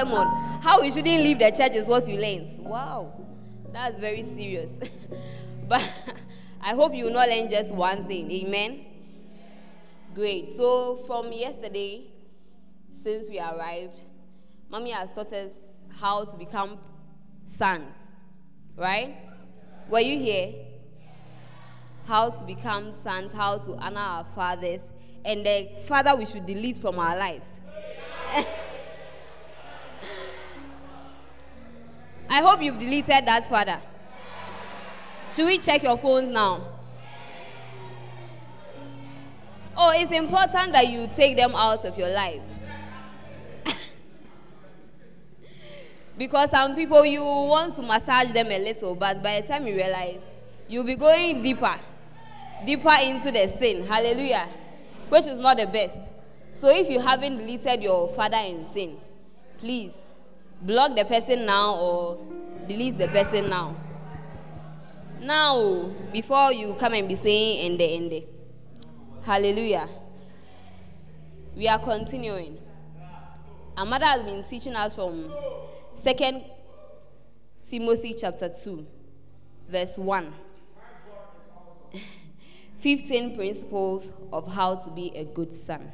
sermon. How we shouldn't leave the church is what we learned. Wow, that's very serious. But I hope you will not learn just one thing. Amen? Great. So from yesterday, since we arrived, Mommy has taught us how to become sons. Right? Were you here? How to become sons, how to honor our fathers, and the father we should delete from our lives. I hope you've deleted that father. Should we check your phones now? Oh, it's important that you take them out of your lives. Because some people, you want to massage them a little, but by the time you realize, you'll be going deeper into the sin. Hallelujah. Which is not the best. So if you haven't deleted your father in sin, please block the person now or delete the person now. Now, before you come and be saying ende. Hallelujah. We are continuing. Our mother has been teaching us from Second Timothy chapter 2, verse 1. 15 principles of how to be a good son.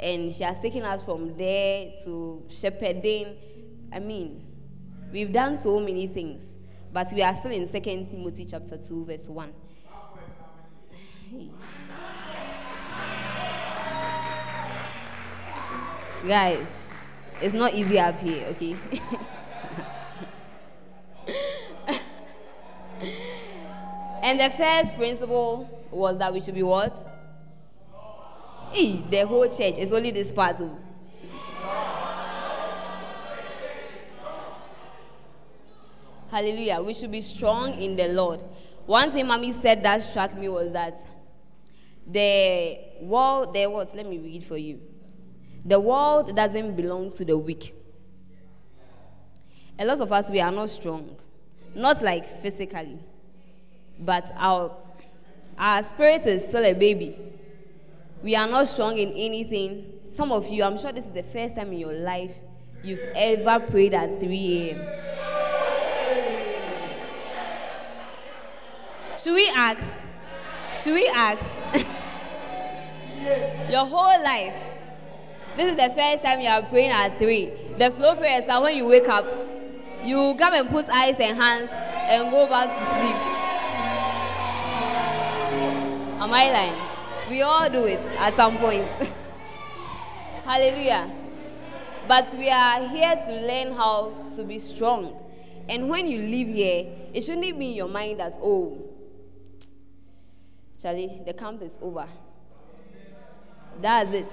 And she has taken us from there to shepherding. I mean, we've done so many things, but we are still in 2 Timothy chapter 2, verse 1. Hey. Guys, it's not easy up here, okay? And the first principle was that we should be what? Hey, the whole church. It's only this part. Of... Hallelujah. We should be strong in the Lord. One thing Mommy said that struck me was that the world, let me read for you. The world doesn't belong to the weak. A lot of us, we are not strong. Not like physically. But our spirit is still a baby. We are not strong in anything. Some of you, I'm sure this is the first time in your life you've ever prayed at 3 a.m. Should we ask? Your whole life. This is the first time you are praying at 3. The flow prayers are when you wake up, you come and put eyes and hands and go back to sleep. Am I lying? We all do it at some point. Hallelujah. But we are here to learn how to be strong. And when you live here, it shouldn't be in your mind that, oh, Charlie, the camp is over. That's it.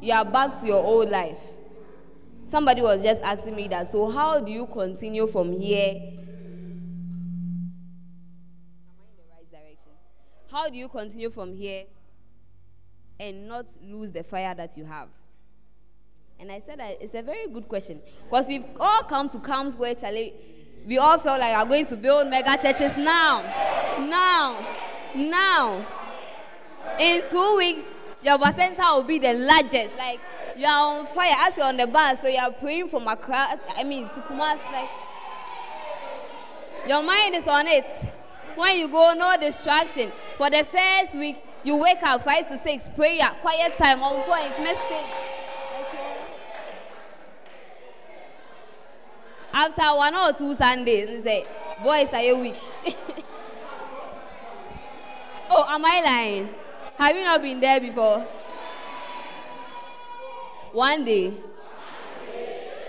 You are back to your old life. Somebody was just asking me that, so how do you continue from here? How do you continue from here and not lose the fire that you have? And I said that it's a very good question. Because we've all come to camps where we all felt like we're going to build mega churches now. In 2 weeks, your Bacenta will be the largest. Like, you are on fire. As you're on the bus, so you are praying from Accra, to Kumasi. Like, your mind is on it. When you go, no distraction. For the first week, you wake up 5 to 6, prayer, quiet time, on point, message. After 1 or 2 Sundays, you say, boys, are you weak? Oh, am I lying? Have you not been there before? One day,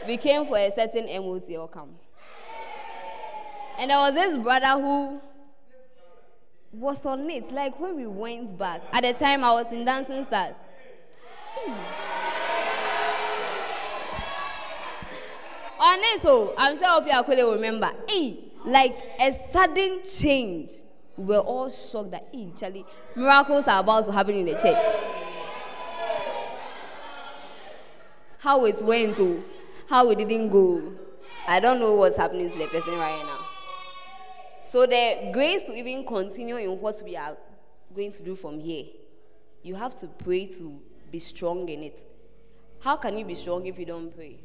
we came for a certain MOTL camp. And there was this brother who was on it. Like, when we went back, at the time I was in Dancing Stars. On it, so I'm sure Opia Akule will remember. Hey, like a sudden change. We were all shocked that, hey, Charlie, miracles are about to happen in the church. How it went, how it didn't go. I don't know what's happening to the person right now. So the grace to even continue in what we are going to do from here, you have to pray to be strong in it. How can you be strong if you don't pray?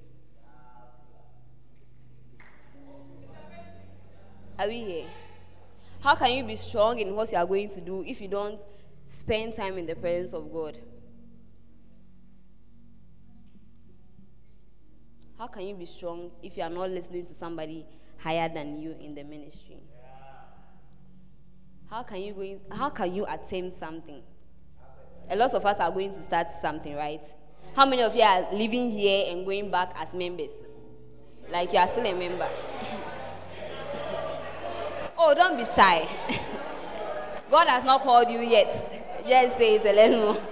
Are we here? How can you be strong in what you are going to do if you don't spend time in the presence of God? How can you be strong if you are not listening to somebody higher than you in the ministry? How can you attempt something? A lot of us are going to start something, right? How many of you are living here and going back as members? Like you are still a member. Oh, don't be shy. God has not called you yet. Just say it a little more.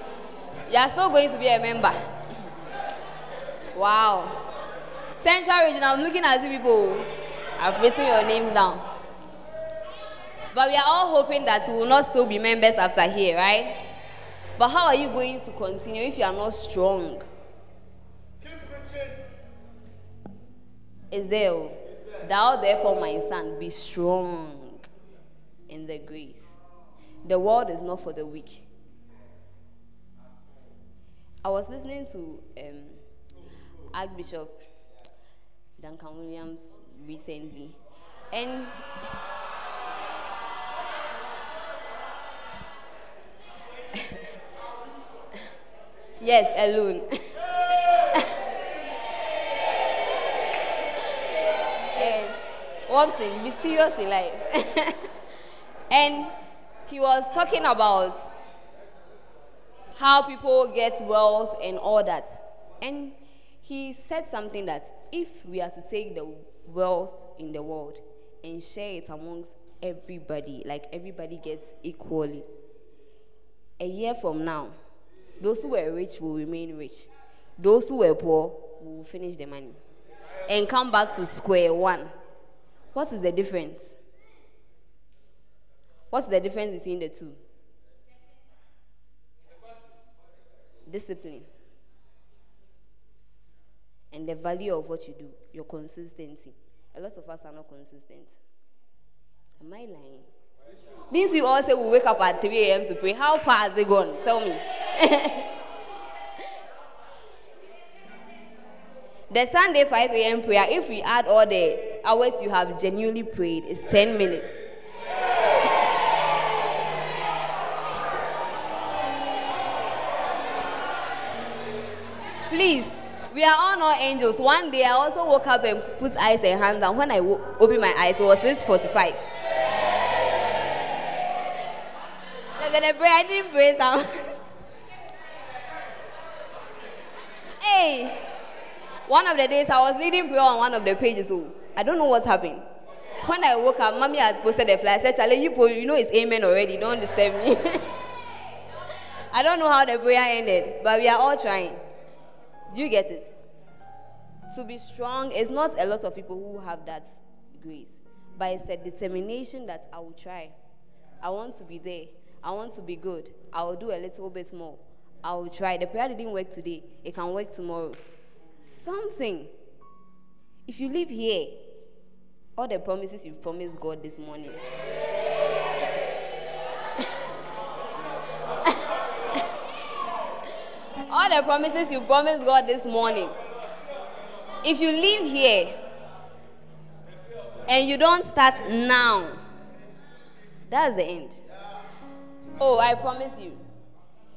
You are still going to be a member. Wow. Central region, I'm looking at you people. I've written your names down. But we are all hoping that we will not still be members after here, right? But how are you going to continue if you are not strong? Keep preaching. It's there. Thou therefore, my son, be strong in the grace. The world is not for the weak. I was listening to Archbishop Duncan Williams recently, and yes, alone. And what's it? Be serious in life. And he was talking about how people get wealth and all that. And he said something that if we are to take the wealth in the world and share it amongst everybody, like everybody gets equally, a year from now, those who were rich will remain rich. Those who were poor will finish their money and come back to square one. What is the difference? What's the difference between the two? Discipline. And the value of what you do, your consistency. A lot of us are not consistent. Am I lying? These we all say we wake up at 3 a.m. to pray. How far has it gone? Tell me. The Sunday 5 a.m. prayer, if we add all the hours you have genuinely prayed, is 10 minutes. Please, we are all not angels. One day I also woke up and put eyes and hands down. When I opened my eyes, it was 6:45. I didn't pray down. Hey, one of the days I was leading prayer on one of the pages. So I don't know what happened. When I woke up, mommy had posted a flyer. I said, Charlie, you know it's amen already. Don't disturb me. I don't know how the prayer ended, but we are all trying. Do you get it? To be strong, it's not a lot of people who have that grace, but it's a determination that I will try. I want to be there. I want to be good. I will do a little bit more. I will try. The prayer didn't work today. It can work tomorrow. Something. If you live here, all the promises you promised God this morning. All the promises you promised God this morning. If you live here and you don't start now, that's the end. Oh, I promise you.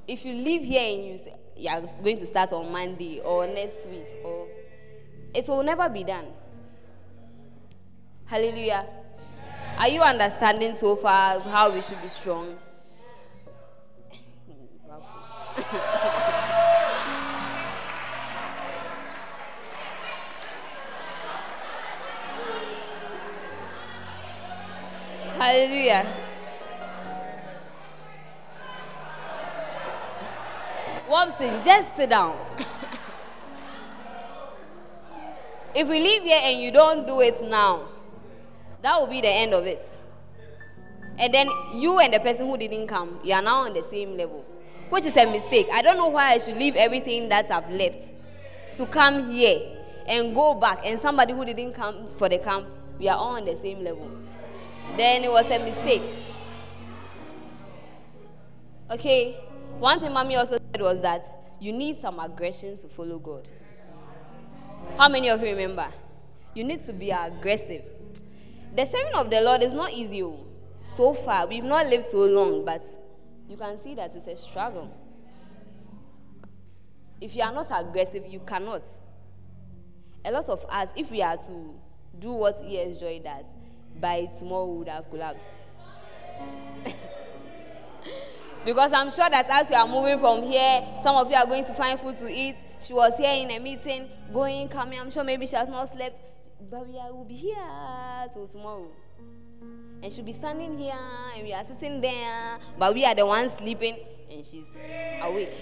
If you live here and you say, you are going to start on Monday or next week, or it will never be done. Hallelujah. Are you understanding so far how we should be strong? Hallelujah. Wamson, just sit down. If we live here and you don't do it now, that will be the end of it. And then you and the person who didn't come, you are now on the same level, which is a mistake. I don't know why I should leave everything that I've left to come here and go back, and somebody who didn't come for the camp, we are all on the same level. Then it was a mistake. Okay. One thing mommy also said was that you need some aggression to follow God. How many of you remember? You need to be aggressive. The serving of the Lord is not easy. So far, we've not lived so long, but you can see that it's a struggle. If you are not aggressive, you cannot. A lot of us, if we are to do what E.S. Joy does, by tomorrow we would have collapsed. Because I'm sure that as we are moving from here, some of you are going to find food to eat. She was here in a meeting, going, coming. I'm sure maybe she has not slept. But we will be here till tomorrow. And she'll be standing here, and we are sitting there. But we are the ones sleeping, and she's awake.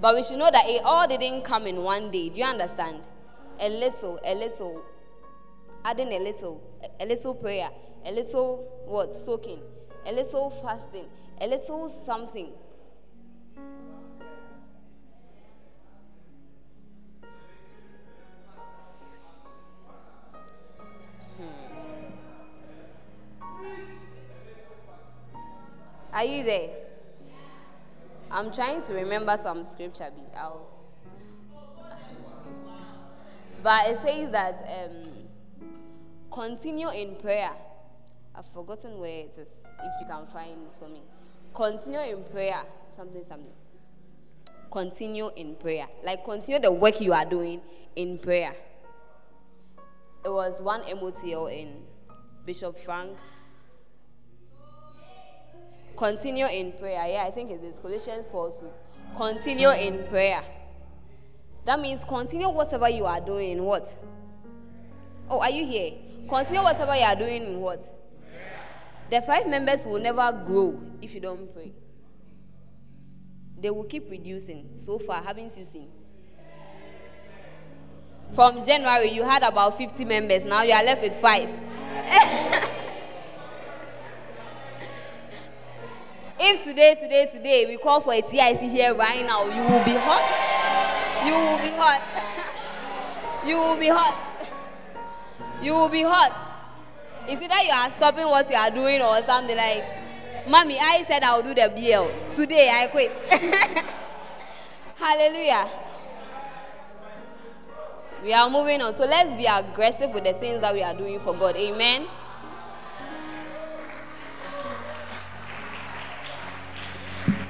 But we should know that it all didn't come in one day. Do you understand? A little. Adding a little prayer, a little what? Soaking, a little fasting, a little something. Are you there? I'm trying to remember some scripture. But it says that continue in prayer. I've forgotten where it is, if you can find it for me. Continue in prayer. Something. Continue in prayer. Like, continue the work you are doing in prayer. It was one MOTL in Bishop Frank. Continue in prayer. Yeah, I think it is Colossians 4:2. Continue in prayer. That means continue whatever you are doing in what? Oh, are you here? Continue whatever you are doing in what? The 5 members will never grow if you don't pray. They will keep reducing. So far, haven't you seen? From January, you had about 50 members. Now you are left with 5. If today, we call for a TIC here right now, you will be hot. You will be hot. Is it that you are stopping what you are doing or something like, Mommy, I said I will do the BL. Today, I quit. Hallelujah. We are moving on. So let's be aggressive with the things that we are doing for God. Amen.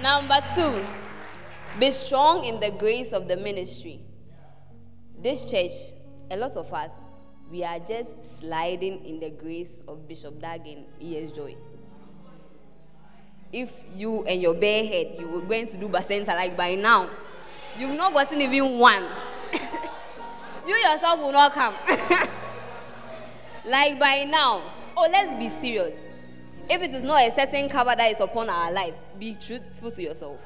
Number 2. Be strong in the grace of the ministry. This church, a lot of us, we are just sliding in the grace of Bishop Dagen, E.S. Joy. If you and your bare head, you were going to do Bacenta like by now, you've not gotten even one. You yourself will not come. Like by now. Oh, let's be serious. If it is not a certain cover that is upon our lives, be truthful to yourself.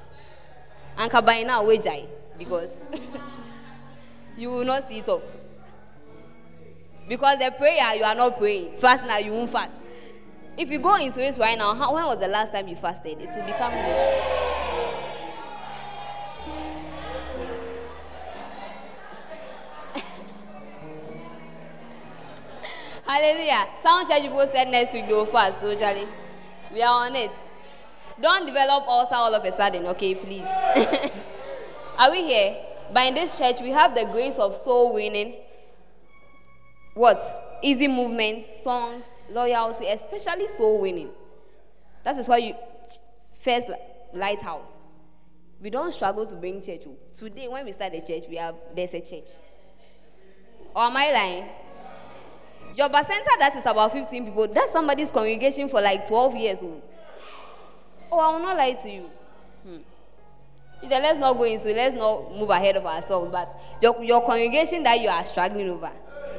And by now, we jai, because you will not see it all. Because the prayer, you are not praying. Fast now, you won't fast. If you go into it right now, when was the last time you fasted? It will become this. Hallelujah. Sound church people said next week they will fast, so Charlie, we are on it. Don't develop ulcer all of a sudden, okay, please. Are we here? But in this church, we have the grace of soul winning. What? Easy movements, songs, loyalty, especially soul winning. That is why you, first lighthouse. We don't struggle to bring church. Today, when we start the church, there's a church. Or am I lying? Your Bacenta, that is about 15 people. That's somebody's congregation for like 12 years old. Oh, I will not lie to you. Let's not go into it. Let's not move ahead of ourselves. But your congregation that you are struggling over,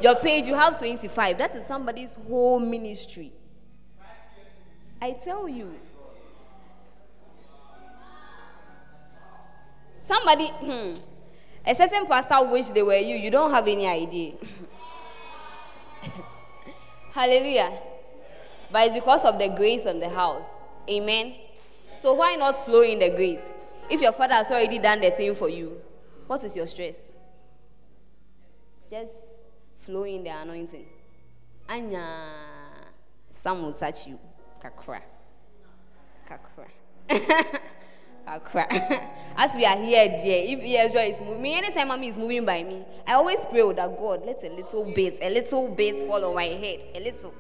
your page, you have 25. That is somebody's whole ministry. I tell you. Somebody, a certain pastor wished they were you. You don't have any idea. Hallelujah. But it's because of the grace on the house. Amen. So why not flow in the grace? If your father has already done the thing for you, what is your stress? Just flow in the anointing. Anya, some will touch you. Kakra. I'll cry. As we are here, dear, if E.S. Joy is moving, anytime mommy is moving by me, I always pray with that God, let a little bit fall on my head, a little.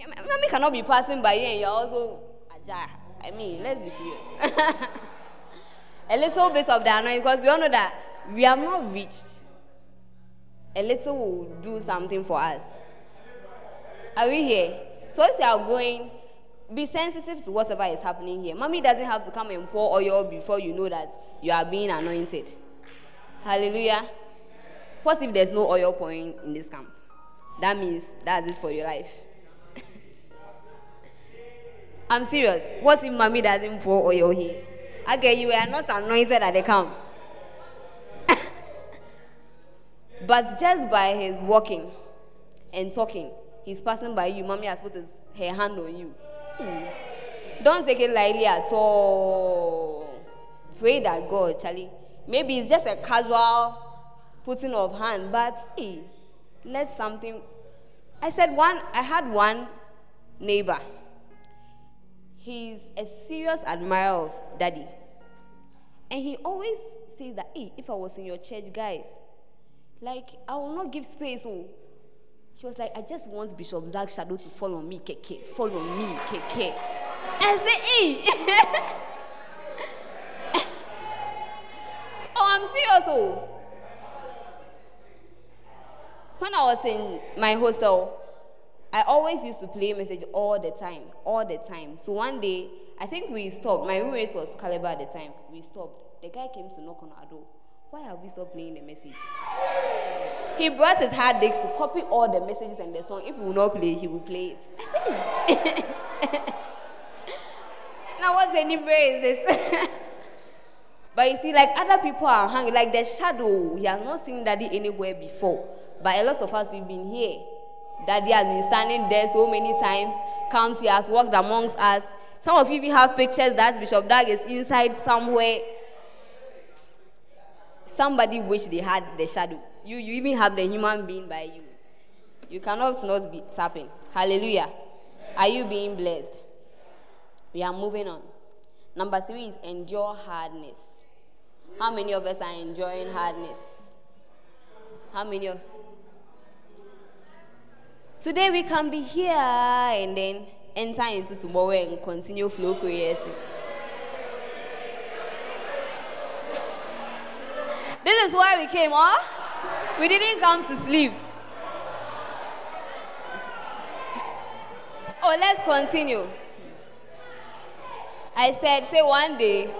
Mommy cannot be passing by here and you're also ajar. I mean, let's be serious. A little bit of the anointing, because we all know that we have not reached. A little will do something for us. Are we here? So as you are going, be sensitive to whatever is happening here. Mommy doesn't have to come and pour oil before you know that you are being anointed. Hallelujah. What if there's no oil pouring in this camp? That means that is for your life. I'm serious. What if mommy doesn't pour oil here? Okay, you were not anointed at the camp. But just by his walking and talking, he's passing by you. Mommy has put her hand on you. Don't take it lightly at all. Pray that God, Charlie. Maybe it's just a casual putting of hand, but hey, let something. I had one neighbor. He's a serious admirer of Daddy. And he always says that, hey, if I was in your church, guys, like, I will not give space. Oh. She was like, I just want Bishop Zach Shadow to follow me, keke. Follow me, keke. I said, hey. Oh, I'm serious. Oh. When I was in my hostel, I always used to play message all the time. So one day, I think we stopped. My roommate was Caliber at the time. We stopped. The guy came to knock on our door. Why have we stopped playing the message? He brought his hard disks to copy all the messages and the song. If we will not play, he will play it. I said, now what's the number is this? But you see, like other people are hungry, like the shadow. He has not seen Daddy anywhere before. But a lot of us, we've been here. Daddy has been standing there so many times, comes, he has walked amongst us. Some of you even have pictures that Bishop Dag is inside somewhere. Somebody wish they had the shadow. You even have the human being by you. You cannot not be tapping. Hallelujah. Are you being blessed? We are moving on. Number 3 is endure hardness. How many of us are enjoying hardness? How many of Today we can be here and then enter into tomorrow and continue flow prayers. This is why we came, huh? We didn't come to sleep. Oh, let's continue. I said, say one day.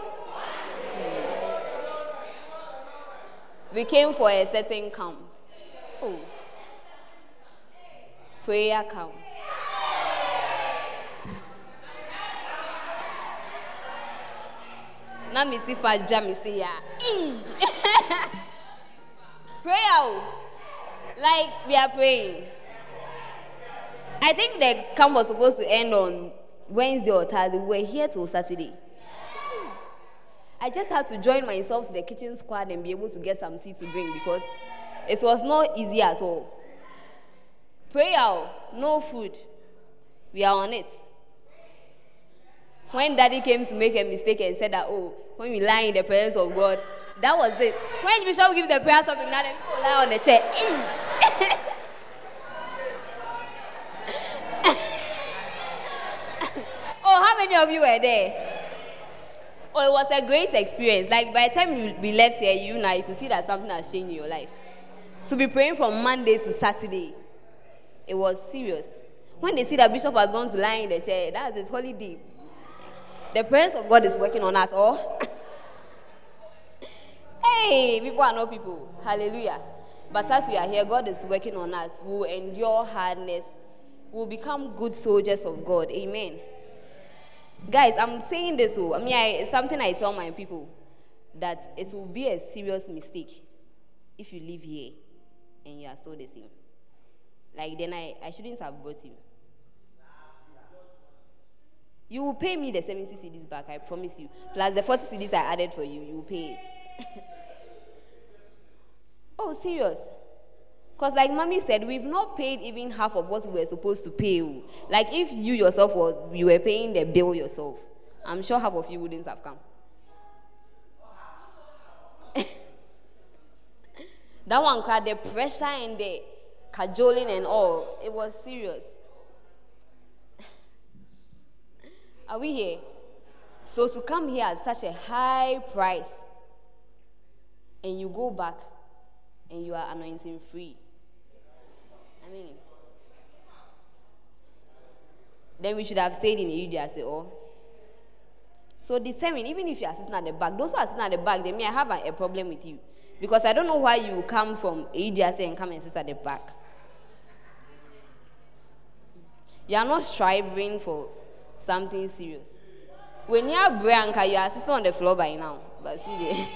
We came for a certain camp. Oh. Prayer camp. Na miti faja mi say ya. Prayer. Like we are praying. I think the camp was supposed to end on Wednesday or Thursday. We were here till Saturday. I just had to join myself to the kitchen squad and be able to get some tea to drink because it was not easy at all. Prayer, no food. We are on it. When Daddy came to make a mistake and said that, oh, when we lie in the presence of God, that was it. When we shall give the prayer something, now them people lie on the chair. Oh, how many of you were there? Oh, it was a great experience. Like, by the time we left here, you could see that something has changed in your life. To be praying from Monday to Saturday. It was serious. When they see that Bishop has gone to lie in the chair, that's it, holy deep. The presence of God is working on us all. Hey, people are not people. Hallelujah. But as we are here, God is working on us. We will endure hardness. We will become good soldiers of God. Amen. Guys, I'm saying this. It's something I tell my people. That it will be a serious mistake if you live here and you are still the same. Like, then I shouldn't have brought you. You will pay me the 70 CDs back, I promise you. Plus the 40 CDs I added for you, you will pay it. Oh, serious. Because like Mommy said, we've not paid even half of what we were supposed to pay. Like, if you yourself were paying the bill yourself, I'm sure half of you wouldn't have come. That one cried, the pressure and the cajoling and all. It was serious. Are we here? So to come here at such a high price and you go back and you are anointing free. I mean, then we should have stayed in the UDS at all. So determine, even if you are sitting at the back, those who are sitting at the back, they may have a problem with you. Because I don't know why you come from EDS and come and sit at the back. You are not striving for something serious. When you are Branca, you are sitting on the floor by now. But see there.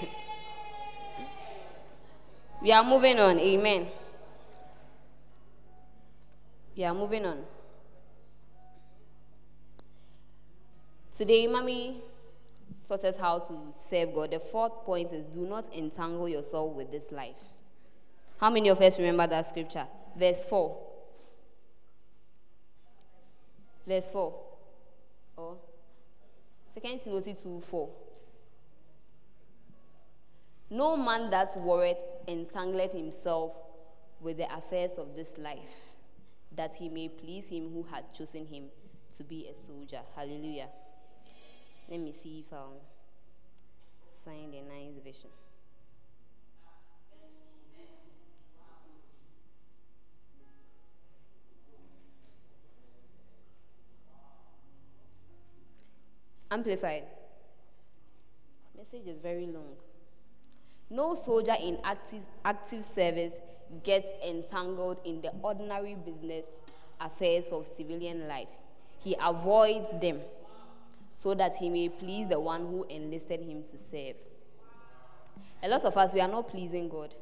We are moving on. Amen. We are moving on. Today, Mommy taught us how to serve God. The fourth point is, do not entangle yourself with this life. How many of us remember that scripture? Verse 4. Verse 4. Oh. Second Timothy 2:4. No man that worried entangleth himself with the affairs of this life, that he may please him who had chosen him to be a soldier. Hallelujah. Let me see if I'll find a nice vision. Amplified. Message is very long. No soldier in active service gets entangled in the ordinary business affairs of civilian life. He avoids them, so that he may please the one who enlisted him to serve. A lot of us, we are not pleasing God.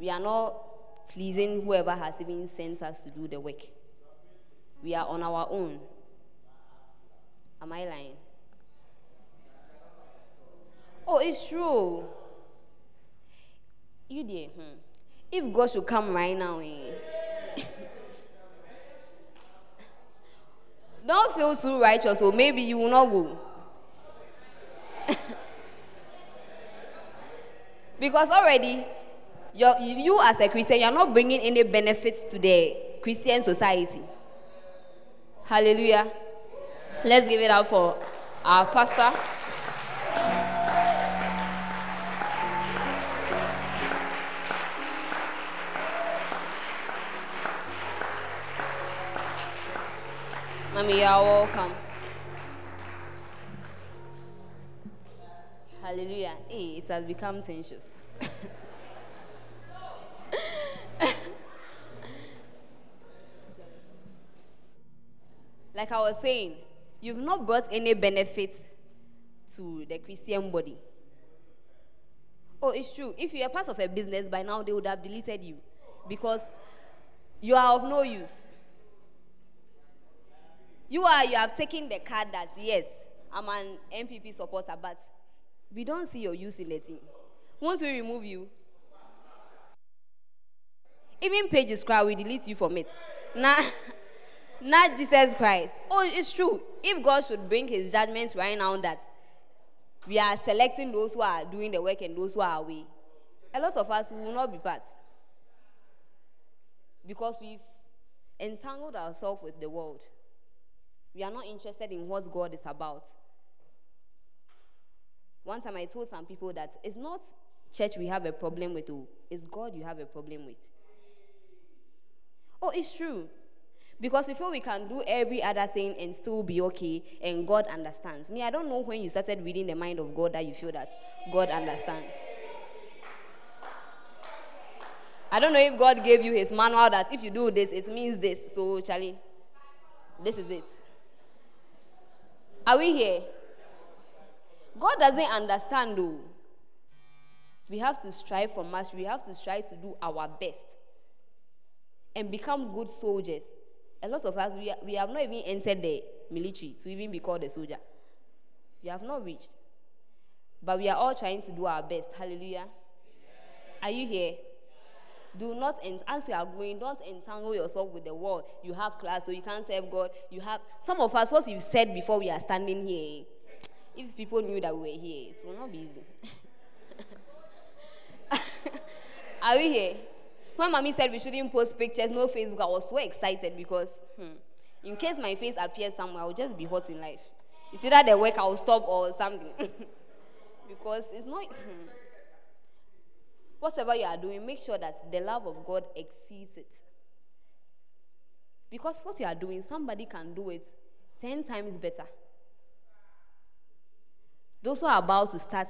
We are not pleasing whoever has even sent us to do the work. We are on our own. Am I lying? Oh, it's true. You dear, if God should come right now, don't feel too righteous, so maybe you will not go. Because already, you as a Christian, you are not bringing any benefits to the Christian society. Hallelujah. Let's give it up for our pastor. Mommy, you are welcome. Hallelujah. Hey, it has become tenacious. Like I was saying, you've not brought any benefit to the Christian body. Oh, it's true. If you are part of a business, by now they would have deleted you because you are of no use. You have taken the card that, yes, I'm an MPP supporter, but we don't see your use in the team. Once we remove you, even pages cry, we delete you from it. Not Jesus Christ. Oh, it's true. If God should bring his judgments right now that we are selecting those who are doing the work and those who are away, a lot of us will not be part because we've entangled ourselves with the world. We are not interested in what God is about. One time I told some people that it's not church we have a problem with, it's God you have a problem with. Oh, it's true. Because we feel we can do every other thing and still be okay, and God understands. I don't know when you started reading the mind of God that you feel that God understands. I don't know if God gave you his manual that if you do this, it means this. So, Charlie, this is it. Are we here? God doesn't understand though. We have to strive for much. We have to strive to do our best and become good soldiers. A lot of us, we have not even entered the military to even be called a soldier. We have not reached. But we are all trying to do our best. Hallelujah. Are you here? Do not, as you are going, don't entangle yourself with the world. You have class, so you can't serve God. You have, some of us, what we've said before we are standing here, if people knew that we were here, it will not be easy. Are we here? When Mommy said we shouldn't post pictures, no Facebook, I was so excited because, in case my face appears somewhere, I will just be hot in life. It's either the work I will stop or something. Because it's not... Whatever you are doing, make sure that the love of God exceeds it. Because what you are doing, somebody can do it 10 times better. Those who are about to start,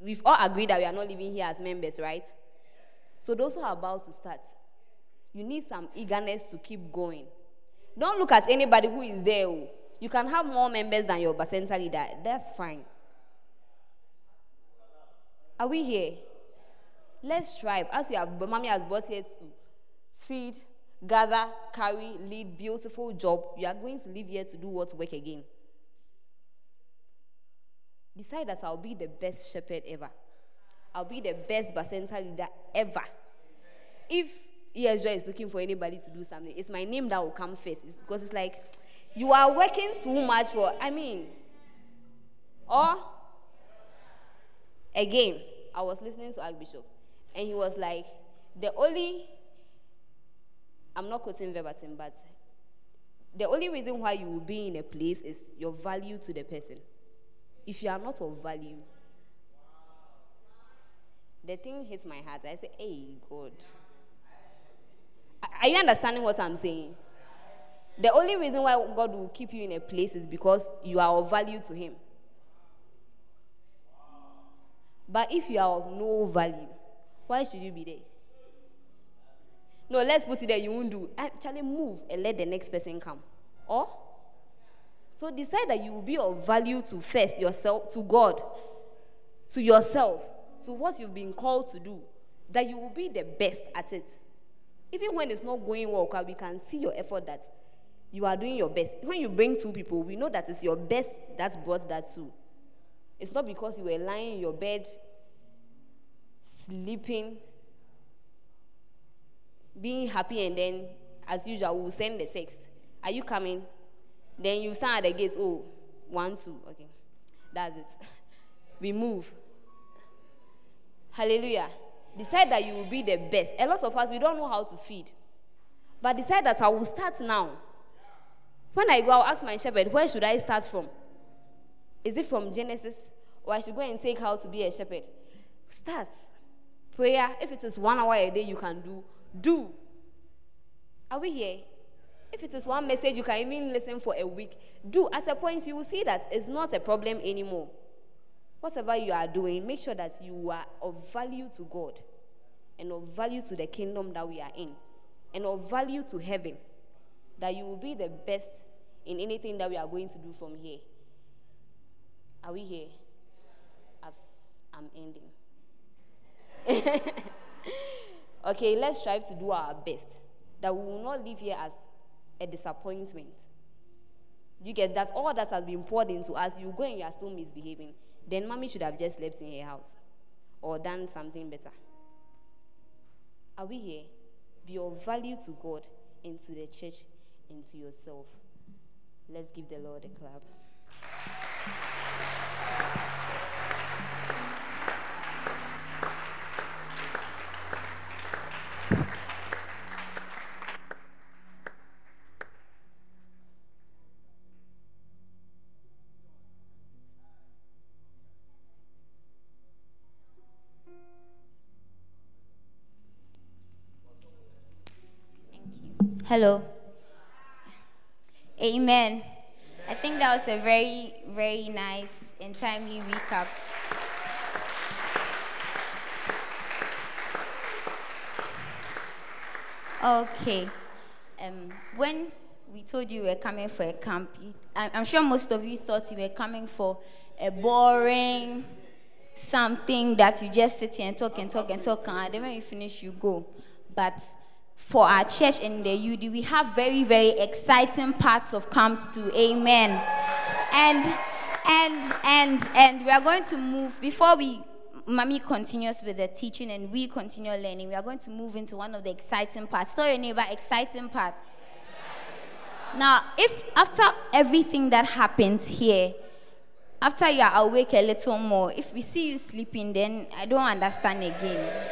we've all agreed that we are not living here as members, right? So those who are about to start, you need some eagerness to keep going. Don't look at anybody who is there. You can have more members than your Bacenta leader. That's fine. Are we here? Let's strive. As you have, Mommy has brought here to feed, gather, carry, lead, beautiful job. You are going to live here to do what work again. Decide that I'll be the best shepherd ever. I'll be the best Bacenta leader ever. If E.S. Joy is looking for anybody to do something, it's my name that will come first. It's because it's like, you are working too much for, or, again, I was listening to Archbishop, and he was like, I'm not quoting verbatim, but the only reason why you will be in a place is your value to the person. If you are not of value, the thing hits my heart. I say, hey, God. Are you understanding what I'm saying? The only reason why God will keep you in a place is because you are of value to Him. But if you are of no value, why should you be there? No, let's put it there, you won't do. Actually move and let the next person come. Or? So decide that you will be of value to first yourself, to God, to yourself, to what you've been called to do, that you will be the best at it. Even when it's not going well, we can see your effort that you are doing your best. When you bring two people, we know that it's your best that brought that two. It's not because you were lying in your bed, sleeping, being happy, and then, as usual, we'll send the text. Are you coming? Then you stand at the gates. Oh, 1, 2. Okay. That's it. We move. Hallelujah. Decide that you will be the best. A lot of us, we don't know how to feed. But decide that I will start now. When I go, I'll ask my shepherd, where should I start from? Is it from Genesis? Or I should go and take how to be a shepherd? Start. Prayer, if it is 1 hour a day you can do, do. Are we here? If it is one message you can even listen for a week, do. At a point, you will see that it's not a problem anymore. Whatever you are doing, make sure that you are of value to God and of value to the kingdom that we are in and of value to heaven, that you will be the best in anything that we are going to do from here. Are we here? I'm ending. Okay, let's strive to do our best, that we will not live here as a disappointment. You get that all that has been poured into us, you go and you are still misbehaving. Then Mommy should have just slept in her house or done something better. Are we here? Be of value to God and to the church and to yourself. Let's give the Lord a clap. Hello. Amen. I think that was a very, very nice and timely recap. Okay. When we told you we were coming for a camp, I'm sure most of you thought you were coming for a boring something that you just sit here and talk, and then when you finish, you go. But for our church and the UD, we have very, very exciting parts of camps too. Amen. And we are going to move, before we Mommy continues with the teaching and we continue learning. We are going to move into one of the exciting parts. Tell your neighbor, exciting parts. Exciting part. Now, if after everything that happens here, after you are awake a little more, if we see you sleeping, then I don't understand again.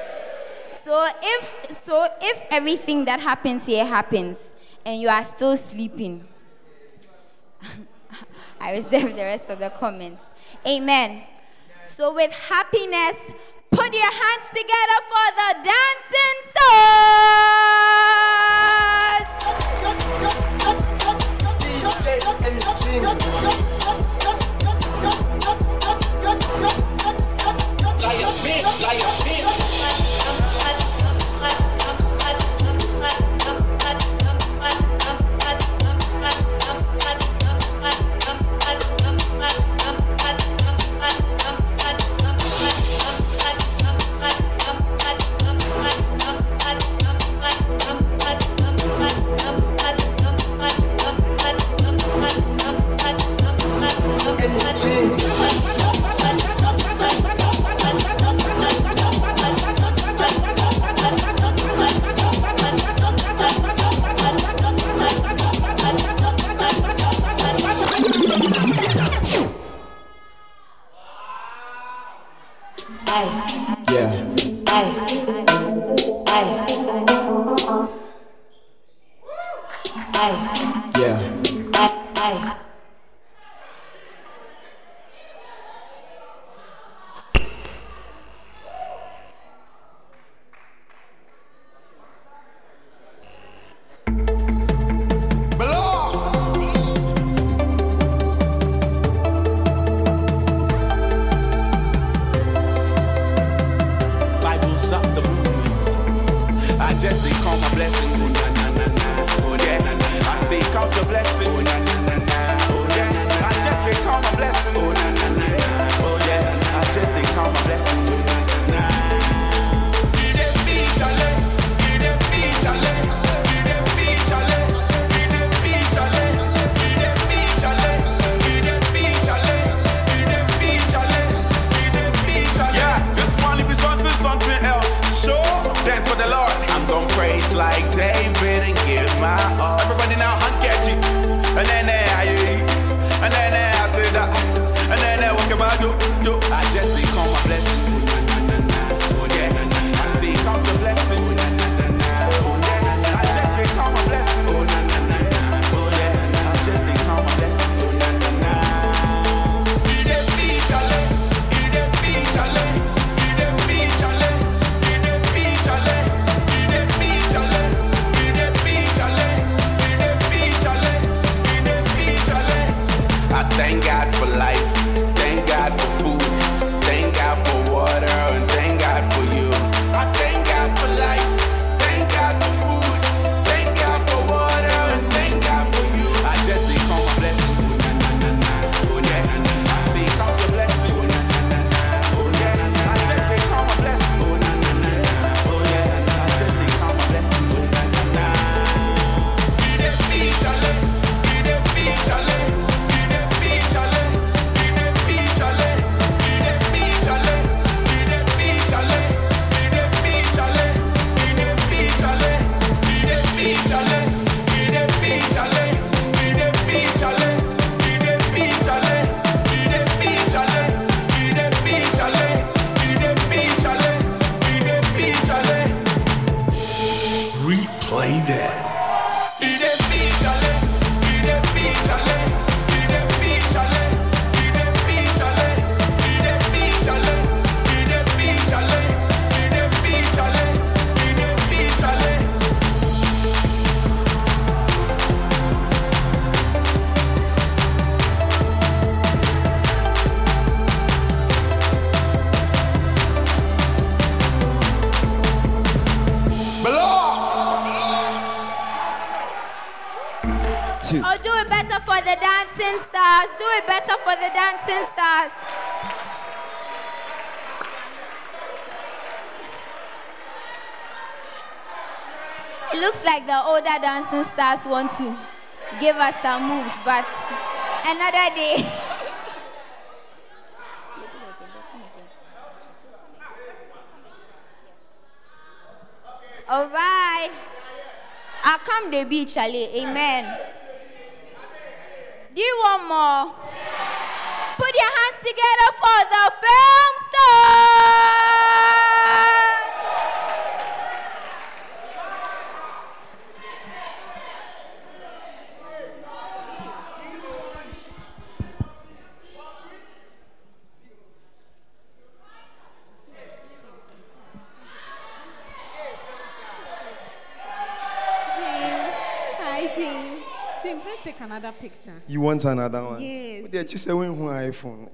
So if everything that happens here happens and you are still sleeping, I reserve the rest of the comments. Amen. So with happiness, put your hands together for the dancing stars. It looks like the older dancing stars want to give us some moves, but another day. All right. I come to the beach, Ali. Amen. Do you want more? Put your hands together for the film star. Take another picture. You want another one? Yes. They just went on iPhone.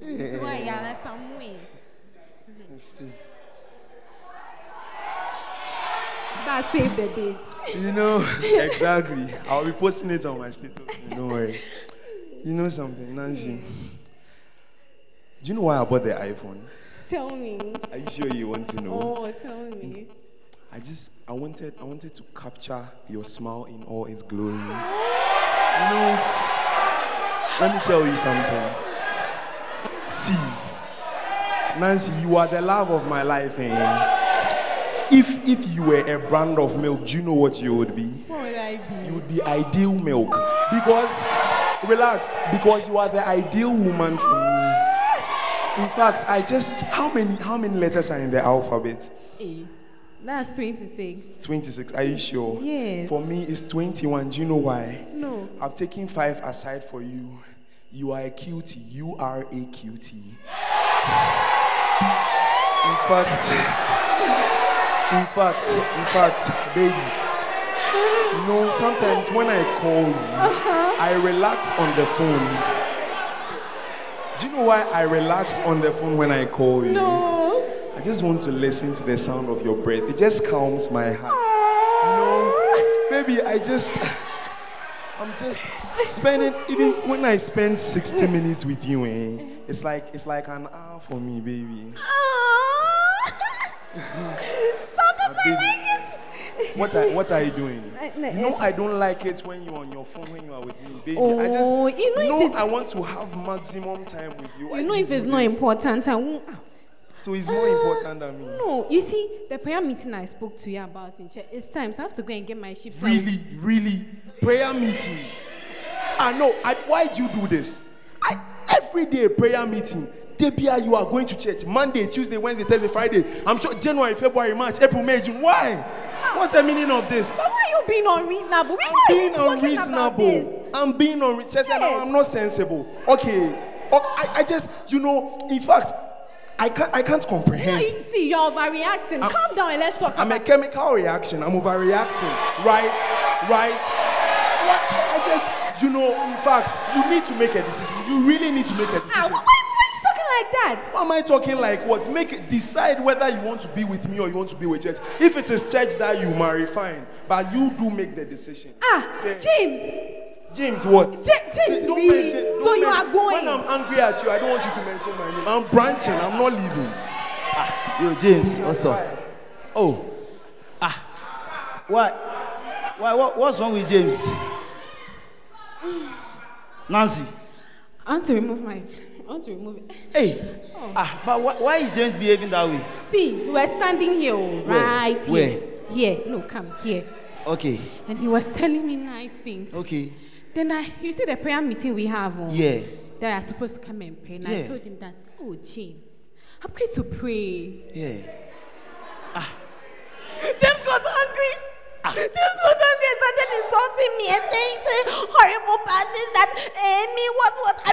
That saved the date. You know exactly. I'll be posting it on my status. Don't worry. You know something, Nancy? Do you know why I bought the iPhone? Tell me. Are you sure you want to know? Oh, tell me. I wanted to capture your smile in all its glory. You know, let me tell you something. See, Nancy, you are the love of my life, eh? If you were a brand of milk, do you know what you would be? What would I be? You would be ideal milk. Because, relax, because you are the ideal woman for me. In fact, I just, how many letters are in the alphabet? 8. That's 26. 26, are you sure? Yes. For me, it's 21. Do you know why? No. I've taken 5 aside for you. You are a cutie. You are a cutie. In fact, baby. You know, sometimes when I call you, I relax on the phone. Do you know why I relax on the phone when I call you? No. I just want to listen to the sound of your breath. It just calms my heart. Aww. You know, maybe I'm just spending, even when I spend 60 minutes with you, eh? It's like an hour for me, baby. Stop it, I like it. What are you doing? You know I don't like it when you're on your phone when you are with me, baby. Oh, you know I want to have maximum time with you. You know if it's not important, I won't. So it's more important than me. No, you see, the prayer meeting I spoke to you about in church, it's time, so I have to go and get my shift. Really? Prayer meeting? I know. Why do you do this? Every day, prayer meeting. Debia, you are going to church Monday, Tuesday, Wednesday, Thursday, Friday. I'm sure January, February, March, April, May, June. Why? What's the meaning of this? But why are you being unreasonable? I'm being unreasonable. Yes. I'm not sensible. Okay. I just, you know, in fact, I can't comprehend. Yeah, you see, you're overreacting. Calm down and let's talk about it. I'm a chemical reaction. I'm overreacting. Right? You know, in fact, you need to make a decision. You really need to make a decision. Why are you talking like that? Why am I talking like what? Decide whether you want to be with me or you want to be with church. If it is church that you marry, fine. But you do make the decision. James, what? James, don't really? Mention. Don't so you mention. Are going. When I'm angry at you, I don't want you to mention my name. I'm branching. I'm not leaving. Yo, James, what's up? Why? Oh, why? What's wrong with James? Nancy. I want to remove it. Hey. Oh. But why is James behaving that way? See, we were standing here, right? Where? Here. No, come here. Okay. And he was telling me nice things. Okay. Then you see the prayer meeting we have on? Yeah. That I supposed to come and pray. And I told him that, oh, James, I'm going to pray. Yeah. James got angry. James started insulting me and saying horrible parties that Amy, what, I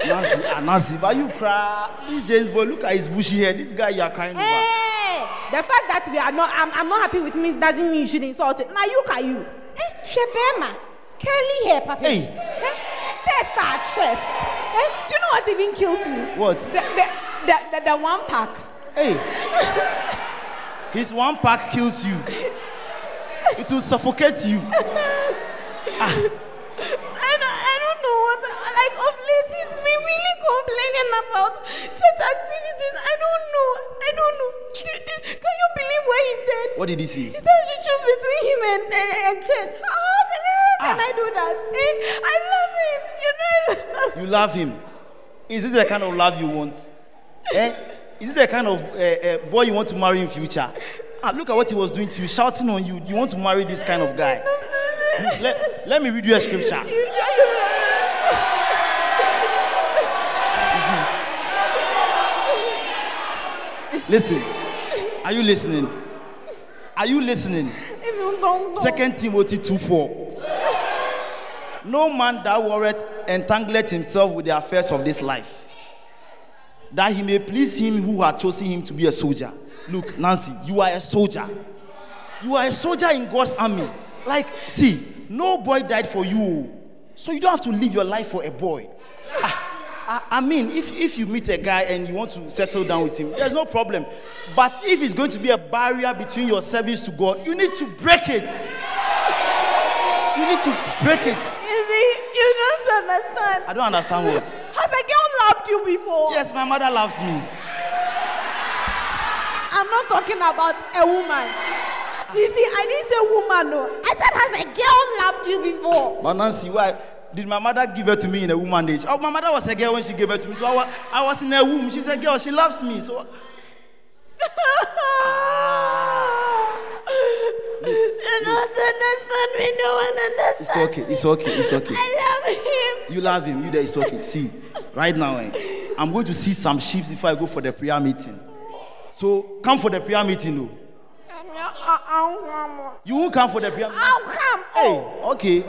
don't even remember. Nancy, but you cry. This James boy, look at his bushy hair. This guy, you are crying over. The fact that we are not, I'm not happy with me doesn't mean you should insult it. Now you can you. Shebema, curly hair, papi. Hey. Chest. Do you know what even kills me? What? The one pack. Hey. His one pack kills you. It will suffocate you. I don't know what. Like of late, he's been really complaining about church activities. I don't know. Can you believe what he said? What did he say? He said you choose between him and church. How can I do that? I love him. You love him. Is this the kind of love you want? Is this the kind of boy you want to marry in future? look at what he was doing to you, shouting on you. You want to marry this kind of guy? Let me read you a scripture. Listen. Are you listening? Are you listening? Second Timothy 2:4. No man that warreth entangleth himself with the affairs of this life, that he may please him who had chosen him to be a soldier. Look, Nancy, you are a soldier. You are a soldier in God's army. Like, see, no boy died for you, so you don't have to live your life for a boy. I mean, if you meet a guy and you want to settle down with him, there's no problem. But if it's going to be a barrier between your service to God, you need to break it. You need to break it. You don't understand. I don't understand what. Has a girl loved you before? Yes, my mother loves me. I'm not talking about a woman. You see, I didn't say woman, no. I said, has a girl loved you before? But Nancy, why? Did my mother give her to me in a woman age? Oh, my mother was a girl when she gave her to me. So I was in her womb. She's a girl. She loves me. So. You don't understand me. No one understands me. It's okay. I love him. You love him. You there. It's okay. See, right now, I'm going to see some sheep before I go for the prayer meeting. So come for the prayer meeting, though. You won't come for the prayer meeting? I'll come. Hey, okay.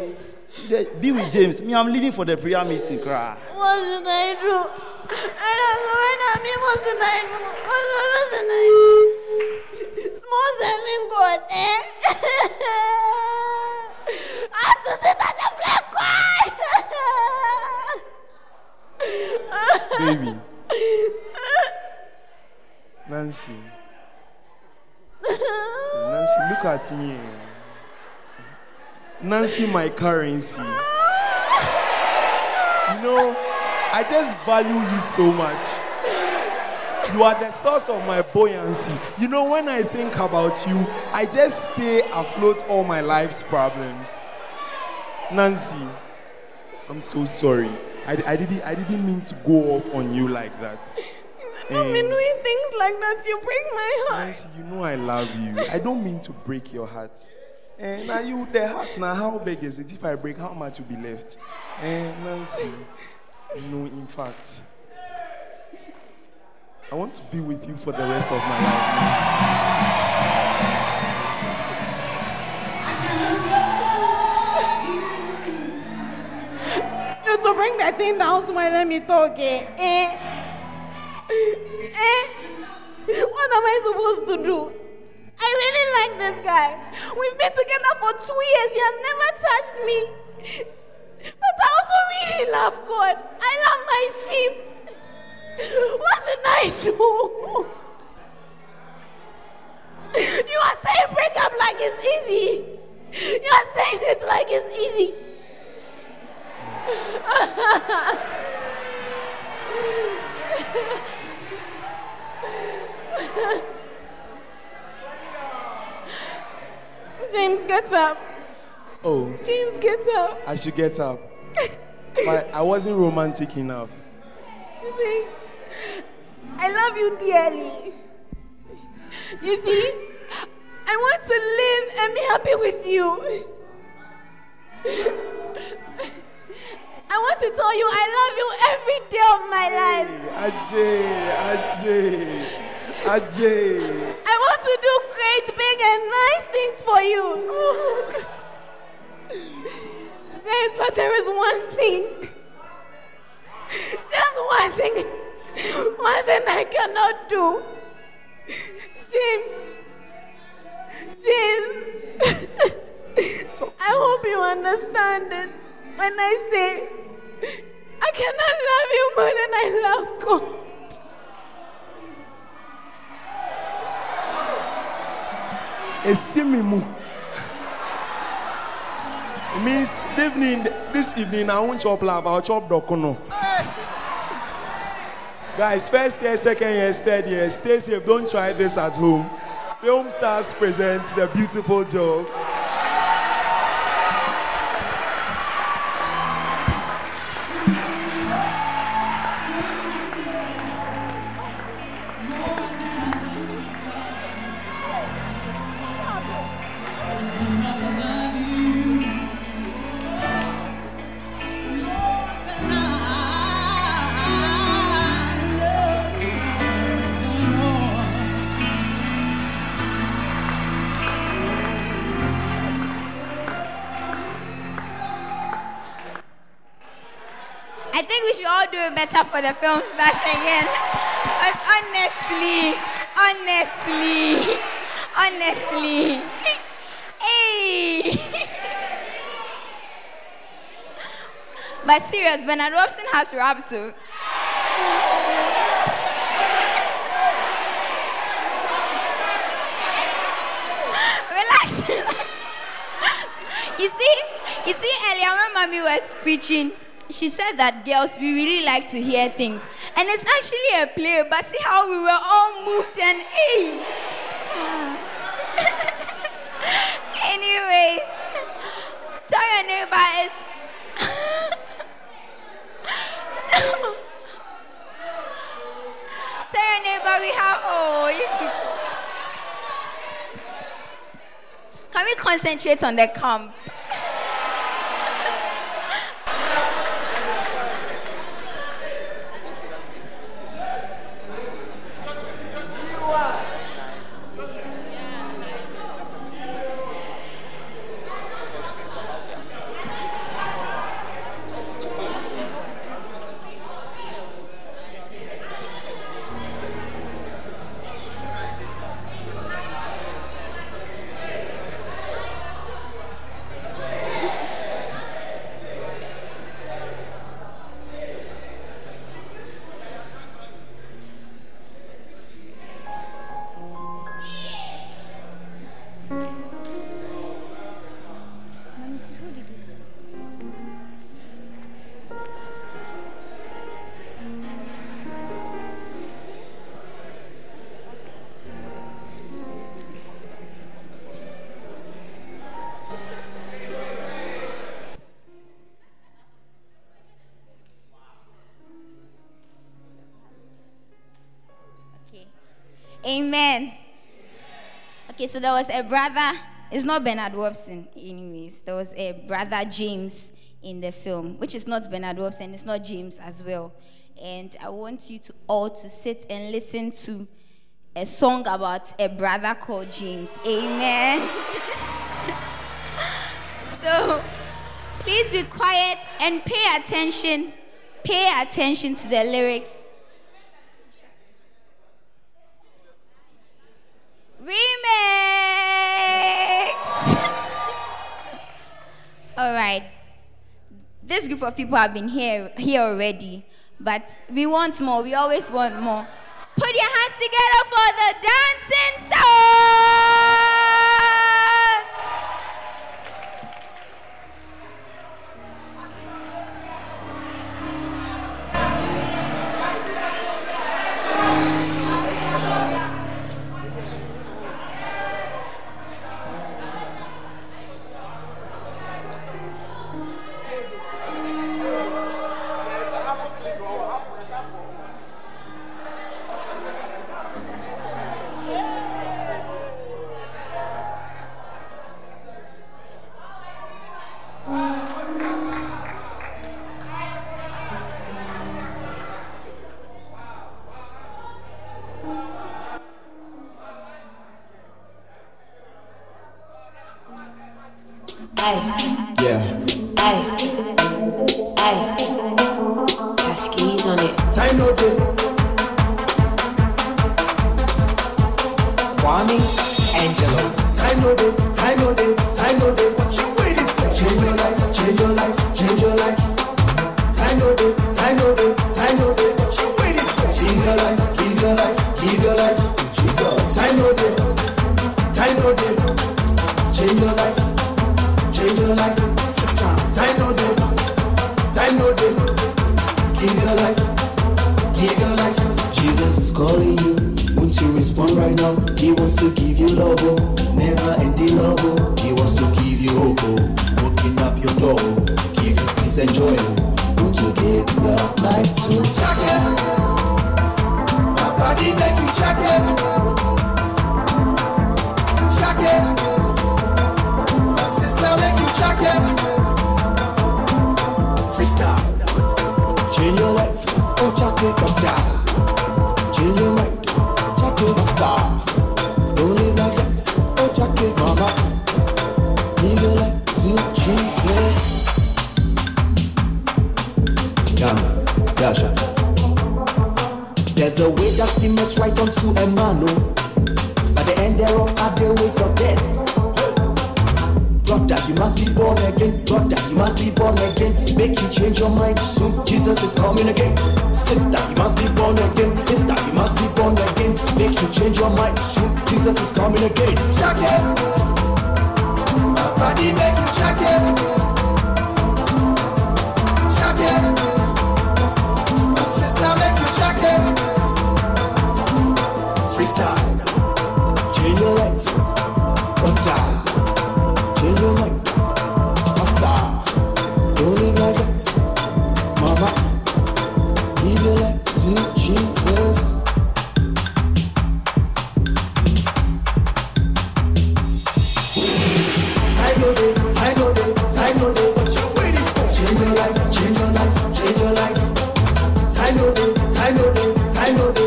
Be with James. Me, I'm leaving for the prayer meeting, cry. What should I do? What should I do? Small serving God, eh? I have to sit at the black quiet. Baby. Nancy, look at me. Nancy, my currency. You know, I just value you so much. You are the source of my buoyancy. You know, when I think about you, I just stay afloat all my life's problems. Nancy, I'm so sorry. I didn't mean to go off on you like that. I've been doing things like that. You break my heart. Nancy, you know I love you. I don't mean to break your heart. Now you, the heart, now how big is it? If I break, how much will be left? Nancy, no, in fact, I want to be with you for the rest of my life, Nancy. You to bring that thing down, smile, let me talk, What am I supposed to do? I really like this guy. We've been together for 2 years. He has never touched me. But I also really love God. I love my sheep. What should I do? You are saying break up like it's easy. You are saying it like it's easy. James, get up. Oh. James, get up. I should get up. But I wasn't romantic enough. You see, I love you dearly. You see, I want to live and be happy with you. I want to tell you I love you every day of my life. Ajay. I want to do great, big, and nice things for you. Yes, but there is one thing. Just one thing. One thing I cannot do. James. I hope you understand it when I say I cannot love you more than I love God. It means this evening I won't chop love, I'll chop dokono. Guys, first year, second year, third year, stay safe, don't try this at home. Film Stars presents The Beautiful Job. feel better for the film starts again. Because honestly. Hey! But serious, Bernard Robson has raps too. Relax. You see, earlier when Mommy was preaching, she said that girls, we really like to hear things. And it's actually a play, but see how we were all moved and hey. Anyways, sorry I know, but it's tell your neighbor we have you people. Can we concentrate on the camp? Amen. Okay, so there was a brother, it's not Bernard Robson, anyways. There was a brother, James, in the film, which is not Bernard Robson, it's not James as well. And I want you to all to sit and listen to a song about a brother called James. Amen. So, please be quiet and pay attention. Pay attention to the lyrics. Remix! All right. This group of people have been here already, but we want more. We always want more. Put your hands together for the dancing stars! Gotcha. seem not right unto a man, oh. But the end thereof are the ways of death. Doctor, you must be born again. Doctor, you must be born again. Make you change your mind soon. Jesus is coming again. Sister, you must be born again. Sister, you must be born again. Make you change your mind soon. Jesus is coming again. Check it. My body make you check it. Freestyle, change your life, doctor, change your mind, master, don't live like that, mama, give your life to Jesus. Time no day, what you waiting for? Change your life, change your life, time no day,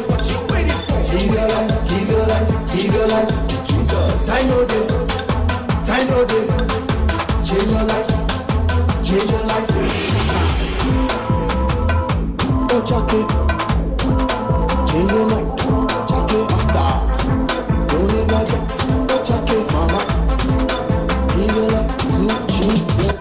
what you waiting for? Give your life, give your life to Jesus. Time no day, change your life, Oh, Jackie, change your life, Jackie, master, don't live like that. Oh, Jackie, mama, give your life to Jesus.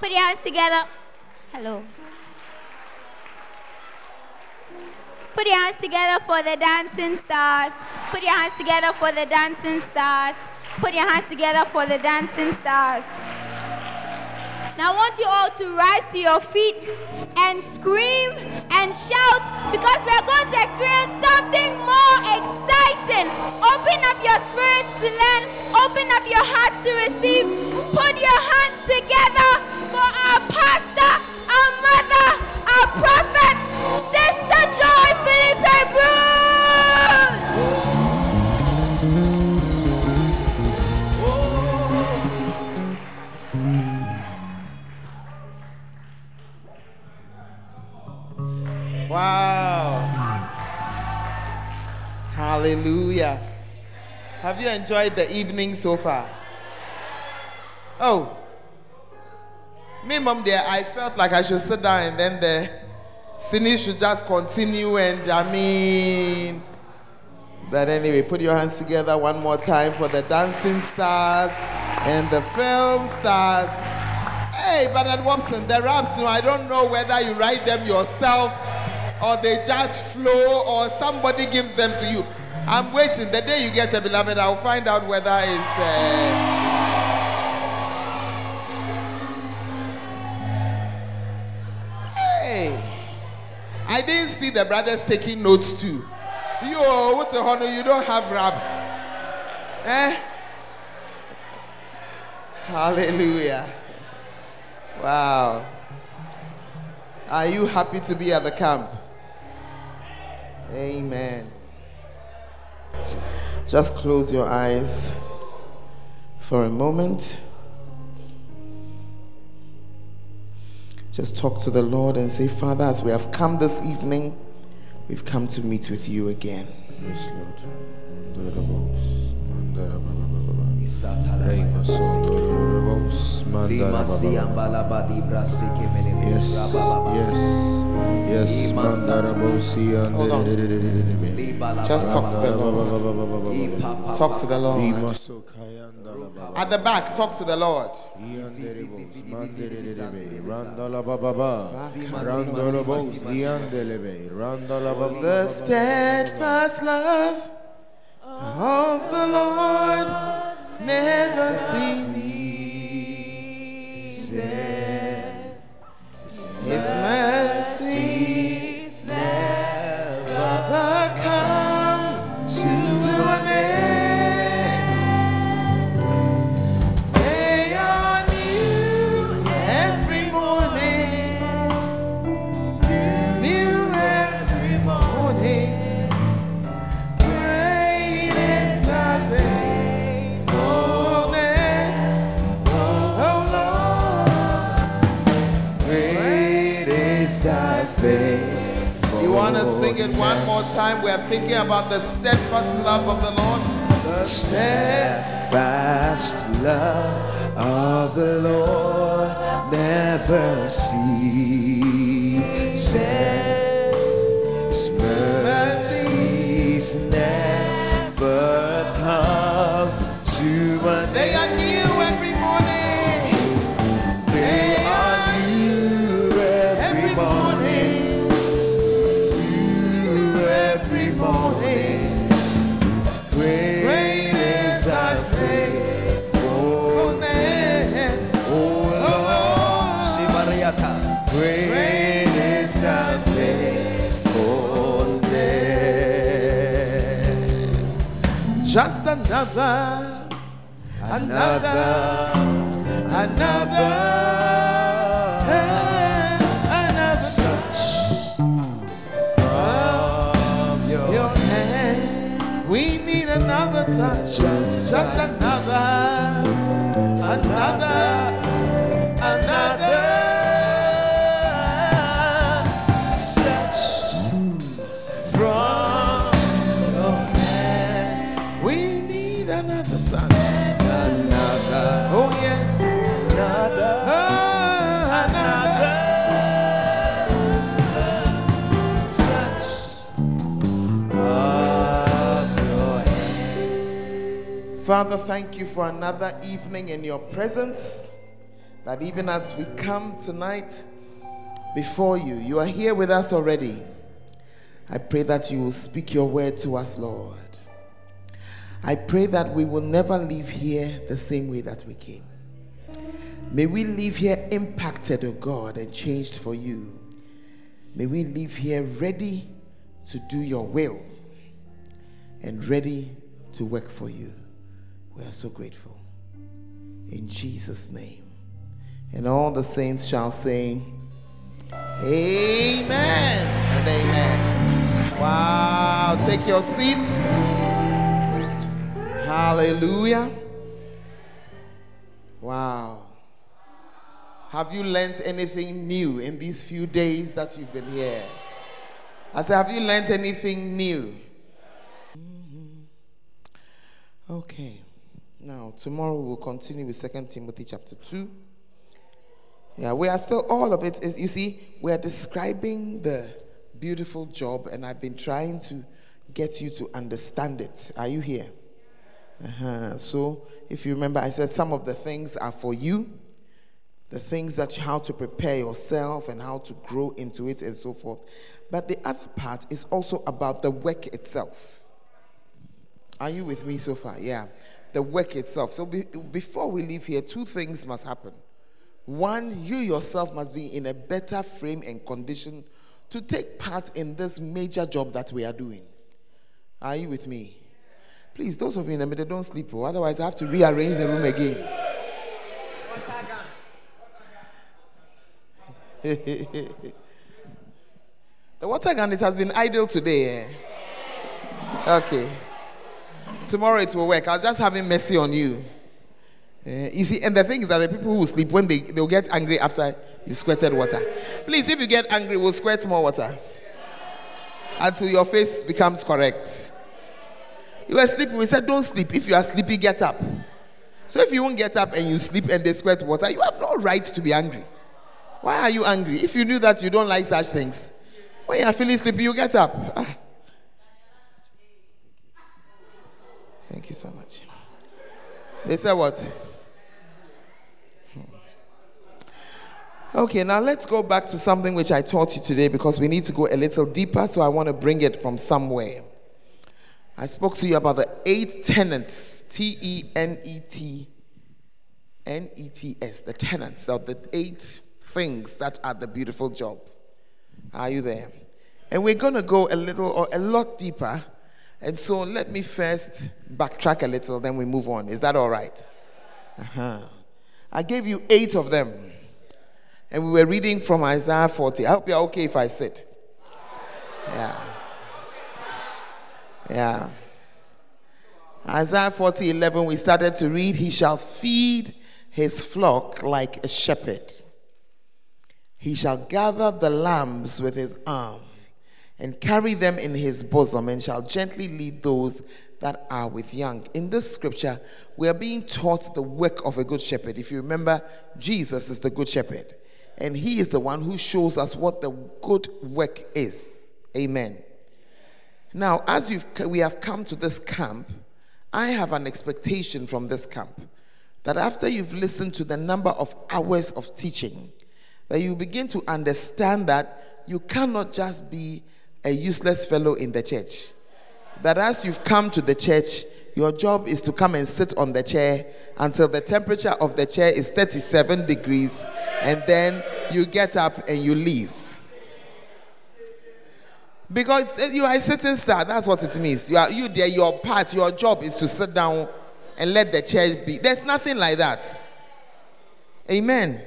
Put your hands together. Hello. Put your hands together for the dancing stars. Put your hands together for the dancing stars. Put your hands together for the dancing stars. Now I want you all to rise to your feet and scream and shout because we are going to experience something more exciting. Open up your spirits to learn. Open up your hearts to receive. Put your hands together for our pastor, our mother, our prophet, Sister Joy-Philippe Bruce. Wow. Hallelujah. Have you enjoyed the evening so far? Oh. Me, Mom, dear, I felt like I should sit down and then the singing should just continue and But anyway, put your hands together one more time for the dancing stars and the film stars. Hey, Bernard Wobson, the raps, I don't know whether you write them yourself or they just flow or somebody gives them to you. I'm waiting. The day you get a beloved, I'll find out whether it's... Hey! I didn't see the brothers taking notes too. Yo, what the honor, you don't have raps. Eh? Hallelujah. Wow. Are you happy to be at the camp? Amen. Just close your eyes for a moment. Just talk to the Lord and say, Father, as we have come this evening, we've come to meet with you again. Yes, Lord. Yes. Just talk to the Lord. Talk to the Lord. At the back, talk to the Lord. The steadfast love of the Lord never ceases. His mercies never come to an end. Sing it one more time. We are thinking about the steadfast love of the Lord. The steadfast love of the Lord never ceases. His mercies never come to an end. They are new every morning. They are new every morning. New every morning. Just another touch from your hand. We need another touch. Just another touch from. Father, thank you for another evening in your presence, that even as we come tonight before you, you are here with us already. I pray that you will speak your word to us, Lord. I pray that we will never leave here the same way that we came. May we leave here impacted, O God, and changed for you. May we leave here ready to do your will and ready to work for you. We are so grateful. In Jesus' name. And all the saints shall say, amen and amen. Wow. Take your seats. Hallelujah. Wow. Have you learnt anything new in these few days that you've been here? I said, have you learnt anything new? Mm-hmm. Okay. Now, tomorrow we'll continue with Second Timothy chapter 2. Yeah, we are still, all of it is, you see, we are describing the beautiful job, and I've been trying to get you to understand it. Are you here? Uh-huh. So, if you remember, I said some of the things are for you, the things that how to prepare yourself and how to grow into it and so forth. But the other part is also about the work itself. Are you with me so far? Yeah. The work itself. So before we leave here, two things must happen. One, you yourself must be in a better frame and condition to take part in this major job that we are doing. Are you with me? Please, those of you in the middle, don't sleep. Otherwise, I have to rearrange the room again. The water gun, it has been idle today. Eh? Okay. Tomorrow it will work. I was just having mercy on you. You see, and the thing is that the people who sleep, when they'll get angry after you squirted water. Please, if you get angry, we'll squirt more water until your face becomes correct. You were sleeping. We said, don't sleep. If you are sleepy, get up. So if you won't get up and you sleep and they squirt water, you have no right to be angry. Why are you angry? If you knew that you don't like such things, when you are feeling sleepy, you get up. Ah. Thank you so much. They said what? Okay, now let's go back to something which I taught you today, because we need to go a little deeper, so I want to bring it from somewhere. I spoke to you about the 8 tenets, tenets, the tenets, of the 8 things that are the beautiful job. Are you there? And we're going to go a little or a lot deeper. And so let me first backtrack a little, then we move on. Is that all right? Uh-huh. I gave you 8 of them. And we were reading from Isaiah 40. I hope you're okay if I sit. Yeah. Yeah. Isaiah 40:11, we started to read, he shall feed his flock like a shepherd. He shall gather the lambs with his arm and carry them in his bosom, and shall gently lead those that are with young. In this scripture, we are being taught the work of a good shepherd. If you remember, Jesus is the good shepherd, and he is the one who shows us what the good work is. Amen. Now, as we have come to this camp, I have an expectation from this camp that after you've listened to the number of hours of teaching, that you begin to understand that you cannot just be a useless fellow in the church. That as you've come to the church, your job is to come and sit on the chair until the temperature of the chair is 37 degrees, and then you get up and you leave. Because you are a sitting star, that's what it means. Your part, your job is to sit down and let the chair be. There's nothing like that. Amen.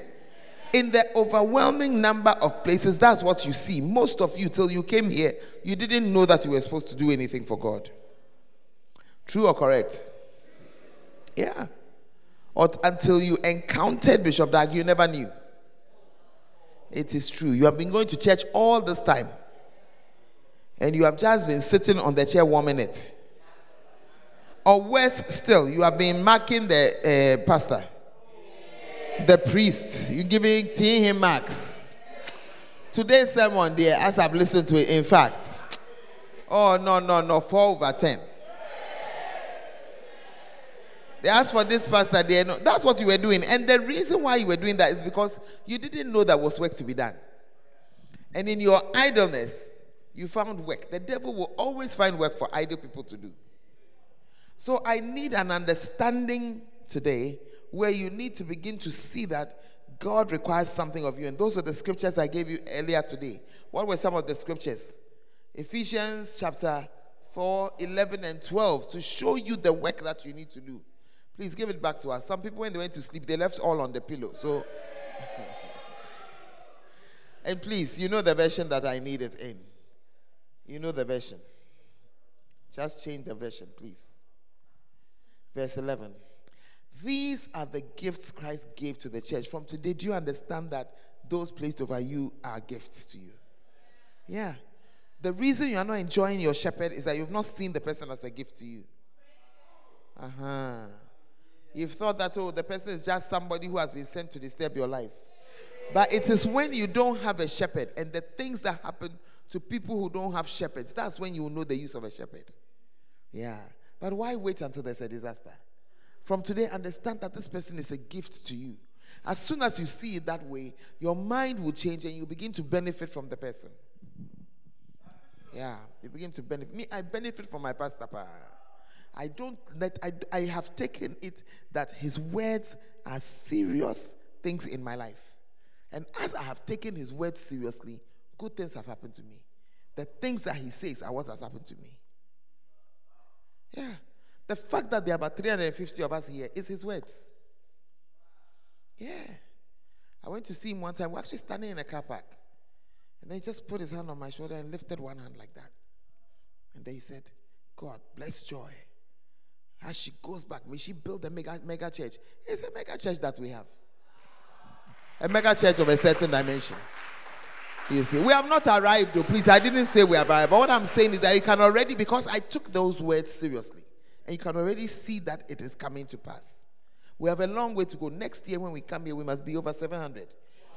In the overwhelming number of places, that's what you see. Most of you, till you came here, you didn't know that you were supposed to do anything for God. True or correct? Yeah. Or until you encountered Bishop Dag, you never knew. It is true. You have been going to church all this time, and you have just been sitting on the chair 1 minute. Or worse still, you have been marking the pastor, the priest. You're seeing him marks. Today's sermon, dear, as I've listened to it, in fact, 4/10. They asked for this pastor, dear. No, that's what you were doing. And the reason why you were doing that is because you didn't know there was work to be done. And in your idleness, you found work. The devil will always find work for idle people to do. So I need an understanding today where you need to begin to see that God requires something of you. And those were the scriptures I gave you earlier today. What were some of the scriptures? Ephesians chapter 4, 11 and 12, to show you the work that you need to do. Please give it back to us. Some people, when they went to sleep, they left all on the pillow. So, and please, you know the version that I need it in. You know the version. Just change the version, please. Verse 11. These are the gifts Christ gave to the church. From today, do you understand that those placed over you are gifts to you? Yeah. The reason you are not enjoying your shepherd is that you've not seen the person as a gift to you. You've thought that, the person is just somebody who has been sent to disturb your life. But it is when you don't have a shepherd, and the things that happen to people who don't have shepherds, that's when you know the use of a shepherd. Yeah. But why wait until there's a disaster? From today, understand that this person is a gift to you. As soon as you see it that way, your mind will change and you begin to benefit from the person. Yeah, you begin to benefit. Me, I benefit from my pastor. I have taken it that his words are serious things in my life. And as I have taken his words seriously, good things have happened to me. The things that he says are what has happened to me. Yeah. The fact that there are about 350 of us here is his words. Yeah. I went to see him one time. We're actually standing in a car park. And then he just put his hand on my shoulder and lifted one hand like that. And then he said, God bless Joy. As she goes back, may she build a mega church. It's a mega church that we have. A mega church of a certain dimension. You see, we have not arrived though. Please, I didn't say we have arrived. But what I'm saying is that you can already, because I took those words seriously. And you can already see that it is coming to pass. We have a long way to go. Next year when we come here, we must be over 700.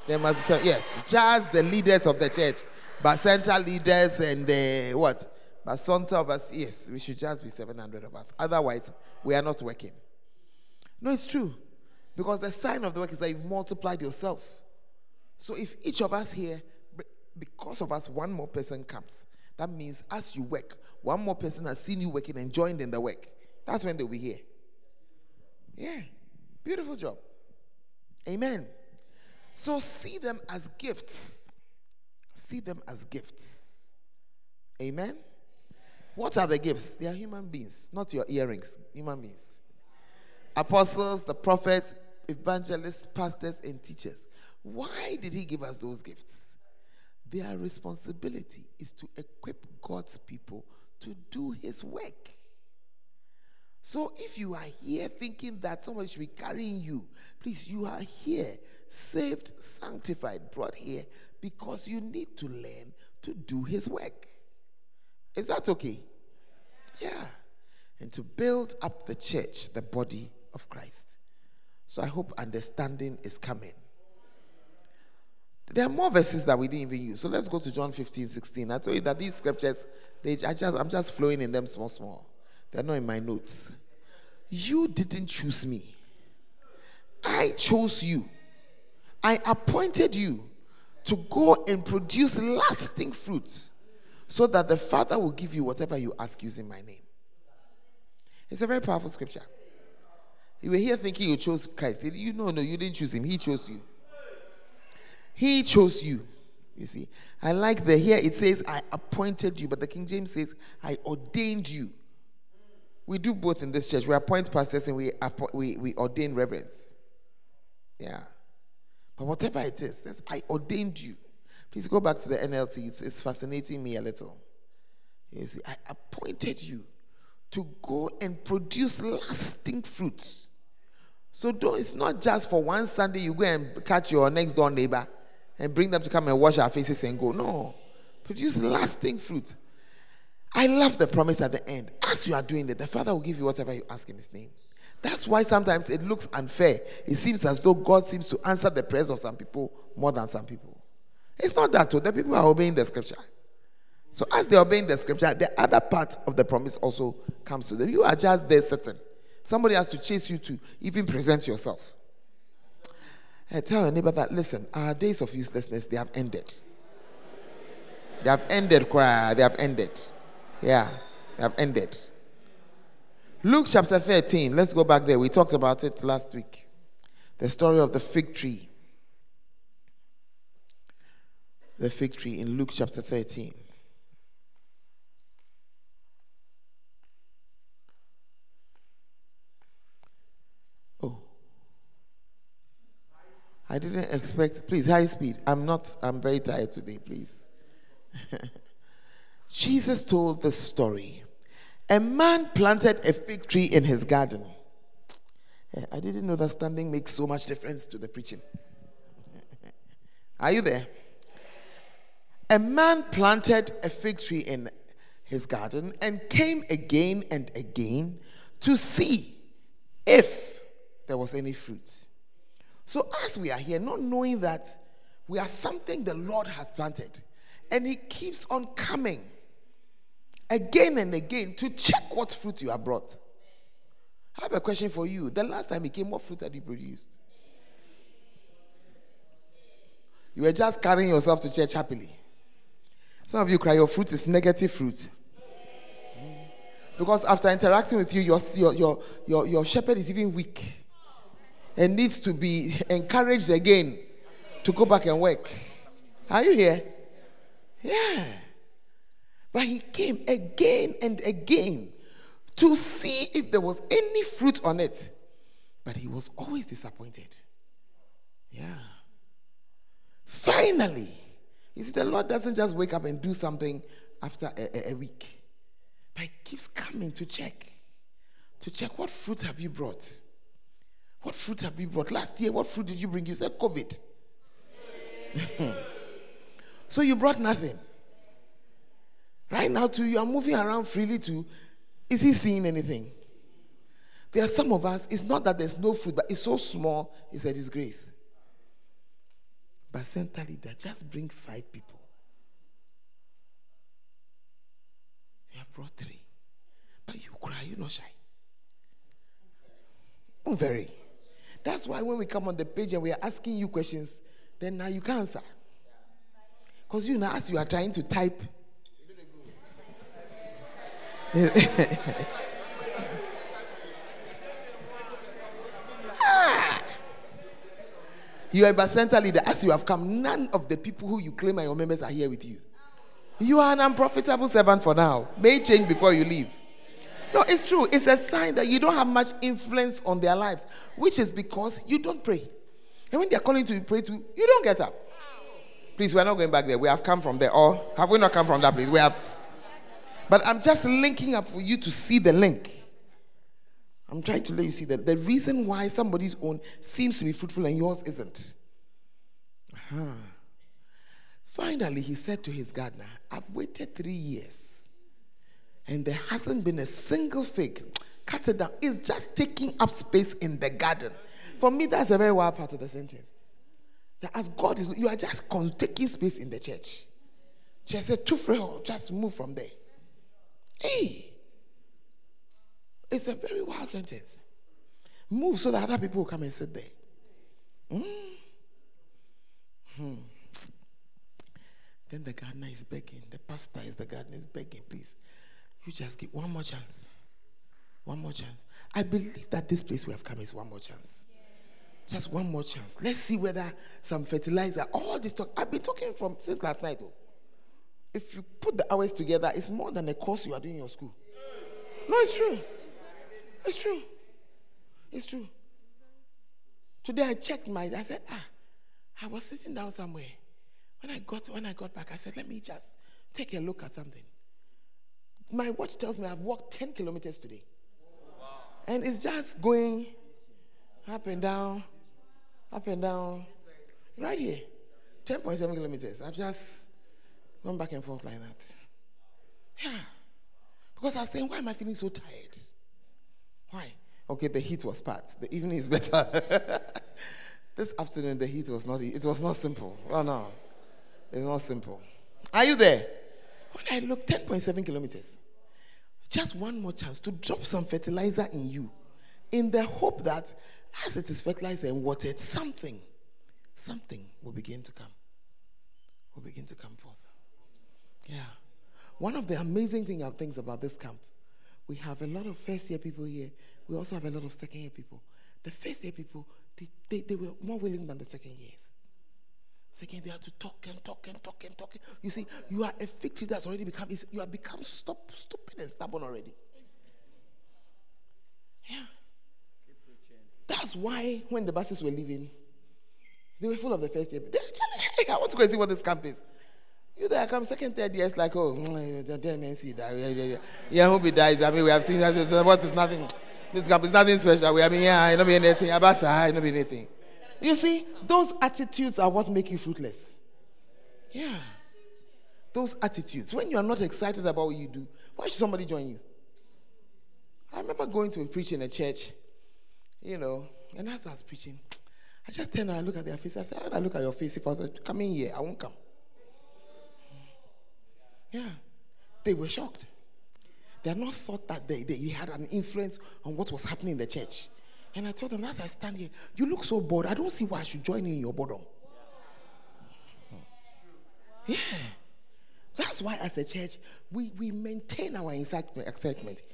There must be just the leaders of the church. Bacenta leaders and Bacenta of us. Yes, we should just be 700 of us. Otherwise, we are not working. No, it's true. Because the sign of the work is that you've multiplied yourself. So if each of us here, because of us, one more person comes. That means as you work, one more person has seen you working and joined in the work. That's when they'll be here. Yeah. Beautiful job. Amen. So see them as gifts. See them as gifts. Amen. What are the gifts? They are human beings, not your earrings. Human beings. Apostles, the prophets, evangelists, pastors, and teachers. Why did he give us those gifts? Their responsibility is to equip God's people to do his work. So if you are here thinking that somebody should be carrying you, please, you are here, saved, sanctified, brought here, because you need to learn to do his work. Is that okay? Yeah. and to build up the church, the body of Christ. So I hope understanding is coming. There are more verses that we didn't even use. So let's go to John 15:16. I told you that these scriptures, I'm just flowing in them small. They're not in my notes. You didn't choose me. I chose you. I appointed you to go and produce lasting fruit so that the Father will give you whatever you ask using my name. It's a very powerful scripture. You were here thinking you chose Christ. You no, you didn't choose him. He chose you. He chose you. You see, I like the here it says I appointed you, but the King James says I ordained you. We do both in this church. We appoint pastors and we ordain reverends. Yeah. But whatever it is, says I ordained you. Please go back to the NLT. It's fascinating me a little. You see, I appointed you to go and produce lasting fruits. So it's not just for one Sunday you go and catch your next door neighbor and bring them to come and wash our faces and go. No. Produce lasting fruit. I love the promise at the end. As you are doing it, the Father will give you whatever you ask in his name. That's why sometimes it looks unfair. It seems as though God seems to answer the prayers of some people more than some people. It's not that though. The people are obeying the scripture. So as they're obeying the scripture, the other part of the promise also comes to them. You are just there certain. Somebody has to chase you to even present yourself. Hey, tell your neighbor that, listen, our days of uselessness, they have ended. They have ended, choir. They have ended. Yeah, they have ended. Luke chapter 13. Let's go back there. We talked about it last week. The story of the fig tree. The fig tree in Luke chapter 13. Oh. I didn't expect. Please, high speed. I'm very tired today, please. Jesus told this story. A man planted a fig tree in his garden. I didn't know that standing makes so much difference to the preaching. Are you there? A man planted a fig tree in his garden and came again and again to see if there was any fruit. So as we are here, not knowing that we are something the Lord has planted, and he keeps on coming again and again to check what fruit you have brought. I have a question for you. The last time he came, what fruit had you produced? You were just carrying yourself to church happily. Some of you cry, your fruit is negative fruit. Because after interacting with you, your shepherd is even weak and needs to be encouraged again to go back and work. Are you here? Yeah. But he came again and again to see if there was any fruit on it. But he was always disappointed. Yeah. Finally, you see, the Lord doesn't just wake up and do something after a week. But he keeps coming to check. To check, what fruit have you brought? What fruit have you brought? Last year, what fruit did you bring? You said COVID. So you brought nothing. Right now, too, you are moving around freely, too. Is he seeing anything? There are some of us, it's not that there's no fruit, but it's so small, it's a disgrace. Bacenta leader, just bring 5 people. You have brought 3. But you cry, you're not shy. Oh, very. That's why when we come on the page and we are asking you questions, then now you can't answer. Because you now, as you are trying to type, you are a Bacenta leader. As you have come, none of the people who you claim are your members are here with you. You are an unprofitable servant for now. May change before you leave. No, it's true. It's a sign that you don't have much influence on their lives, which is because you don't pray. And when they are calling to pray to, you don't get up. Please, we are not going back there. We have come from there. Or have we not come from that place? We have. But I'm just linking up for you to see the link. I'm trying to let you see that the reason why somebody's own seems to be fruitful and yours isn't. Finally, he said to his gardener, I've waited 3 years and there hasn't been a single fig. Cut it down. It's just taking up space in the garden. For me, that's a very wild part of the sentence. That as God is, you are just taking space in the church. Just said, just move from there. Hey! It's a very wild sentence. Move so that other people will come and sit there. Then the gardener is begging. The pastor is the gardener is begging, please. You just give one more chance. One more chance. I believe that this place we have come is one more chance. Yeah. Just one more chance. Let's see whether some fertilizer, all this talk. I've been talking from since last night. Oh. If you put the hours together, it's more than a course you are doing in your school. No, it's true. It's true. It's true. Today I checked I said, I was sitting down somewhere. When I got back, I said, let me just take a look at something. My watch tells me I've walked 10 kilometers today. Wow. And it's just going up and down, right here. 10.7 kilometers. I've just gone back and forth like that. Yeah. Because I was saying, why am I feeling so tired? Why? Okay, the heat was bad. The evening is better. This afternoon, the heat was not. It was not simple. Oh no, it's not simple. Are you there? When I looked, 10.7 kilometers. Just one more chance to drop some fertilizer in you, in the hope that as it is fertilized and watered, something will begin to come. Will begin to come forth. Yeah. One of the amazing things about this camp. We have a lot of first-year people here. We also have a lot of second-year people. The first-year people, they were more willing than the second years. Second, they had to talk. You see, you are a fig tree that's already become stupid and stubborn already. Yeah. That's why when the buses were leaving, they were full of the first-year. They were telling, hey, I want to go and see what this camp is. You there come second, third year, it's like, oh, see that. Yeah, who dies? I mean, we have seen that. What is nothing? This camp is nothing special. I mean, yeah, it don't be anything. Abasa, it don't be anything. You see, those attitudes are what make you fruitless. Yeah. Those attitudes. When you are not excited about what you do, why should somebody join you? I remember going to a preach in a church, and as I was preaching, I just turned and I looked at their face. I said, I look at your face. If I was coming here, I won't come. Yeah, they were shocked. They had not thought that they had an influence on what was happening in the church. And I told them, as I stand here, you look so bored. I don't see why I should join in your boredom. Yeah. That's why as a church, we maintain our excitement.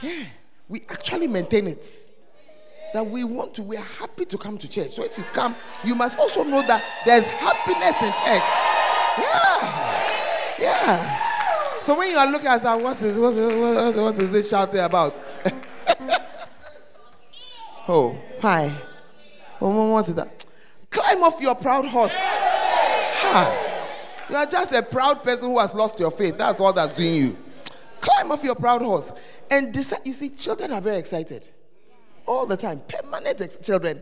Yeah. We actually maintain it. That we are happy to come to church. So if you come, you must also know that there's happiness in church. Yeah. Yeah. So when you are looking at that, what is this shouting about? Oh, hi. Oh, what is that? Climb off your proud horse. Ha. You are just a proud person who has lost your faith. That's all that's doing you. Climb off your proud horse. And decide. You see, children are very excited. All the time. Permanent children.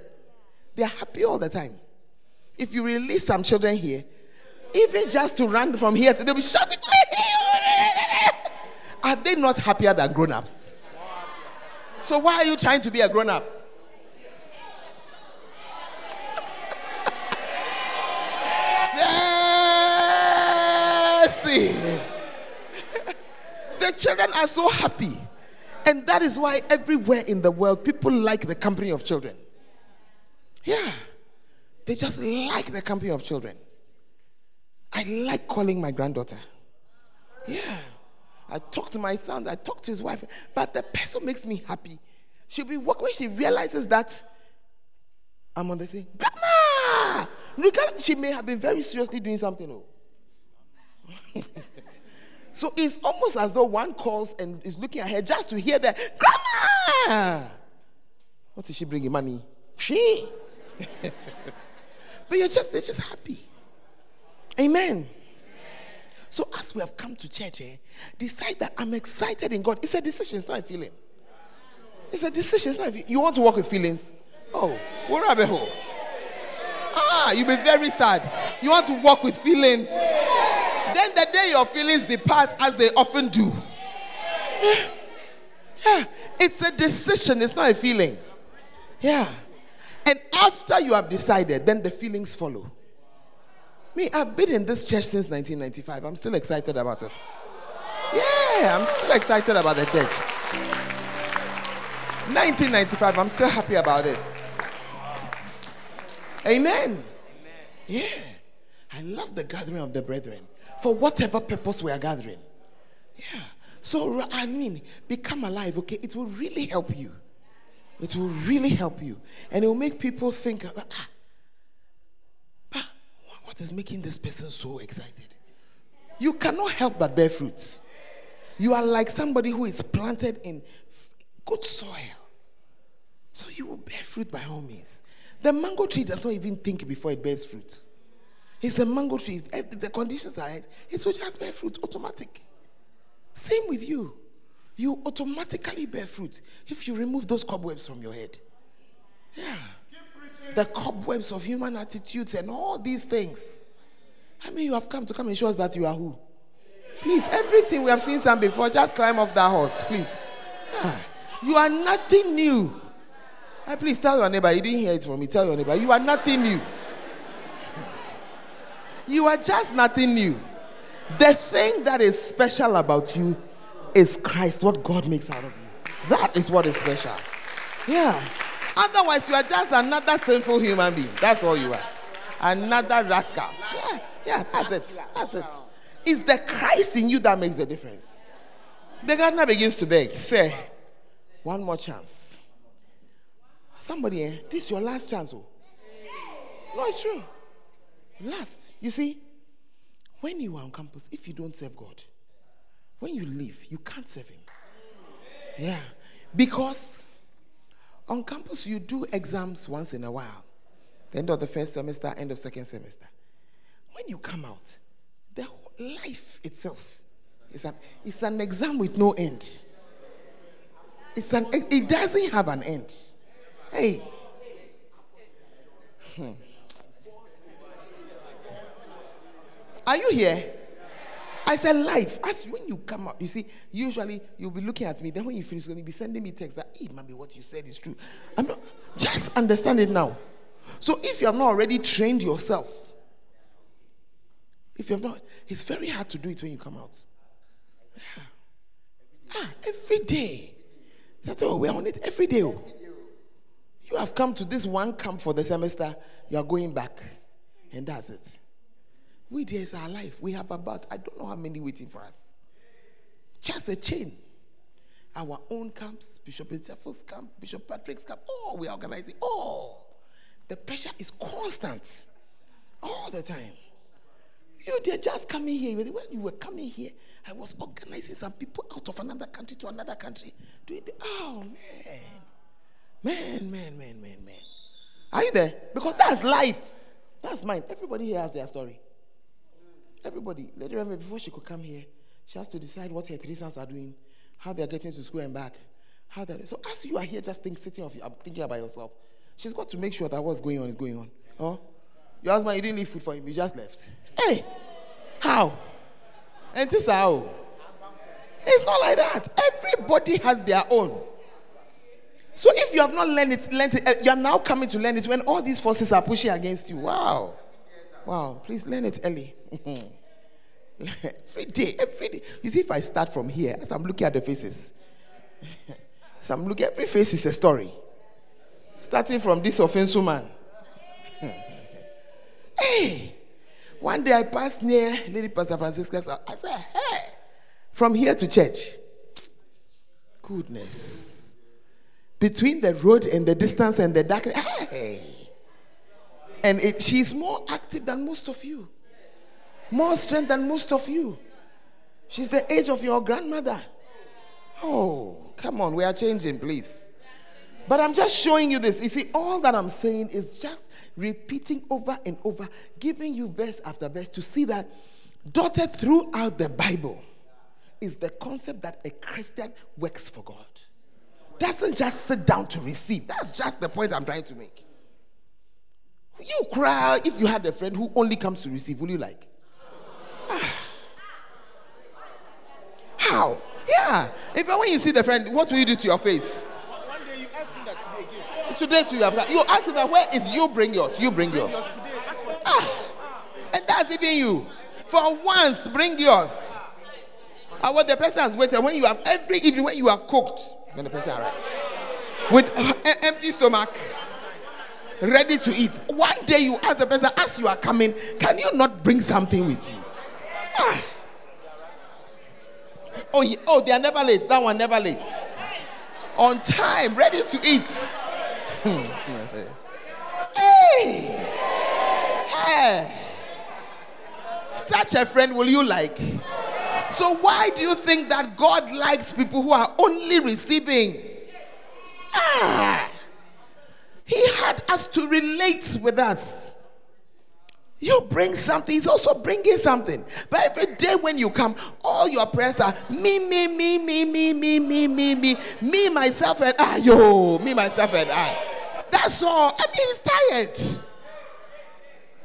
They are happy all the time. If you release some children here, even just to run from here, they'll be shouting. Are they not happier than grown-ups? So why are you trying to be a grown-up? Yes! The children are so happy. And that is why everywhere in the world, people like the company of children. Yeah. They just like the company of children. I like calling my granddaughter. Yeah. I talk to my son. I talk to his wife. But the person makes me happy. She'll be walking when she realizes that I'm on the thing. Grandma! She may have been very seriously doing something. So it's almost as though one calls and is looking at her just to hear that, Grandma! What is she bringing? Mommy? She? But they're just happy. Amen. So as we have come to church, decide that I'm excited in God. It's a decision, it's not a feeling. It's a decision, it's not a feeling. You want to walk with feelings? Oh, we're a hole. You'll be very sad. You want to walk with feelings. Then the day your feelings depart, as they often do. Yeah. It's a decision. It's not a feeling. Yeah. And after you have decided, then the feelings follow. Me, I've been in this church since 1995. I'm still excited about it. Yeah, I'm still excited about the church. 1995, I'm still happy about it. Amen. Yeah. I love the gathering of the brethren for whatever purpose we are gathering. Yeah. So, I mean, become alive, okay? It will really help you. It will really help you. And it will make people think, what is making this person so excited? You cannot help but bear fruit. You are like somebody who is planted in good soil. So you will bear fruit by all means. The mango tree does not even think before it bears fruit. It's a mango tree. If the conditions are right, it will just bear fruit, automatic. Same with you. You automatically bear fruit if you remove those cobwebs from your head. Yeah. The cobwebs of human attitudes and all these things. I mean, you have come and show us that you are who? Please, everything we have seen some before, just climb off that horse, please. Ah, you are nothing new. Ah, please tell your neighbor, you didn't hear it from me, tell your neighbor, you are nothing new. You are just nothing new. The thing that is special about you is Christ, what God makes out of you. That is what is special. Yeah. Otherwise, you are just another sinful human being. That's all you are. Another rascal. Yeah, yeah, that's it. That's it. It's the Christ in you that makes the difference. The gardener begins to beg. Fair. One more chance. Somebody, this is your last chance. Oh. No, it's true. Last. You see, when you are on campus, if you don't serve God, when you leave, you can't serve Him. Yeah. Because on campus, you do exams once in a while. The end of the first semester, end of second semester. When you come out, the whole life itself is an exam with no end. It doesn't have an end. Hey. Are you here? I said life. As when you come up, you see, usually you'll be looking at me. Then when you finish, you'll be sending me texts that, hey, mommy, what you said is true. I'm not, just understand it now. So if you have not already trained yourself, if you have not, it's very hard to do it when you come out. Yeah. Every day. That's all. We're on it every day. You have come to this one camp for the semester. You are going back. And that's it. We there is our life. We have about, I don't know how many waiting for us. Just a chain. Our own camps, Bishop Intefo's camp, Bishop Patrick's camp, all we are organizing. Oh, the pressure is constant. All the time. You there just coming here. When you were coming here, I was organizing some people out of another country to another country. Doing the, oh, man. Man. Are you there? Because that's life. That's mine. Everybody here has their story. Everybody, Lady Remy, before she could come here, she has to decide what her three sons are doing, how they are getting to school and back. So as you are here, just thinking about yourself. She's got to make sure that what's going on is going on. Oh, your husband, you didn't leave food for him, you just left. Hey, how? And this how? It's not like that. Everybody has their own. So if you have not learned it, you are now coming to learn it when all these forces are pushing against you. Wow. Wow, please learn it early. every day. You see, if I start from here, as I'm looking at the faces, every face is a story. Starting from this offensive man. Hey, one day I passed near Lady Pastor Francisca's house. I said, hey, from here to church. Goodness. Between the road and the distance and the darkness. Hey. And she's more active than most of you. More strength than most of you. She's the age of your grandmother. Oh, come on, we are changing, please. But I'm just showing you this. You see, all that I'm saying is just repeating over and over, giving you verse after verse to see that dotted throughout the Bible is the concept that a Christian works for God. Doesn't just sit down to receive. That's just the point I'm trying to make. You cry if you had a friend who only comes to receive. Will you like? How? Yeah. Yeah. If when you see the friend, what will you do to your face? One day you ask him that today again. Today too, you ask him that, where is you bring yours? You bring yours. Today, and that's even you. For once, bring yours. And what the person has waited, when you have every evening, when you have cooked, when the person arrives with an empty stomach, ready to eat. One day you ask the person, as you are coming, can you not bring something with you? Ah. Oh, they are never late. That one never late. On time, ready to eat. Hey. Hey. Such a friend will you like? So why do you think that God likes people who are only receiving? Ah, he had us to relate with us. You bring something, he's also bringing something. But every day when you come, all your prayers are me, myself, and I. Me, myself, and I. That's all. I mean, he's tired.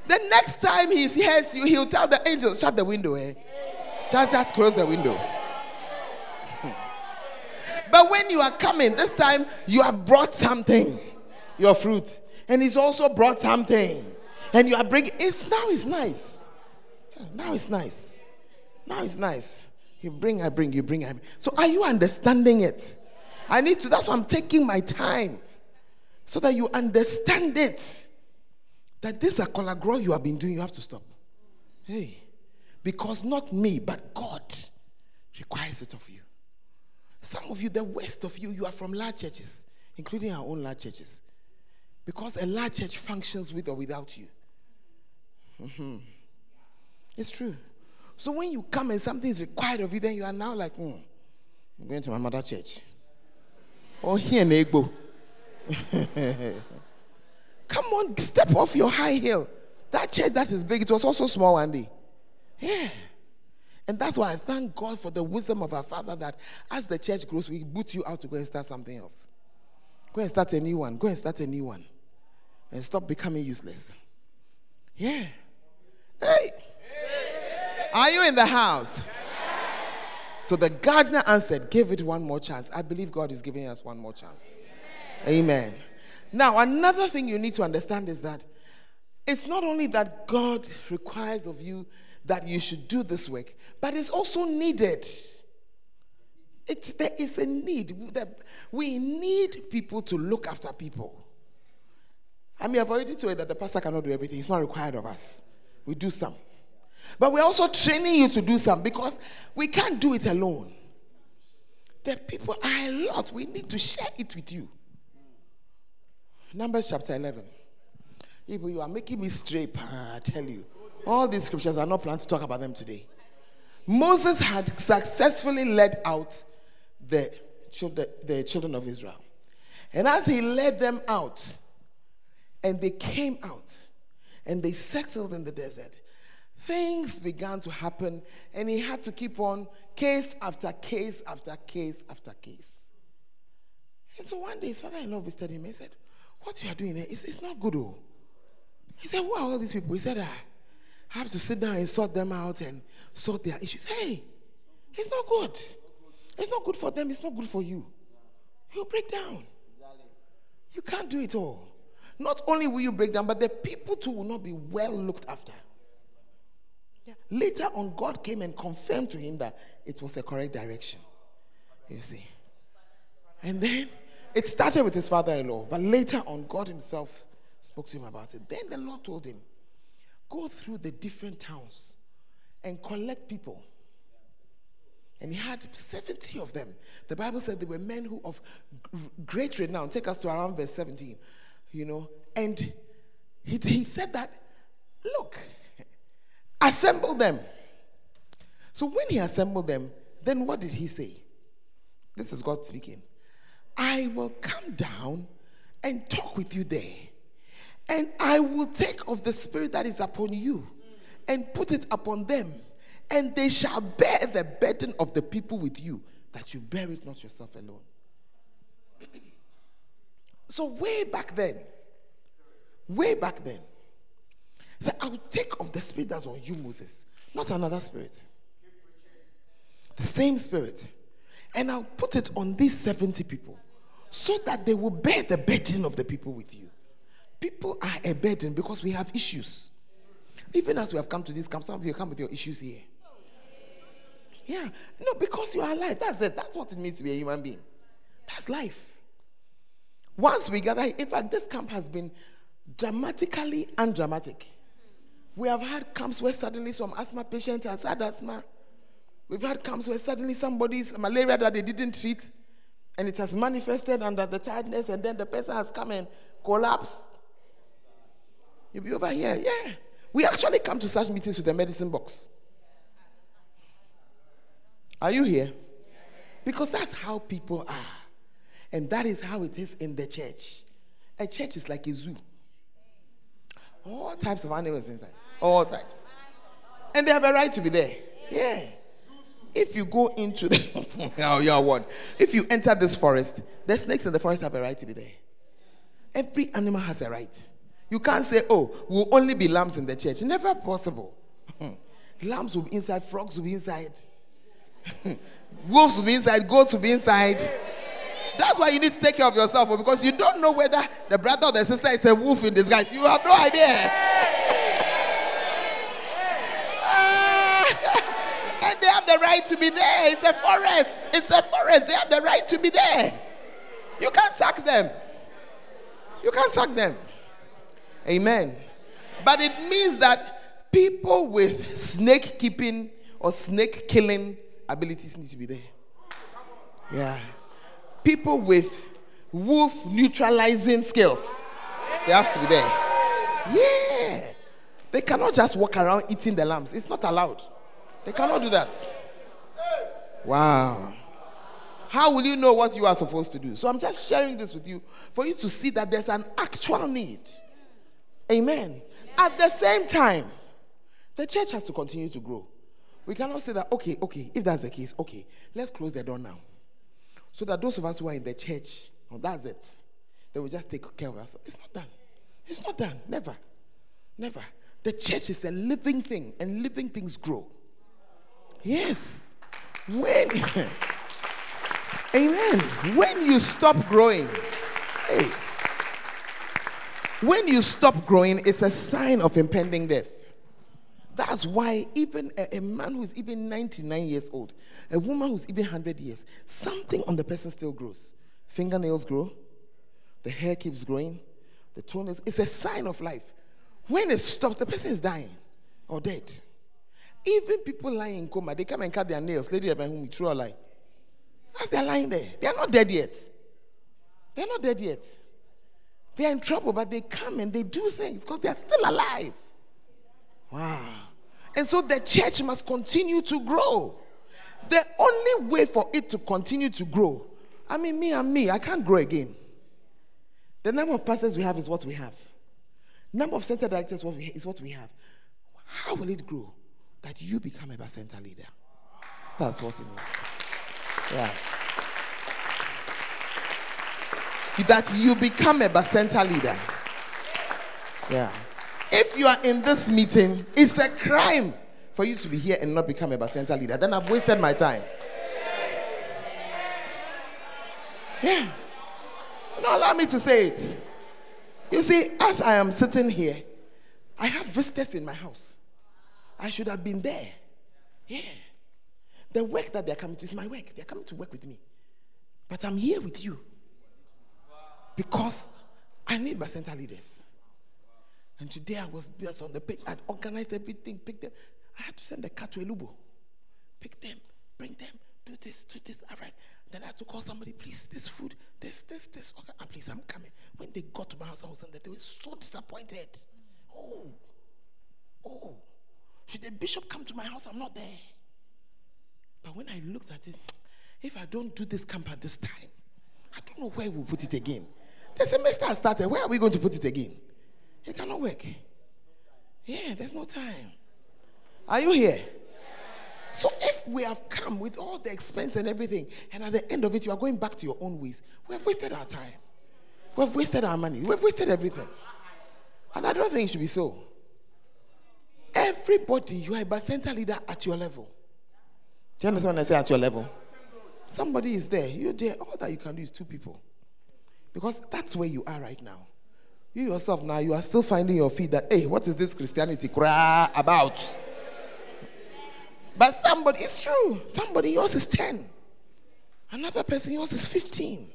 The next time he hears you, he'll tell the angels, shut the window, eh? Just close the window. But when you are coming, this time you have brought something, your fruit. And he's also brought something. And you are bringing, Now it's nice. You bring, I bring, you bring, I bring. So are you understanding it? That's why I'm taking my time. So that you understand it. That this is a colagro you have been doing, you have to stop. Hey. Because not me, but God requires it of you. Some of you, the worst of you, you are from large churches, including our own large churches. Because a large church functions with or without you. Mm-hmm. It's true. So when you come and something is required of you, then you are now like, I'm going to my mother church. Or here, Negbo. Come on, step off your high hill. That church that is big, it was also small one day. Yeah. And that's why I thank God for the wisdom of our Father that as the church grows, we boot you out to go and start something else. Go and start a new one. Go and start a new one. And stop becoming useless. Yeah. Hey. Are you in the house? So the gardener answered, give it one more chance. I believe God is giving us one more chance. Amen. Now, another thing you need to understand is that it's not only that God requires of you that you should do this work, but it's also needed. There is a need. We need people to look after people. I mean, I've already told you that the pastor cannot do everything. It's not required of us. We do some. But we're also training you to do some because we can't do it alone. The people are a lot. We need to share it with you. Numbers chapter 11. People, you are making me stray, I tell you. All these scriptures, are not planning to talk about them today. Moses had successfully led out the children of Israel. And as he led them out, and they came out, and they settled in the desert, things began to happen, and he had to keep on case after case after case after case. And so one day his father-in-law visited him and said, what you are doing here, it's not good, oh. He said, who are all these people? He said, I have to sit down and sort them out and sort their issues. Hey, it's not good. It's not good for them. It's not good for you. You'll break down. You can't do it all. Not only will you break down, but the people too will not be well looked after. Yeah. Later on, God came and confirmed to him that it was a correct direction. You see. And then it started with his father-in-law, but later on, God himself spoke to him about it. Then the Lord told him, go through the different towns and collect people. And he had 70 of them. The Bible said they were men who of great renown. Take us to around verse 17. You know, and he said that, look, assemble them. So when he assembled them, then what did he say? This is God speaking. I will come down and talk with you there. And I will take of the spirit that is upon you and put it upon them. And they shall bear the burden of the people with you, that you bear it not yourself alone. So way back then, he said, I will take of the spirit that's on you, Moses. Not another spirit. The same spirit. and I'll put it on these 70 people so that they will bear the burden of the people with you. People are a burden because we have issues. Even as we have come to this camp, some of you come with your issues here. Yeah. No, because you are alive. That's it. That's what it means to be a human being. That's life. Once we gather, in fact, this camp has been dramatically undramatic. We have had camps where suddenly some asthma patient has had asthma. We've had camps where suddenly somebody's malaria that they didn't treat, and it has manifested under the tiredness, and then the person has come and collapsed. You'll be over here. Yeah. We actually come to such meetings with a medicine box. Are you here? Because that's how people are. And that is how it is in the church. A church is like a zoo. All types of animals inside. All types. And they have a right to be there. Yeah. If you go into the... If you enter this forest, the snakes in the forest have a right to be there. Every animal has a right. You can't say, oh, we'll only be lambs in the church. Never possible. Lambs will be inside. Frogs will be inside. Wolves will be inside. Goats will be inside. That's why you need to take care of yourself, because you don't know whether the brother or the sister is a wolf in disguise. You have no idea. And they have the right to be there. It's a forest. It's a forest. They have the right to be there. You can't sack them. You can't sack them. Amen. But it means that people with snake keeping or snake killing abilities need to be there. Yeah. People with wolf neutralizing skills, they have to be there. Yeah. They cannot just walk around eating the lambs. It's not allowed. They cannot do that. Wow. How will you know what you are supposed to do? So I'm just sharing this with you for you to see that there's an actual need. Amen. At the same time, the church has to continue to grow. We cannot say that, okay, if that's the case, okay, let's close the door now. So that those of us who are in the church, oh, that's it. They will just take care of us. It's not done. It's not done. Never. Never. The church is a living thing, and living things grow. Yes. Amen. When you stop growing, when you stop growing, it's a sign of impending death. That's why even a man who's even 99 years old, a woman who's even 100 years, something on the person still grows. Fingernails grow. The hair keeps growing. The toenails. It's a sign of life. When it stops, the person is dying or dead. Even people lying in coma, they come and cut their nails. Lady Remy, whom we threw a lie. As they're lying there, they are not dead yet. They're not dead yet. They're in trouble, but they come and they do things because they're still alive. Wow. And so the church must continue to grow. The only way for it to continue to grow, I mean, I can't grow again. The number of pastors we have is what we have. Number of center directors is what we have. How will it grow? That you become a Bacenta leader. That's what it means. Yeah. That you become a Bacenta leader. Yeah. If you are in this meeting, it's a crime for you to be here and not become a Bacenta leader. Then I've wasted my time. Yeah. No, allow me to say it. You see, as I am sitting here, I have visitors in my house. I should have been there. Yeah. The work that they're coming to is my work. They're coming to work with me. But I'm here with you. Because I need Bacenta leaders. And today I was just on the page. I'd organized everything, picked them. I had to send the car to Elubo. Pick them, bring them, do this, all right. Then I had to call somebody, please, this food, this. Okay, and please, I'm coming. When they got to my house, I was in there. They were so disappointed. Oh. Should the bishop come to my house? I'm not there. But when I looked at it, if I don't do this camp at this time, I don't know where we'll put it again. The semester has started. Where are we going to put it again? It cannot work. Yeah, there's no time. Are you here? So if we have come with all the expense and everything, and at the end of it, you are going back to your own ways, we have wasted our time. We have wasted our money. We have wasted everything. And I don't think it should be so. Everybody, you are a Bacenta leader at your level. Do you understand when I say at your level? Somebody is there. You're there. All that you can do is two people. Because that's where you are right now. You yourself now, you are still finding your feet that, hey, what is this Christianity crap about? But somebody, it's true. Somebody, yours is 10. Another person, yours is 15.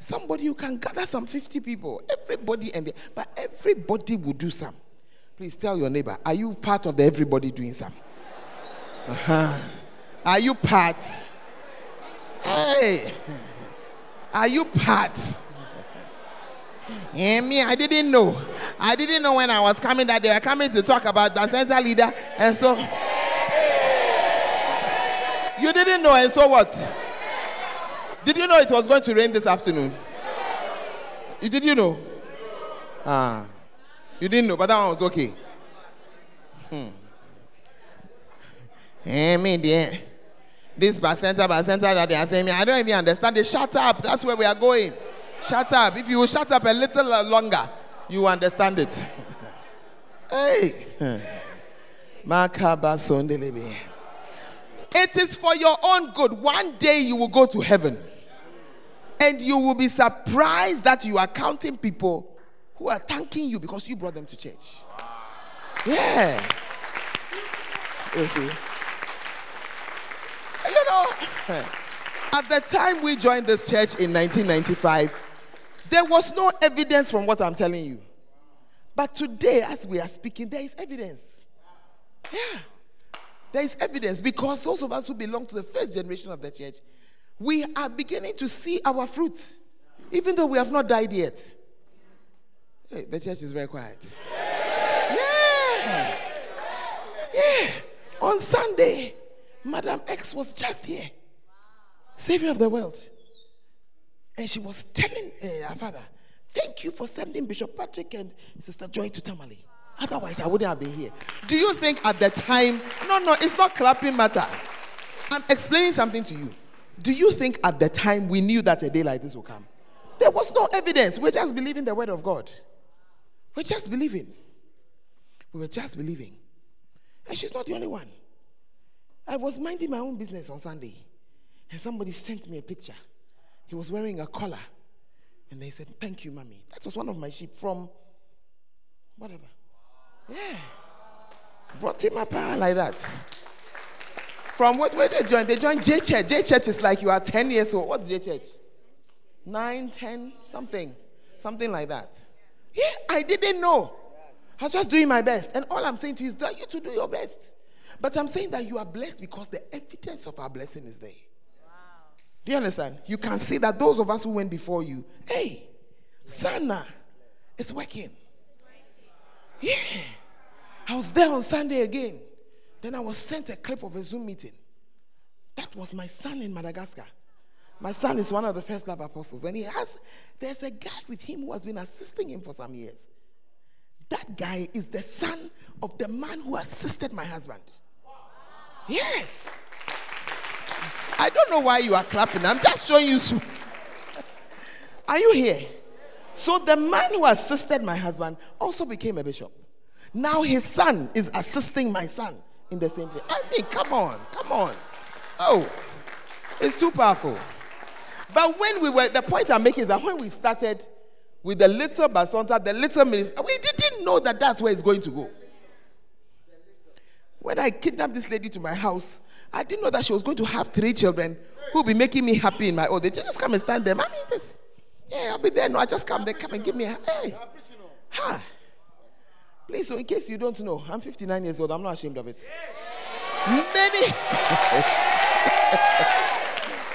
Somebody, you can gather some 50 people. Everybody, but everybody will do some. Please tell your neighbor, are you part of the everybody doing some? Uh-huh. Are you part? Hey, are you part? Yeah, me, I didn't know. I didn't know when I was coming that they were coming to talk about the center leader, and so you didn't know, and so what? Did you know it was going to rain this afternoon? Did you know? Ah, you didn't know, but that one was okay. Yeah, me, dear. This Bacenta that they are saying, I don't even understand. They shut up. That's where we are going. Shut up. If you will shut up a little longer, you will understand it. Hey. It is for your own good. One day you will go to heaven. And you will be surprised that you are counting people who are thanking you because you brought them to church. Yeah. You see. You know, at the time we joined this church in 1995, there was no evidence from what I'm telling you. But today, as we are speaking, there is evidence. Yeah. There is evidence because those of us who belong to the first generation of the church, we are beginning to see our fruit, even though we have not died yet. Hey, the church is very quiet. Yeah. Yeah. On Sunday, Madam X was just here, Savior of the world, and she was telling her father, thank you for sending Bishop Patrick and Sister Joy to Tamale. Otherwise I wouldn't have been here. Do you think at the time, no, it's not clapping matter, I'm explaining something to you. Do you think at the time we knew that a day like this will come? There was no evidence. We're just believing the word of God. We're just believing. We were just believing. And she's not the only one. I was minding my own business on Sunday, and somebody sent me a picture. He was wearing a collar, and they said, thank you, mommy. That was one of my sheep from whatever. Yeah. Brought him up like that. From what, where they joined? They joined J Church. J Church is like you are 10 years old. What's J Church? 9, 10, something. Something like that. Yeah, I didn't know. I was just doing my best. And all I'm saying to you is that you to do your best. But I'm saying that you are blessed because the evidence of our blessing is there. Wow. Do you understand? You can see that those of us who went before you, hey, Sana, it's working. Yeah. I was there on Sunday again. Then I was sent a clip of a Zoom meeting. That was my son in Madagascar. My son is one of the First Love apostles. And there's a guy with him who has been assisting him for some years. That guy is the son of the man who assisted my husband. Yes. I don't know why you are clapping. I'm just showing you. Are you here? So the man who assisted my husband also became a bishop. Now his son is assisting my son in the same place. I think, come on. Oh, it's too powerful. But when we were, the point I'm making is that when we started with the little Bacenta, the little ministry, we didn't know that that's where it's going to go. When I kidnapped this lady to my house, I didn't know that she was going to have 3 children who will be making me happy in my old age. They just come and stand there. Mommy, this. Yeah, I'll be there. No, I just come. They come and give me a. Hey. Huh. Please, so in case you don't know, I'm 59 years old. I'm not ashamed of it.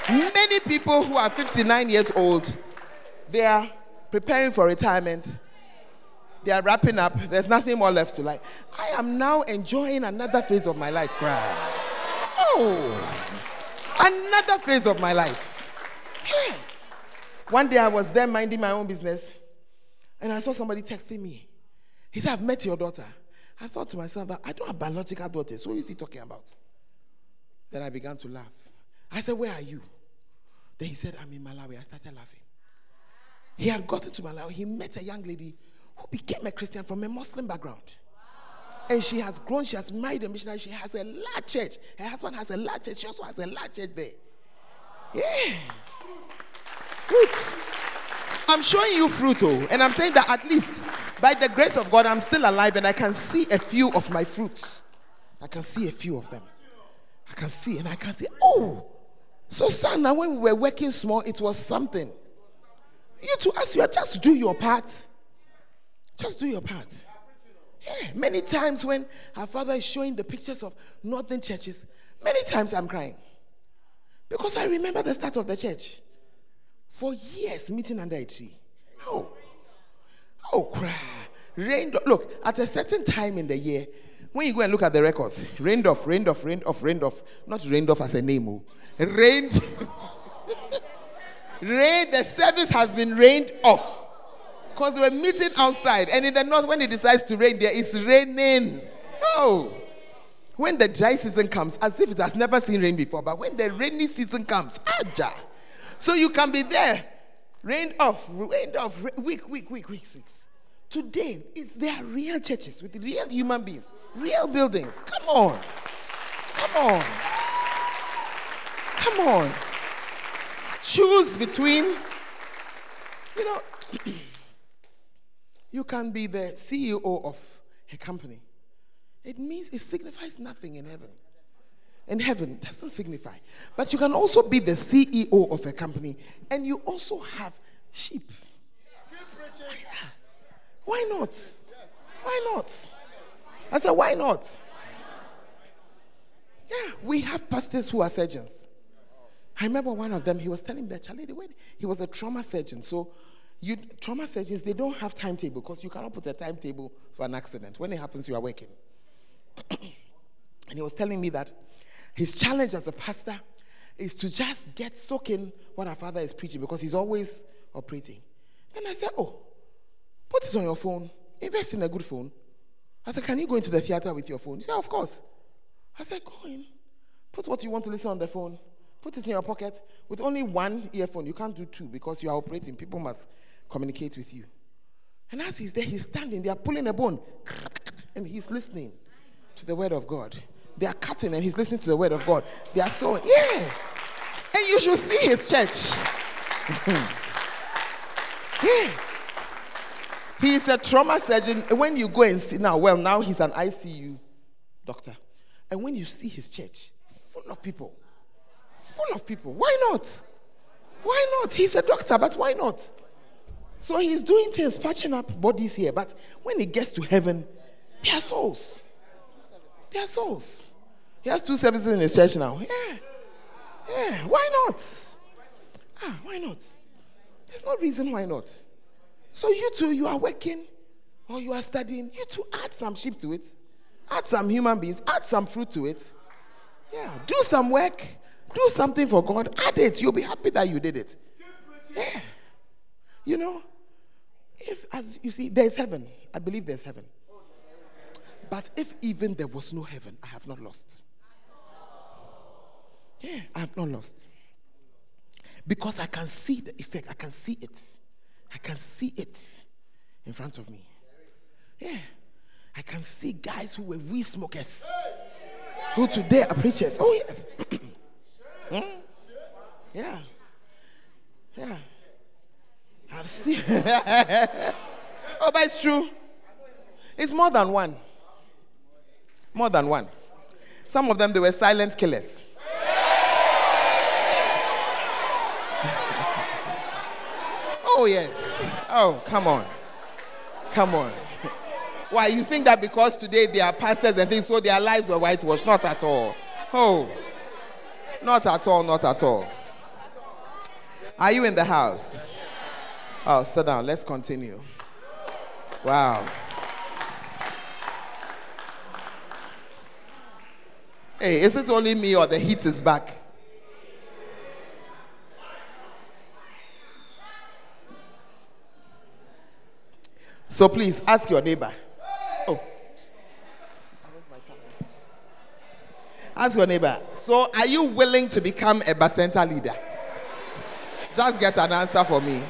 Many people who are 59 years old, they are preparing for retirement. They are wrapping up. There's nothing more left to life. I am now enjoying another phase of my life. Cry. Oh, another phase of my life. Yeah. One day I was there minding my own business, and I saw somebody texting me. He said, I've met your daughter. I thought to myself, I don't have biological daughters. What is he talking about? Then I began to laugh. I said, where are you? Then he said, I'm in Malawi. I started laughing. He had gotten to Malawi. He met a young lady who became a Christian from a Muslim background. Wow. And she has grown. She has married a missionary. She has a large church. Her husband has a large church. She also has a large church there. Yeah. Fruits. I'm showing you fruit, and I'm saying that at least by the grace of God, I'm still alive and I can see a few of my fruits. I can see a few of them. I can see, and I can see, oh, so son, now when we were working small, it was something. You to ask, you just do your part. Just do your part. Yeah. Many times when our father is showing the pictures of northern churches, many times I'm crying. Because I remember the start of the church. For years, meeting under a tree. Oh, cry. Rained off. Look, at a certain time in the year, when you go and look at the records, rained off. Not rained off as a name. Oh. Rained. Rain, the service has been rained off. Because they were meeting outside. And in the north, when it decides to rain there, it's raining. Oh. When the dry season comes, as if it has never seen rain before. But when the rainy season comes, aja. So you can be there. Rained off. Weeks. Today, there are real churches with real human beings. Real buildings. Come on. Choose between, you can be the CEO of a company. It means it signifies nothing in heaven. And heaven doesn't signify. But you can also be the CEO of a company and you also have sheep. Yeah. Why not? Yes. Why not? I said, why not? Yeah, we have pastors who are surgeons. I remember one of them, he was telling me that, Charlie, he was a trauma surgeon. So trauma surgeons, they don't have timetable because you cannot put a timetable for an accident. When it happens, you are working. And he was telling me that his challenge as a pastor is to just get soak in what our father is preaching because he's always operating. Then I said, oh, put this on your phone. Invest in a good phone. I said, can you go into the theater with your phone? He said, of course. I said, go in. Put what you want to listen on the phone. Put it in your pocket with only one earphone. You can't do two because you are operating. People must communicate with you. And as he's there, he's standing. They are pulling a bone. And he's listening to the word of God. They are cutting and he's listening to the word of God. They are sowing. Yeah. And you should see his church. Yeah. He is a trauma surgeon. When you go and see now he's an ICU doctor. And when you see his church, full of people. Why not? He's a doctor, but why not? So he's doing things, patching up bodies here, but when he gets to heaven, they are souls. He has two services in his church now. Yeah. Why not? There's no reason why not. So you too, you are working or you are studying, you too add some sheep to it, add some human beings, add some fruit to it. Yeah, do some work. Do something for God. Add it. You'll be happy that you did it. Yeah. There's heaven. I believe there's heaven. But if even there was no heaven, I have not lost. Yeah, I have not lost. Because I can see the effect. I can see it. I can see it in front of me. Yeah. I can see guys who were weed smokers who today are preachers. Oh, yes. Hmm? Yeah. I've seen. Oh, but it's true. It's more than one. Some of them, they were silent killers. Oh, yes. Oh, come on. Why, you think that because today they are pastors and things, so their lives were whitewashed? Not at all. Oh. Not at all. Are you in the house? Oh, sit down. Let's continue. Wow. Hey, is it only me or the heat is back? So please, ask your neighbor. Ask your neighbor, so are you willing to become a Bacenta leader? Just get an answer for me.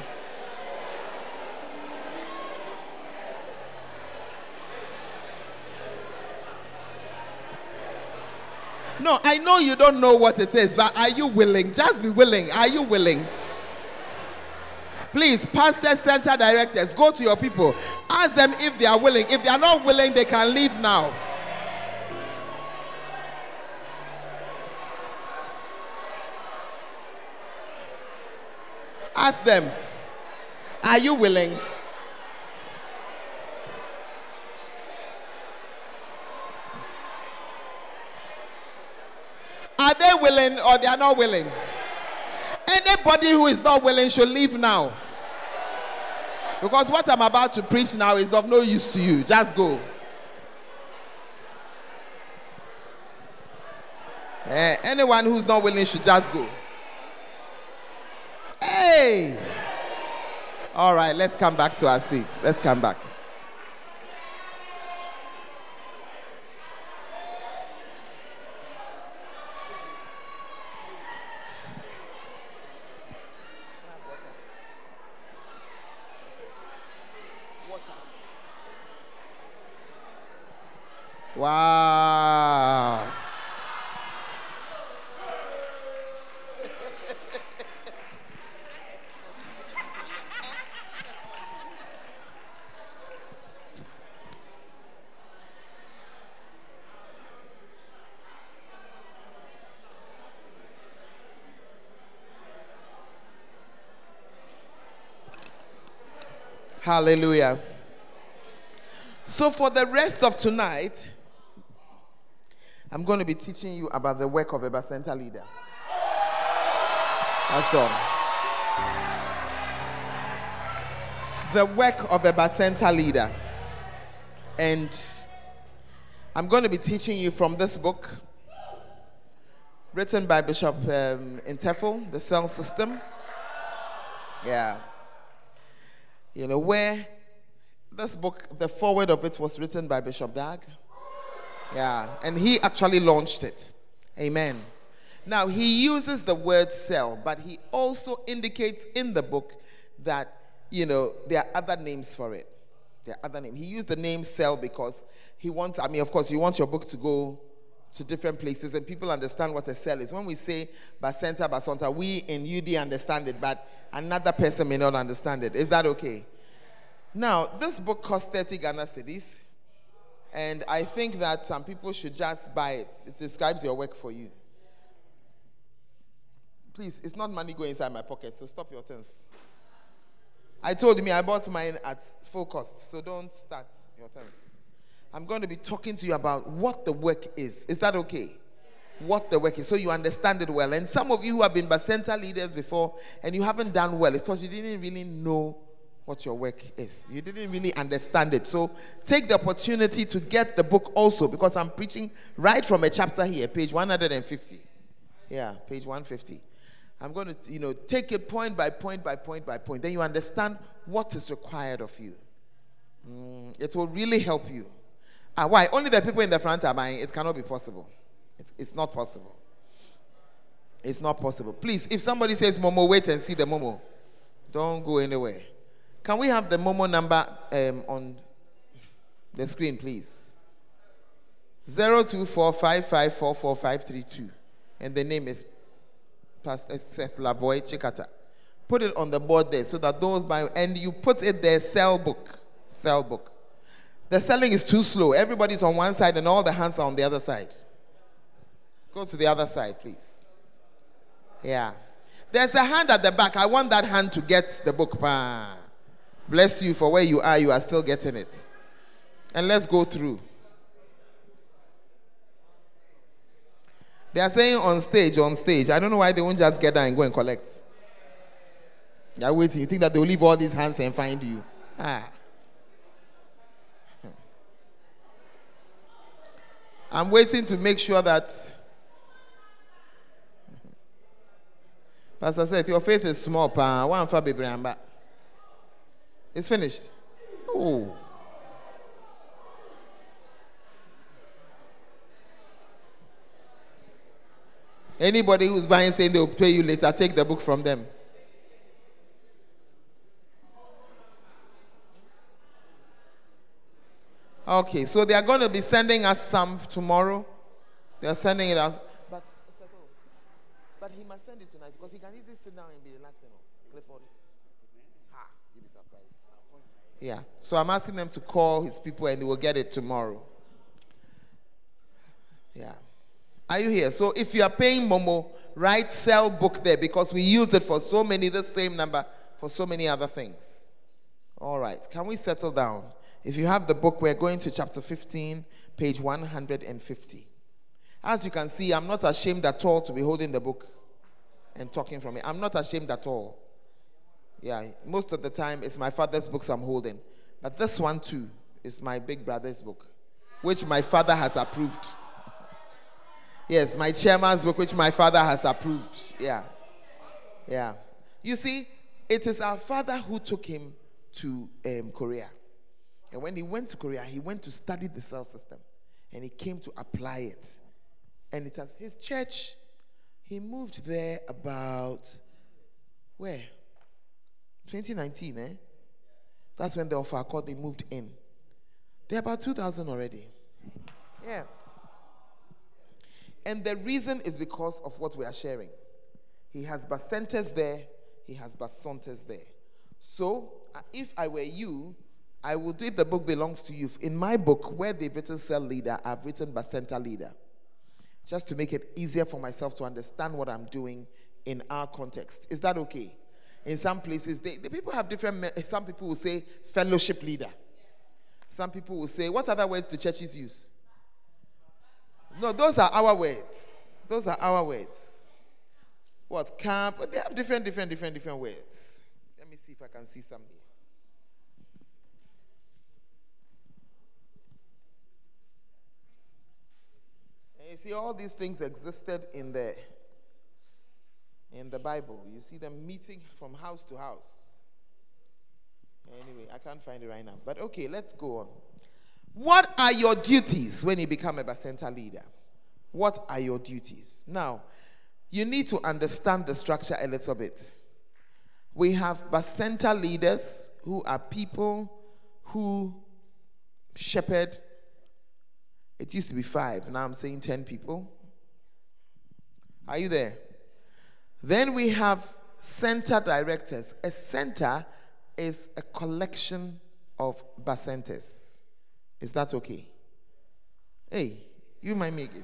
No, I know you don't know what it is, but are you willing? Just be willing. Are you willing? Please, pastors, center directors, go to your people. Ask them if they are willing. If they are not willing, they can leave now. Ask them, are you willing? Are they willing or they are not willing? Anybody who is not willing should leave now. Because what I'm about to preach now is of no use to you. Just go. Anyone who's not willing should just go. Hey! All right, let's come back to our seats. Let's come back. Wow. Hallelujah. So for the rest of tonight, I'm going to be teaching you about the work of a Bacenta leader. That's all. The work of a Bacenta leader. And I'm going to be teaching you from this book, written by Bishop Intefo, The Cell System. Yeah. You know, where this book, the foreword of it was written by Bishop Dag. Yeah, and he actually launched it. Amen. Now, he uses the word cell, but he also indicates in the book that, you know, there are other names for it. There are other names. He used the name cell because he wants, I mean, of course, you want your book to go to different places and people understand what a cell is. When we say Bacenta, we in UD understand it, but another person may not understand it. Is that okay? Now, this book costs 30 Ghana cedis. And I think that some people should just buy it. It describes your work for you. Please, it's not money going inside my pocket, so stop your things. I told me I bought mine at full cost, so don't start your things. I'm going to be talking to you about what the work is. Is that okay? What the work is, so you understand it well. And some of you who have been Bacenta leaders before, and you haven't done well, because you didn't really know what your work is. You didn't really understand it. So take the opportunity to get the book also, because I'm preaching right from a chapter here, page 150. Yeah, page 150. I'm going to, you know, take it point by point by point by point. Then you understand what is required of you. It will really help you. Why? Only the people in the front are buying. It cannot be possible. It's not possible. It's not possible. Please, if somebody says Momo, wait and see the Momo. Don't go anywhere. Can we have the Momo number on the screen, please? 0245544532. And the name is Pastor Seth Lavoy Chikata. Put it on the board there so that those by... And you put it there, sell book. Sell book. The selling is too slow. Everybody's on one side and all the hands are on the other side. Go to the other side, please. Yeah. There's a hand at the back. I want that hand to get the book. Bah. Bless you for where you are still getting it. And let's go through. They are saying on stage, on stage. I don't know why they won't just get there and go and collect. They are waiting. You think that they will leave all these hands and find you? Ah. I'm waiting to make sure that Pastor said, your faith is small, pa. One for baby and back. It's finished. Oh. Anybody who's buying saying they'll pay you later, take the book from them. Okay, so they are going to be sending us some tomorrow. They are sending it out. But he must send it tonight because he can easily sit down and be relaxing. Clifford. Ha, you'll be surprised. Yeah. So I'm asking them to call his people and they will get it tomorrow. Yeah. Are you here? So if you are paying Momo, write sell book there because we use it for so many, the same number, for so many other things. All right. Can we settle down? If you have the book, we're going to chapter 15, page 150. As you can see, I'm not ashamed at all to be holding the book and talking from it. I'm not ashamed at all. Yeah, most of the time it's my father's books I'm holding. But this one too is my big brother's book, which my father has approved. Yes, my chairman's book, which my father has approved. Yeah. Yeah. You see, it is our father who took him to Korea. And when he went to Korea, he went to study the cell system. And he came to apply it. And it has his church. He moved there about, where? 2019, eh? That's when the offer called, they moved in. They're about 2,000 already. Yeah. And the reason is because of what we are sharing. He has Bacentas there. He has Bacentas there. So, if I were you, I would do it, the book belongs to you. In my book, where they've written cell leader, I've written Bacenta leader. Just to make it easier for myself to understand what I'm doing in our context. Is that okay? In some places, the people have different, some people will say fellowship leader. Some people will say, what other words do churches use? No, those are our words. Those are our words. What, camp? They have different words. Let me see if I can see something. And you see, all these things existed in the Bible. You see them meeting from house to house. Anyway, I can't find it right now. But okay, let's go on. What are your duties when you become a Bacenta leader? What are your duties? Now, you need to understand the structure a little bit. We have Bacenta leaders who are people who shepherd. It used to be 5. Now I'm saying 10 people. Are you there? Then we have center directors. A center is a collection of Bacentas. Is that okay? Hey, you might make it.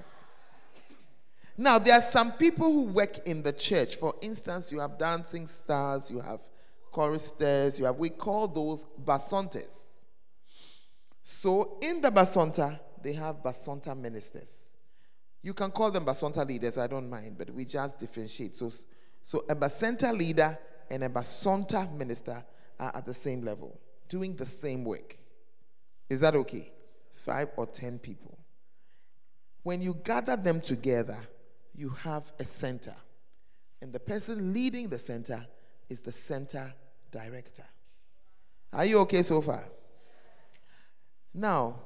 Now, there are some people who work in the church. For instance, you have dancing stars, you have choristers, you have, we call those Bacentas. So, in the Bacenta, they have Bacenta ministers. You can call them Bacenta leaders, I don't mind, but we just differentiate. So a Bacenta leader and a Bacenta minister are at the same level, doing the same work. Is that okay? 5 or 10 people. When you gather them together, you have a center. And the person leading the center is the center director. Are you okay so far? Now,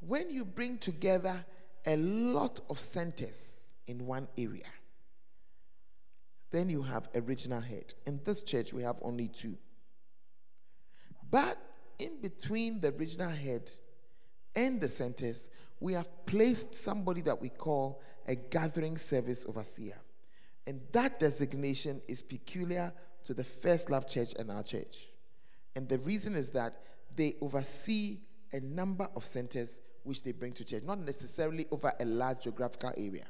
when you bring together a lot of centers in one area, then you have a regional head. In this church, we have only 2. But in between the regional head and the centers, we have placed somebody that we call a gathering service overseer. And that designation is peculiar to the First Love Church and our church. And the reason is that they oversee a number of centers which they bring to church, not necessarily over a large geographical area.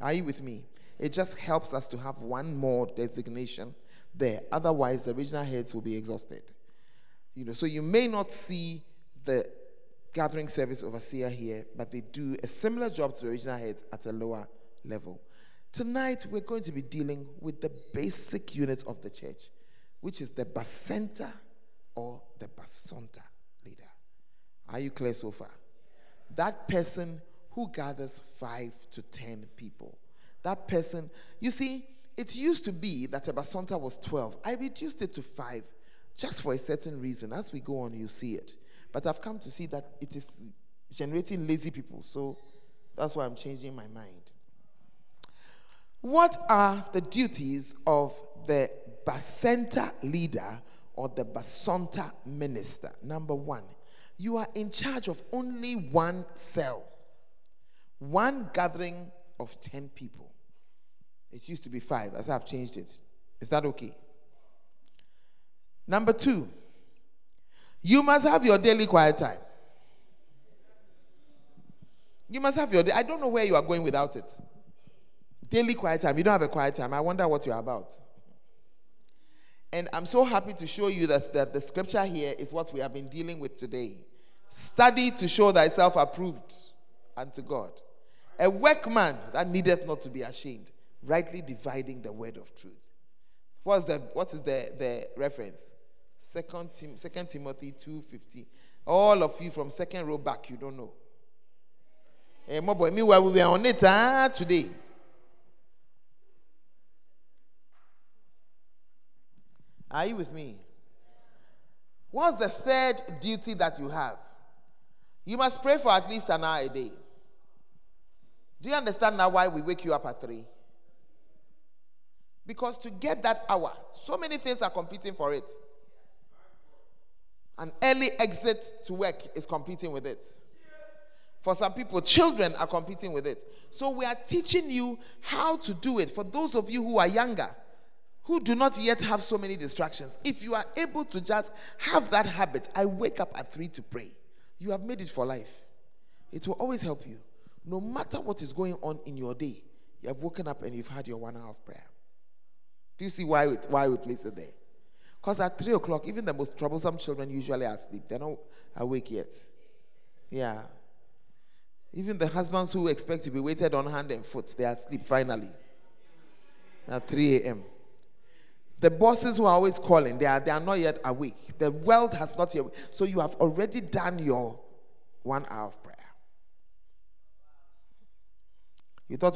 Are you with me? It just helps us to have one more designation there. Otherwise, the regional heads will be exhausted. You know, so you may not see the gathering service overseer here, but they do a similar job to the original heads at a lower level. Tonight, we're going to be dealing with the basic unit of the church, which is the Bacenta or the Bacenta leader. Are you clear so far? That person who gathers 5 to 10 people. That person, you see, it used to be that a Bacenta was 12. I reduced it to 5. Just for a certain reason. As we go on, you see it. But I've come to see that it is generating lazy people. So that's why I'm changing my mind. What are the duties of the Bacenta leader or the Bacenta minister? Number 1, you are in charge of only one cell. One gathering of 10 people. It used to be 5, as I've changed it. Is that okay? Number 2, you must have your daily quiet time. You must have your I don't know where you are going without it. Daily quiet time. You don't have a quiet time. I wonder what you're about. And I'm so happy to show you that the scripture here is what we have been dealing with today. Study to show thyself approved unto God. A workman that needeth not to be ashamed, rightly dividing the word of truth. What is the reference? Second Timothy 2:15. All of you from second row back, you don't know. Me while we were on it today. Are you with me? What's the third duty that you have? You must pray for at least an hour a day. Do you understand now why we wake you up at 3? Because to get that hour, so many things are competing for it. An early exit to work is competing with it. For some people, children are competing with it. So we are teaching you how to do it. For those of you who are younger, who do not yet have so many distractions, if you are able to just have that habit, I wake up at 3 to pray, you have made it for life. It will always help you. No matter what is going on in your day, you have woken up and you've had your 1 hour of prayer. Do you see why we place it there? Because at 3 o'clock, even the most troublesome children usually are asleep. They're not awake yet. Yeah. Even the husbands who expect to be waited on hand and foot, they are asleep finally at 3 a.m. The bosses who are always calling, they are not yet awake. The world has not yet. So you have already done your 1 hour of prayer. You thought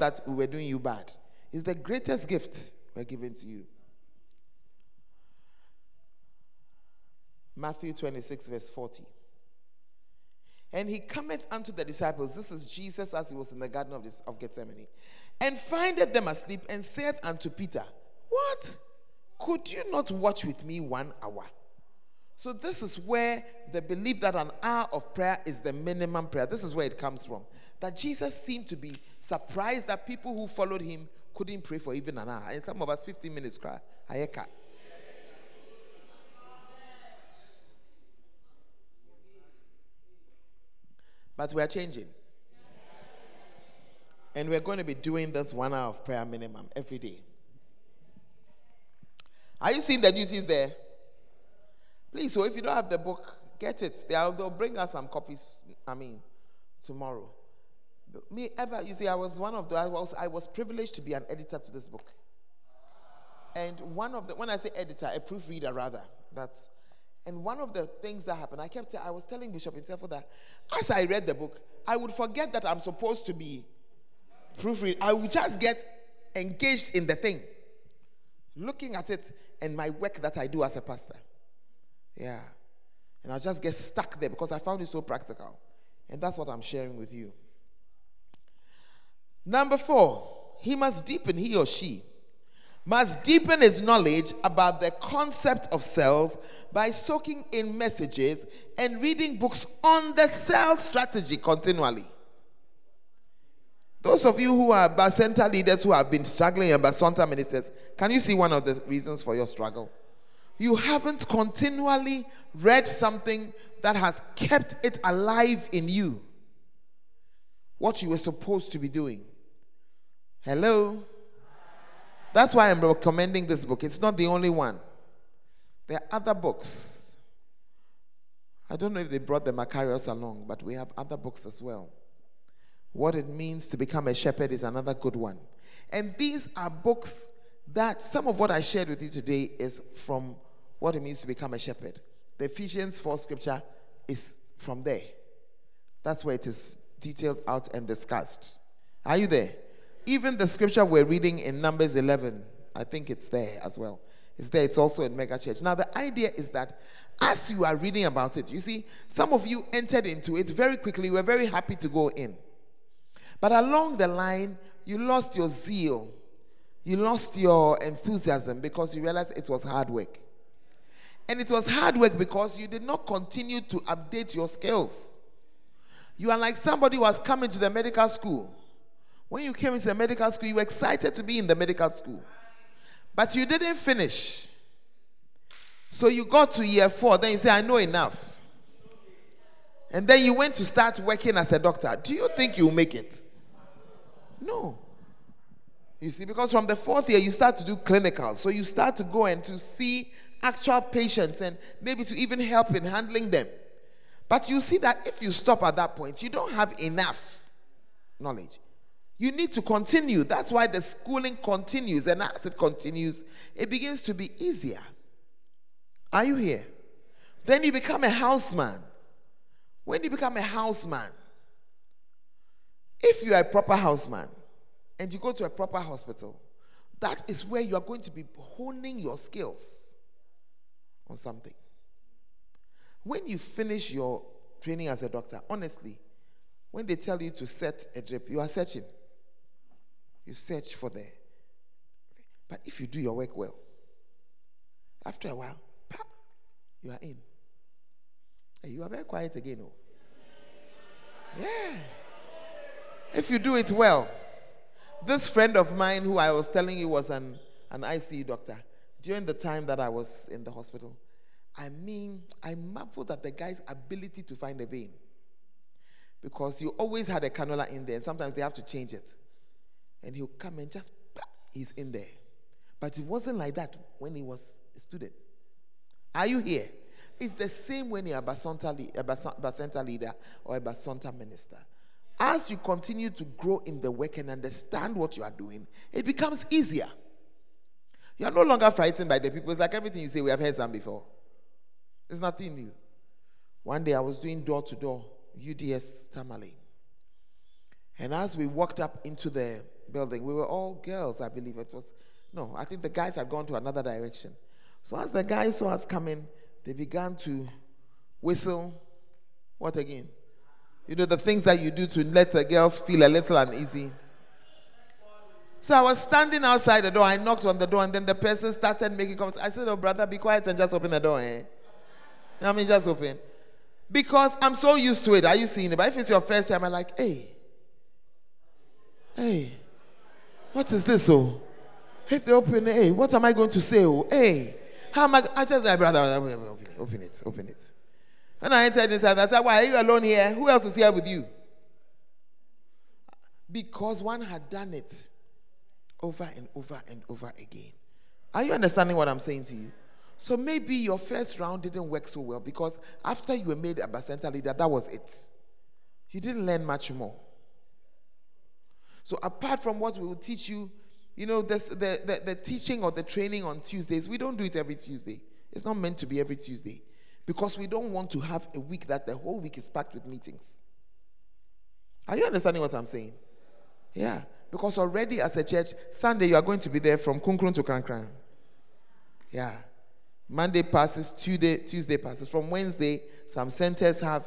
that we were doing you bad. It's the greatest gift we're giving to you. Matthew 26 verse 40. And he cometh unto the disciples. This is Jesus as he was in the garden of Gethsemane. And findeth them asleep, and saith unto Peter, What? Could you not watch with me 1 hour? So this is where the belief that an hour of prayer is the minimum prayer. This is where it comes from. That Jesus seemed to be surprised that people who followed him couldn't pray for even an hour. And some of us, 15 minutes cry. Ayeka. But we are changing. And we're going to be doing this 1 hour of prayer minimum every day. Are you seeing the duties there? Please, so if you don't have the book, get it. They'll bring us some copies, tomorrow. But I was privileged to be an editor to this book. And when I say editor, a proofreader rather, and one of the things that happened, I was telling Bishop Intefo that as I read the book, I would forget that I'm supposed to be proofreading. I would just get engaged in the thing, looking at it and my work that I do as a pastor. Yeah. And I'll just get stuck there because I found it so practical. And that's what I'm sharing with you. Number 4, he or she must deepen his knowledge about the concept of cells by soaking in messages and reading books on the cell strategy continually. Those of you who are Bacenta leaders who have been struggling and Bacenta ministers, can you see one of the reasons for your struggle? You haven't continually read something that has kept it alive in you. What you were supposed to be doing. Hello? That's why I'm recommending this book. It's not the only one. There are other books. I don't know if they brought the Macarius along, but we have other books as well. What It Means to Become a Shepherd is another good one. And these are books that some of what I shared with you today is from What It Means to Become a Shepherd. The Ephesians 4 scripture is from there. That's where it is detailed out and discussed. Are you there? Even the scripture we're reading in Numbers 11, I think it's there as well. It's there. It's also in Mega Church. Now, the idea is that as you are reading about it, you see, some of you entered into it very quickly. We're very happy to go in. But along the line, you lost your zeal. You lost your enthusiasm because you realized it was hard work. And it was hard work because you did not continue to update your skills. You are like somebody who has come into the medical school. When you came into the medical school, you were excited to be in the medical school. But you didn't finish. So you got to year 4. Then you say, I know enough. And then you went to start working as a doctor. Do you think you'll make it? No. You see, because from the 4th year, you start to do clinical. So you start to go and to see actual patients and maybe to even help in handling them. But you see that if you stop at that point, you don't have enough knowledge. You need to continue. That's why the schooling continues. And as it continues, it begins to be easier. Are you here? Then you become a houseman. When you become a houseman, if you are a proper houseman and you go to a proper hospital, that is where you are going to be honing your skills on something. When you finish your training as a doctor, honestly, when they tell you to set a drip, you are searching. You search for the... But if you do your work well, after a while, pop, you are in. And you are very quiet again. Oh. Yeah. If you do it well. This friend of mine who I was telling you was an ICU doctor, during the time that I was in the hospital, I mean, I marveled at the guy's ability to find a vein. Because you always had a cannula in there, and sometimes they have to change it. And he'll come and just, he's in there. But it wasn't like that when he was a student. Are you here? It's the same when you're a Bacenta leader or a Bacenta minister. As you continue to grow in the work and understand what you are doing, it becomes easier. You are no longer frightened by the people. It's like everything you say, we have heard some before. It's nothing new. One day I was doing door-to-door, UDS, Tamale. And as we walked up into the building, we were all girls, I believe it was. No, I think the guys had gone to another direction. So as the guys saw us coming, they began to whistle. What again? You know, the things that you do to let the girls feel a little uneasy. So I was standing outside the door. I knocked on the door, and then the person started making comments. I said, oh, brother, be quiet and just open the door, eh? I mean, just open. Because I'm so used to it. Are you seeing it? But if it's your first time, I'm like, hey, what is this, oh? If they open it, hey, what am I going to say, oh? Hey, how am I just, my brother, open it. When I entered inside, I said, why are you alone here? Who else is here with you? Because one had done it over and over and over again. Are you understanding what I'm saying to you? So maybe your first round didn't work so well because after you were made a Bacenta leader, that was it. You didn't learn much more. So apart from what we will teach you, you know, this, the teaching or the training on Tuesdays, we don't do it every Tuesday. It's not meant to be every Tuesday because we don't want to have a week that the whole week is packed with meetings. Are you understanding what I'm saying? Yeah, because already as a church, Sunday you are going to be there from Kunkrun to Krankran. Yeah. Monday passes, Tuesday passes. From Wednesday, some centers have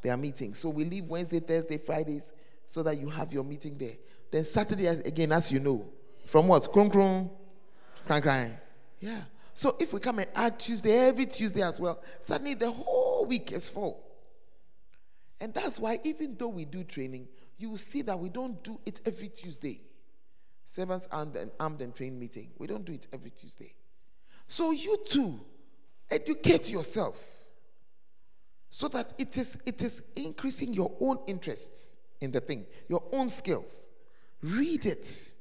their meetings. So we leave Wednesday, Thursday, Fridays, so that you have your meeting there. Then Saturday, again, as you know, from what? Kronkron, Krankran. Yeah. So if we come and add Tuesday, every Tuesday as well, suddenly the whole week is full. And that's why even though we do training, you will see that we don't do it every Tuesday. Servants armed and trained meeting. We don't do it every Tuesday. So you too, educate yourself so that it is increasing your own interests in the thing, your own skills. Read it.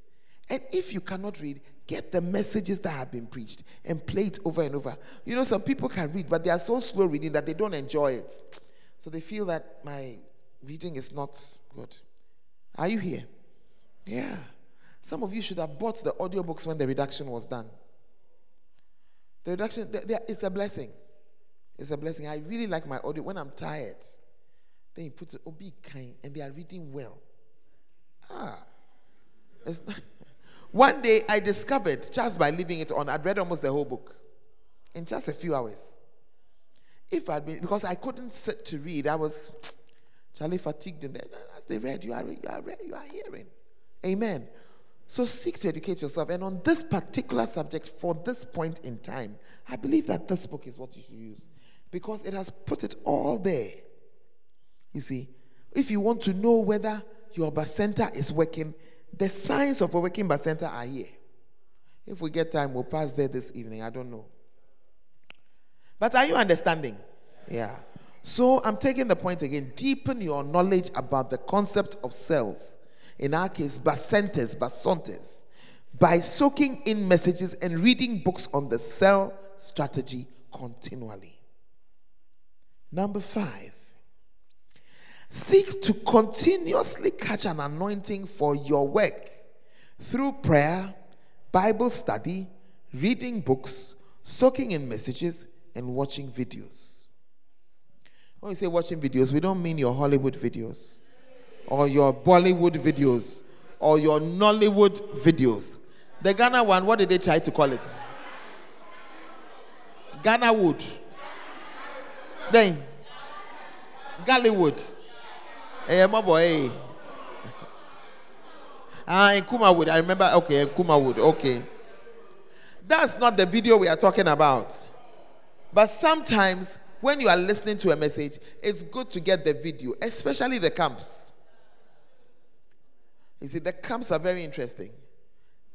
And if you cannot read, get the messages that have been preached and play it over and over. You know, some people can read, but they are so slow reading that they don't enjoy it. So they feel that my reading is not good. Are you here? Yeah. Some of you should have bought the audiobooks when the reduction was done. The reduction, it's a blessing. It's a blessing. I really like my audio. When I'm tired, then you put it, oh, be kind, and they are reading well. It's not. One day I discovered, just by leaving it on, I'd read almost the whole book in just a few hours. Because I couldn't sit to read, I was fatigued. And then as they read, you are hearing. Amen. So seek to educate yourself. And on this particular subject, for this point in time, I believe that this book is what you should use. Because it has put it all there. You see, If you want to know whether your Bacenta is working, the signs of a working Bacenta are here. If we get time, we'll pass there this evening. I don't know. But are you understanding? Yeah. So I'm taking the point again. Deepen your knowledge about the concept of cells. In our case, basantes, by soaking in messages and reading books on the cell strategy continually. Number 5, seek to continuously catch an anointing for your work through prayer, Bible study, reading books, soaking in messages, and watching videos. When we say watching videos, we don't mean your Hollywood videos or your Bollywood videos or your Nollywood videos. The Ghana one, what did they try to call it? Ghanawood. Then, Gallywood. Eh, my boy. Ah, Nkumawood. I remember, okay, Nkumawood, okay. That's not the video we are talking about. But sometimes, when you are listening to a message, it's good to get the video, especially the camps. You see, the camps are very interesting.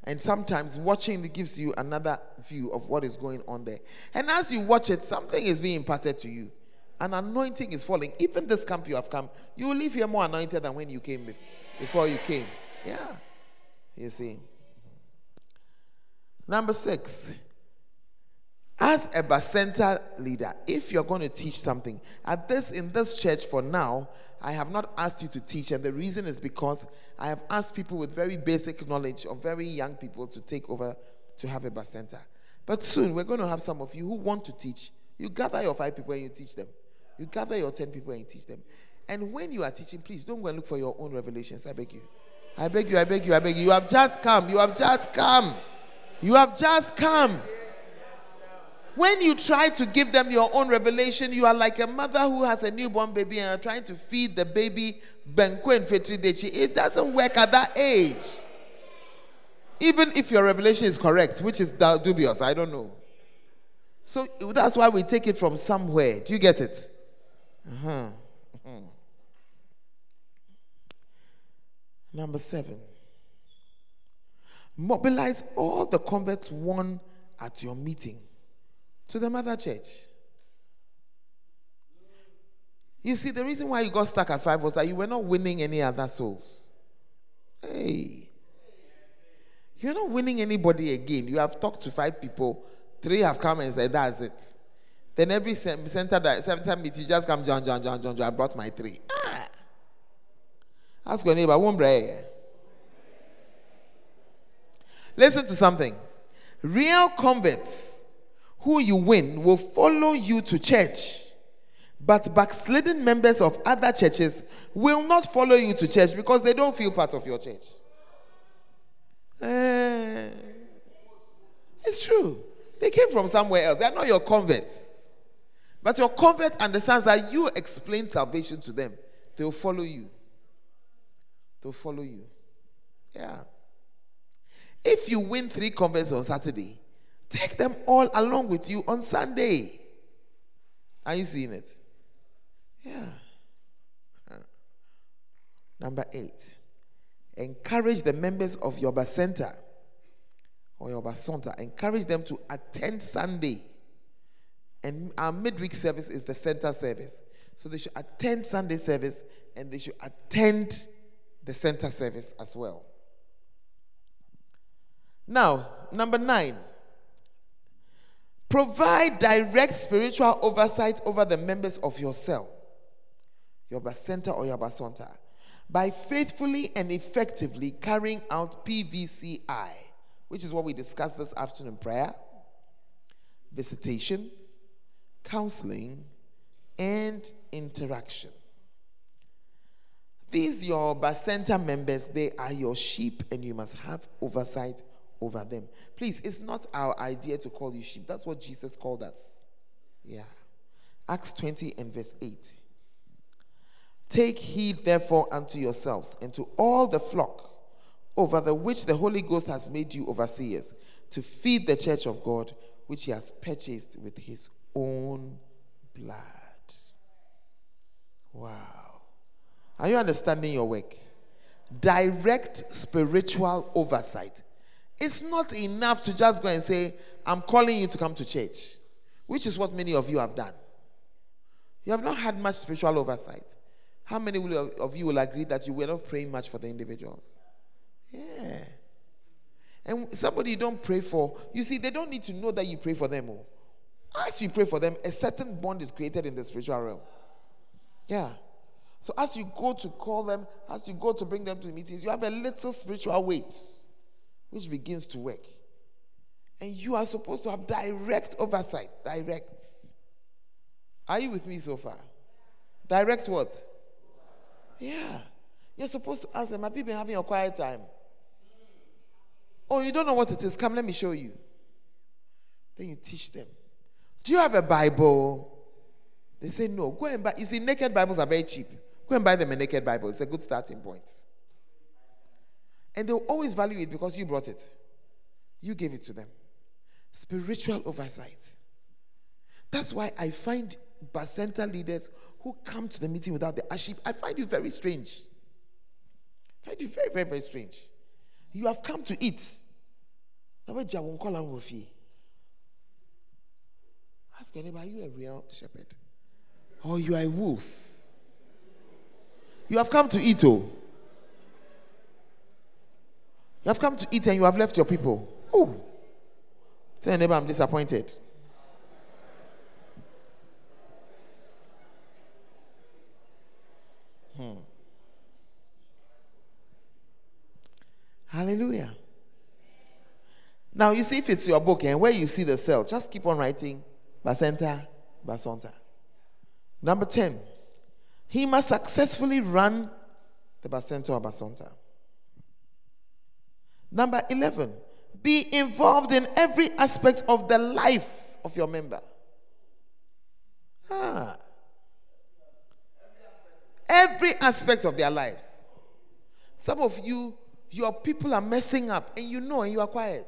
And sometimes watching it gives you another view of what is going on there. And as you watch it, something is being imparted to you. An anointing is falling. Even this camp you have come, you will leave here more anointed than when you came before you came. Yeah. You see. Number 6. As a Bacenta leader, if you're going to teach something, in this church for now, I have not asked you to teach, and the reason is because I have asked people with very basic knowledge or very young people to take over to have a Bacenta. But soon we're going to have some of you who want to teach. You gather your 5 people and you teach them. You gather your 10 people and you teach them. And when you are teaching, please don't go and look for your own revelations. I beg you. I beg you, I beg you, I beg you. You have just come. When you try to give them your own revelation, you are like a mother who has a newborn baby and are trying to feed the baby Benko and Fetridechi. It doesn't work at that age. Even if your revelation is correct, which is dubious, I don't know. So that's why we take it from somewhere. Do you get it? Number 7. Mobilize all the converts won at your meeting to the mother church. You see, the reason why you got stuck at 5 was that you were not winning any other souls. Hey. You're not winning anybody again. You have talked to 5 people. 3 have come and said, that's it. Then every center meeting, you just come, John, I brought my 3. Ah. Ask your neighbor, won't pray. Listen to something. Real converts who you win will follow you to church, but backslidden members of other churches will not follow you to church because they don't feel part of your church. It's true. They came from somewhere else. They are not your converts. But your convert understands that you explain salvation to them. They will follow you. They'll follow you. Yeah. If you win 3 converts on Saturday, take them all along with you on Sunday. Are you seeing it? Yeah. Number 8. Encourage the members of your Bacenta or your Bacenta. Encourage them to attend Sunday. And our midweek service is the center service. So they should attend Sunday service and they should attend the center service as well. Now, number 9. Provide direct spiritual oversight over the members of your cell, your Bacenta or your Bacenta, by faithfully and effectively carrying out PVCI, which is what we discussed this afternoon: prayer, visitation, counseling, and interaction. These your Bacenta members, they are your sheep and you must have oversight over them. Please, it's not our idea to call you sheep. That's what Jesus called us. Yeah. Acts 20 and verse 8. Take heed therefore unto yourselves and to all the flock over the which the Holy Ghost has made you overseers, to feed the church of God which he has purchased with his own blood. Wow. Are you understanding your work? Direct spiritual oversight. It's not enough to just go and say, I'm calling you to come to church, which is what many of you have done. You have not had much spiritual oversight. How many of you will agree that you were not praying much for the individuals? Yeah. And somebody you don't pray for, you see, they don't need to know that you pray for them. As you pray for them, a certain bond is created in the spiritual realm. Yeah. So as you go to call them, as you go to bring them to the meetings, you have a little spiritual weight which begins to work. And you are supposed to have direct oversight. Direct. Are you with me so far? Direct what? Yeah. You're supposed to ask them, have you been having your quiet time? Oh, you don't know what it is. Come, let me show you. Then you teach them. Do you have a Bible? They say no. Go and buy. You see, naked Bibles are very cheap. Go and buy them a naked Bible. It's a good starting point. And they'll always value it because you brought it. You gave it to them. Spiritual oversight. That's why I find Bacenta leaders who come to the meeting without the aship. I find you very strange. I find you very, very, very strange. You have come to eat. Ask your neighbor, are you a real shepherd? Or you are a wolf? You have come to eat, oh. You have come to eat and you have left your people. Oh. Tell your neighbor, I'm disappointed. Hallelujah. Now, you see, if it's your book and where you see the cell, just keep on writing Bacenta, Bacenta. Number 10, he must successfully run the Bacenta or Bacenta. Number 11, be involved in every aspect of the life of your member. Every aspect of their lives. Some of you, your people are messing up and you know and you are quiet.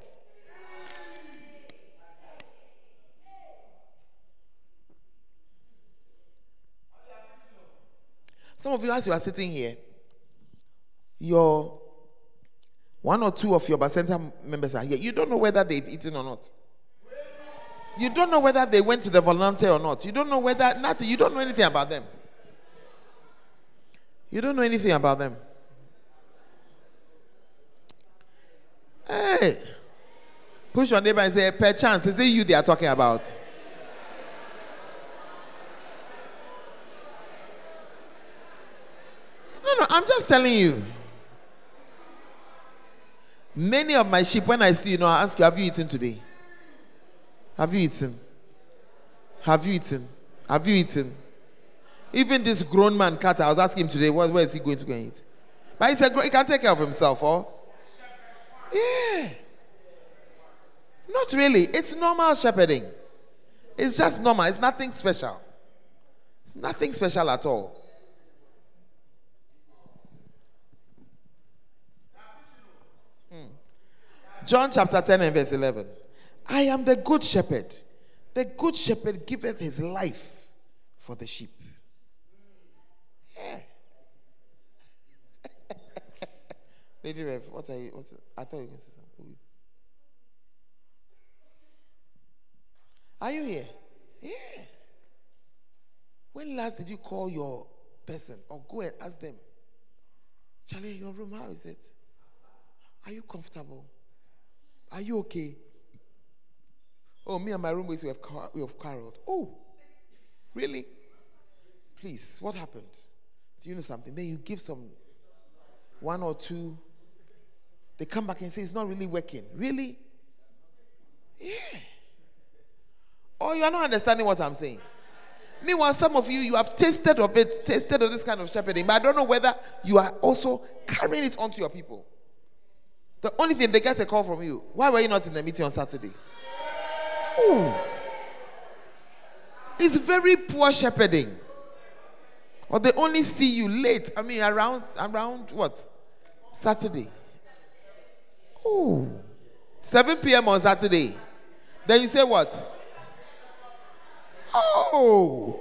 Some of you, as you are sitting here, your one or two of your Bacenta members are here. You don't know whether they've eaten or not. You don't know whether they went to the volunteer or not. You don't know whether nothing. You don't know anything about them. You don't know anything about them. Hey, push your neighbor and say, perchance, is it you they are talking about? No, I'm just telling you. Many of my sheep, when I see you, I ask you, have you eaten today? Have you eaten? Have you eaten? Have you eaten? Even this grown man, Carter, I was asking him today, where is he going to go and eat? But he said, he can take care of himself, or? Yeah. Not really. It's normal shepherding. It's just normal. It's nothing special. It's nothing special at all. John chapter 10 and verse 11. I am the good shepherd. The good shepherd giveth his life for the sheep. Yeah. Lady Rev, what are you? I thought you were going to say something. Are you here? Yeah. When last did you call your person or go and ask them, Charlie, your room, how is it? Are you comfortable? Are you okay? Oh, me and my roommates, we have quarreled. Oh, really? Please, what happened? Do you know something? Then you give some one or two. They come back and say, it's not really working. Really? Yeah. Oh, you are not understanding what I'm saying. Meanwhile, some of you have tasted of it, tasted of this kind of shepherding, but I don't know whether you are also carrying it onto your people. The only thing, they get a call from you. Why were you not in the meeting on Saturday? Ooh. It's very poor shepherding. Or they only see you late. I mean, around what? Saturday. Ooh. 7 p.m. on Saturday. Then you say what? Oh.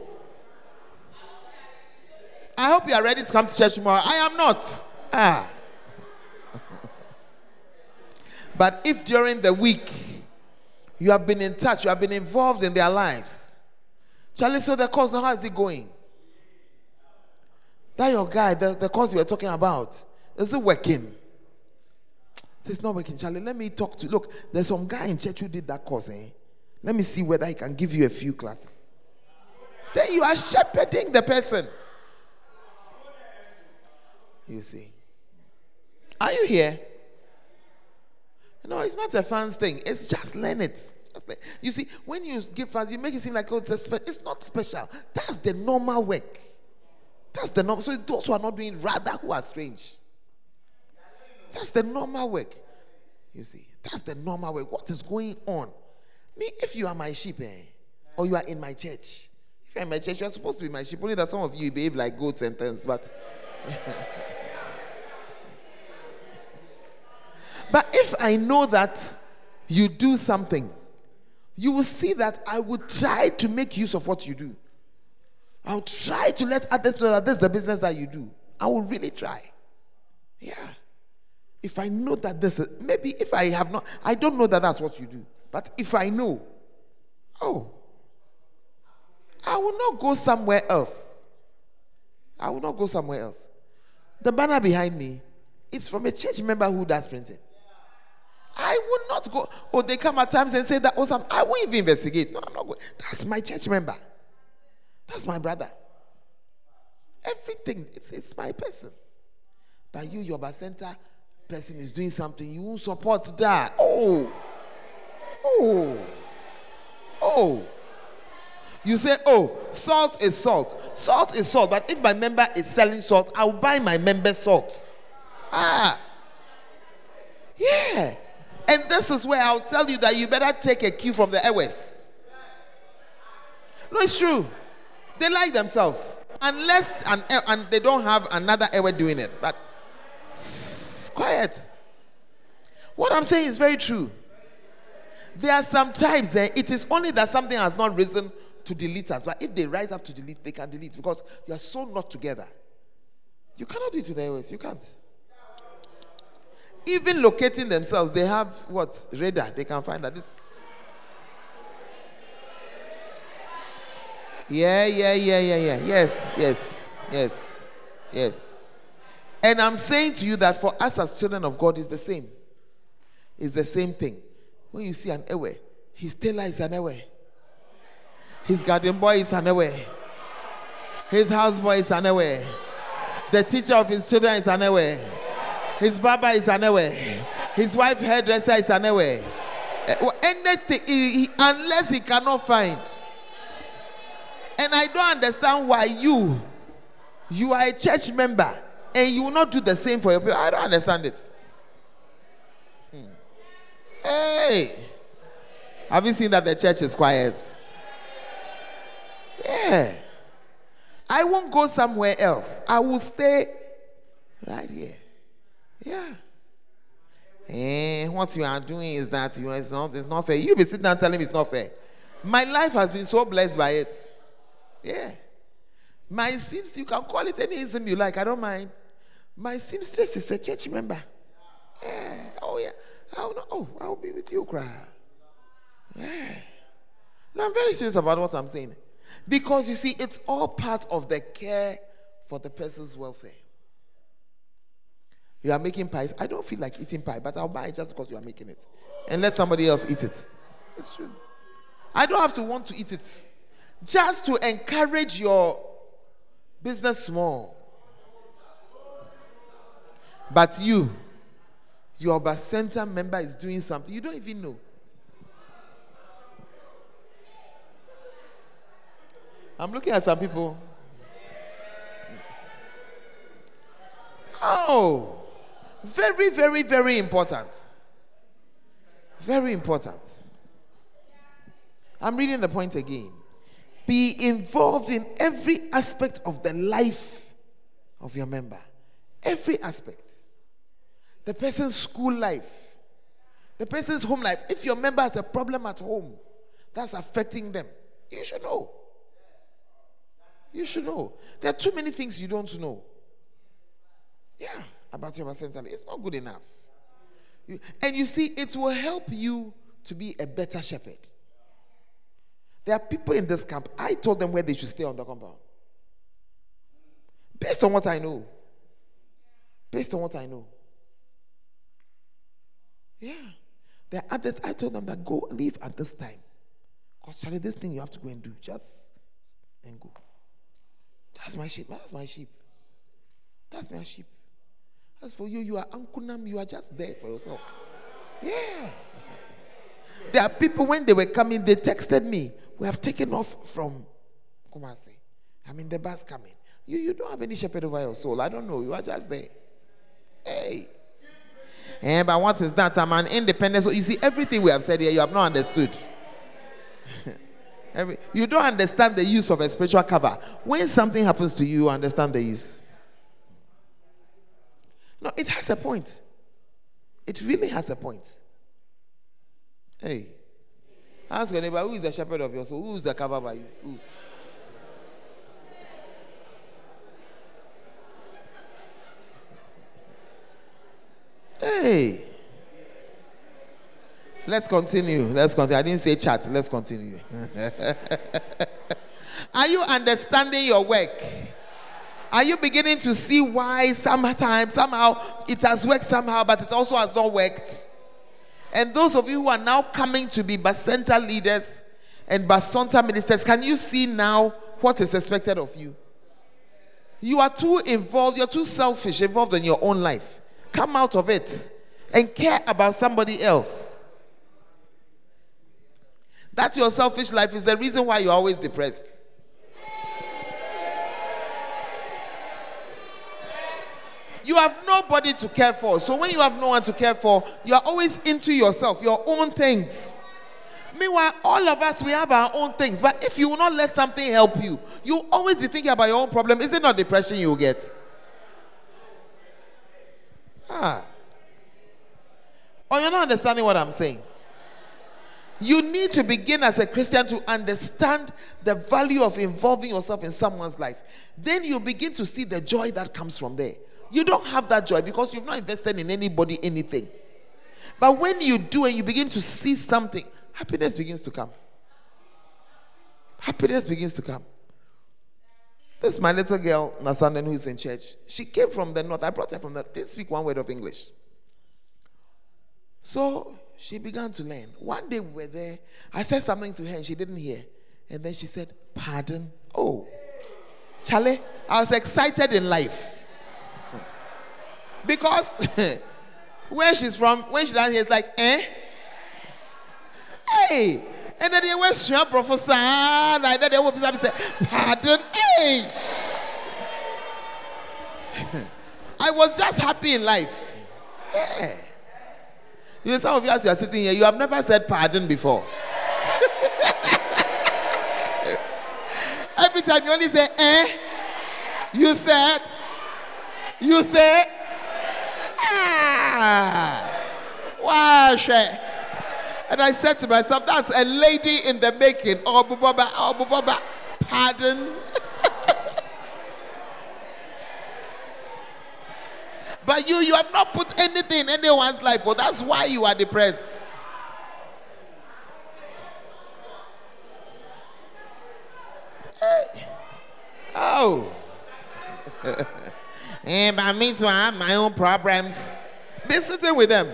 I hope you are ready to come to church tomorrow. I am not. But if during the week you have been in touch, you have been involved in their lives, Charlie, so the course, how is it going? That your guy, the course you were talking about, is it working? It's not working, Charlie. Let me talk to you. Look, there's some guy in church who did that course, eh? Let me see whether he can give you a few classes. Then you are shepherding the person. You see. Are you here? No, it's not a fun thing. It's just learn it. Just learn. You see, when you give fans, you make it seem like, oh, it's not special. That's the normal work. That's the normal. So those who are not doing, rather who are strange. That's the normal work. You see, that's the normal work. What is going on? Me, if you are my sheep, or you are in my church. If you are in my church, you are supposed to be my sheep. Only that some of you behave like goats and things, but... But if I know that you do something, you will see that I will try to make use of what you do. I'll try to let others know that this is the business that you do. I will really try. Yeah. If I know that this is, maybe if I have not, I don't know that that's what you do. But if I know, I will not go somewhere else. I will not go somewhere else. The banner behind me, it's from a church member who does printing. I will not go. Oh, they come at times and say that, I won't even investigate. No, I'm not going. That's my church member. That's my brother. Everything, it's my person. But you, your Bacenta person is doing something, you won't support that. You say, salt is salt. Salt is salt. But if my member is selling salt, I will buy my member salt. Yeah. And this is where I'll tell you that you better take a cue from the airways. No, it's true. They like themselves. Unless and they don't have another airway doing it. But quiet. What I'm saying is very true. There are some tribes there. It is only that something has not risen to delete us. But if they rise up to delete, they can delete because you are so not together. You cannot do it with the airways. You can't. Even locating themselves, they have what? Radar. They can find that this. Yeah. Yes. And I'm saying to you that for us as children of God, it's the same. It's the same thing. When you see an Ewe, his tailor is an Ewe. His garden boy is an Ewe. His house boy is an Ewe. The teacher of his children is an Ewe. His barber is an Ewe. His wife hairdresser is an Ewe. Anything, unless he cannot find. And I don't understand why you are a church member and you will not do the same for your people. I don't understand it. Hey, have you seen that the church is quiet? Yeah. I won't go somewhere else. I will stay right here. Yeah. And what you are doing is that it's not fair. You'll be sitting and telling me it's not fair. My life has been so blessed by it. Yeah. My seamstress, you can call it any ism you like. I don't mind. My seamstress is a church member. Yeah. Oh, yeah. I'll be with you, cry. Yeah. No, I'm very serious about what I'm saying. Because you see, it's all part of the care for the person's welfare. You are making pies. I don't feel like eating pie, but I'll buy it just because you are making it. And let somebody else eat it. It's true. I don't have to want to eat it. Just to encourage your business more. But your Bacenta member is doing something you don't even know. I'm looking at some people. Oh, very, very, very important. Very important. I'm reading the point again. Be involved in every aspect of the life of your member. Every aspect. The person's school life, the person's home life. If your member has a problem at home that's affecting them, you should know. You should know. There are too many things you don't know. Yeah, about your Bacenta. It's not good enough. And you see, it will help you to be a better shepherd. There are people in this camp. I told them where they should stay on the compound. Based on what I know. Based on what I know. Yeah. There are others, I told them that go leave at this time. Because Charlie, this thing you have to go and do. Just and go. That's my sheep. That's my sheep. That's my sheep. As for you, you are Ankunam. You are just there for yourself. Yeah. There are people, when they were coming, they texted me. We have taken off from Kumasi. I mean, the bus coming. You don't have any shepherd over your soul. I don't know. You are just there. Hey. Yeah, but what is that? I'm an independent. So you see, everything we have said here, you have not understood. You don't understand the use of a spiritual cover. When something happens to you, you understand the use. No, it has a point. It really has a point. Hey. Ask your neighbor, who is the shepherd of your soul? Who is the cover by you? Who? Hey. Let's continue. Let's continue. I didn't say chat. Let's continue. Are you understanding your work? Are you beginning to see why sometimes, somehow, it has worked somehow, but it also has not worked? And those of you who are now coming to be Bacenta leaders and Bacenta ministers, can you see now what is expected of you? You are too involved. You're too selfish, involved in your own life. Come out of it and care about somebody else. That your selfish life is the reason why you're always depressed. You have nobody to care for. So when you have no one to care for, you are always into yourself, your own things. Meanwhile, all of us, we have our own things. But if you will not let something help you, you will always be thinking about your own problem. Is it not depression you will get? Ah. Or you're not understanding what I'm saying. You need to begin as a Christian to understand the value of involving yourself in someone's life. Then you begin to see the joy that comes from there. You don't have that joy because you've not invested in anybody, anything. But when you do and you begin to see something, happiness begins to come. Happiness begins to come. This is my little girl, Nasandan, who is in church. She came from the north. I brought her from the north. Didn't speak one word of English. So she began to learn. One day we were there. I said something to her and she didn't hear. And then she said, pardon? Oh. Charlie, I was excited in life. Because where she's from, when she down here, it's like, eh? Hey! And then they went to prophesy, and then they would be saying, pardon, eh? I was just happy in life. Yeah. You know, some of you, as you are sitting here, you have never said pardon before. Every time you only say, eh? You said, ah, wow, and I said to myself, that's a lady in the making. Oh, bubaba, pardon. But you have not put anything in anyone's life. Well, that's why you are depressed. Oh. And by me too, I have my own problems. Be sitting with them.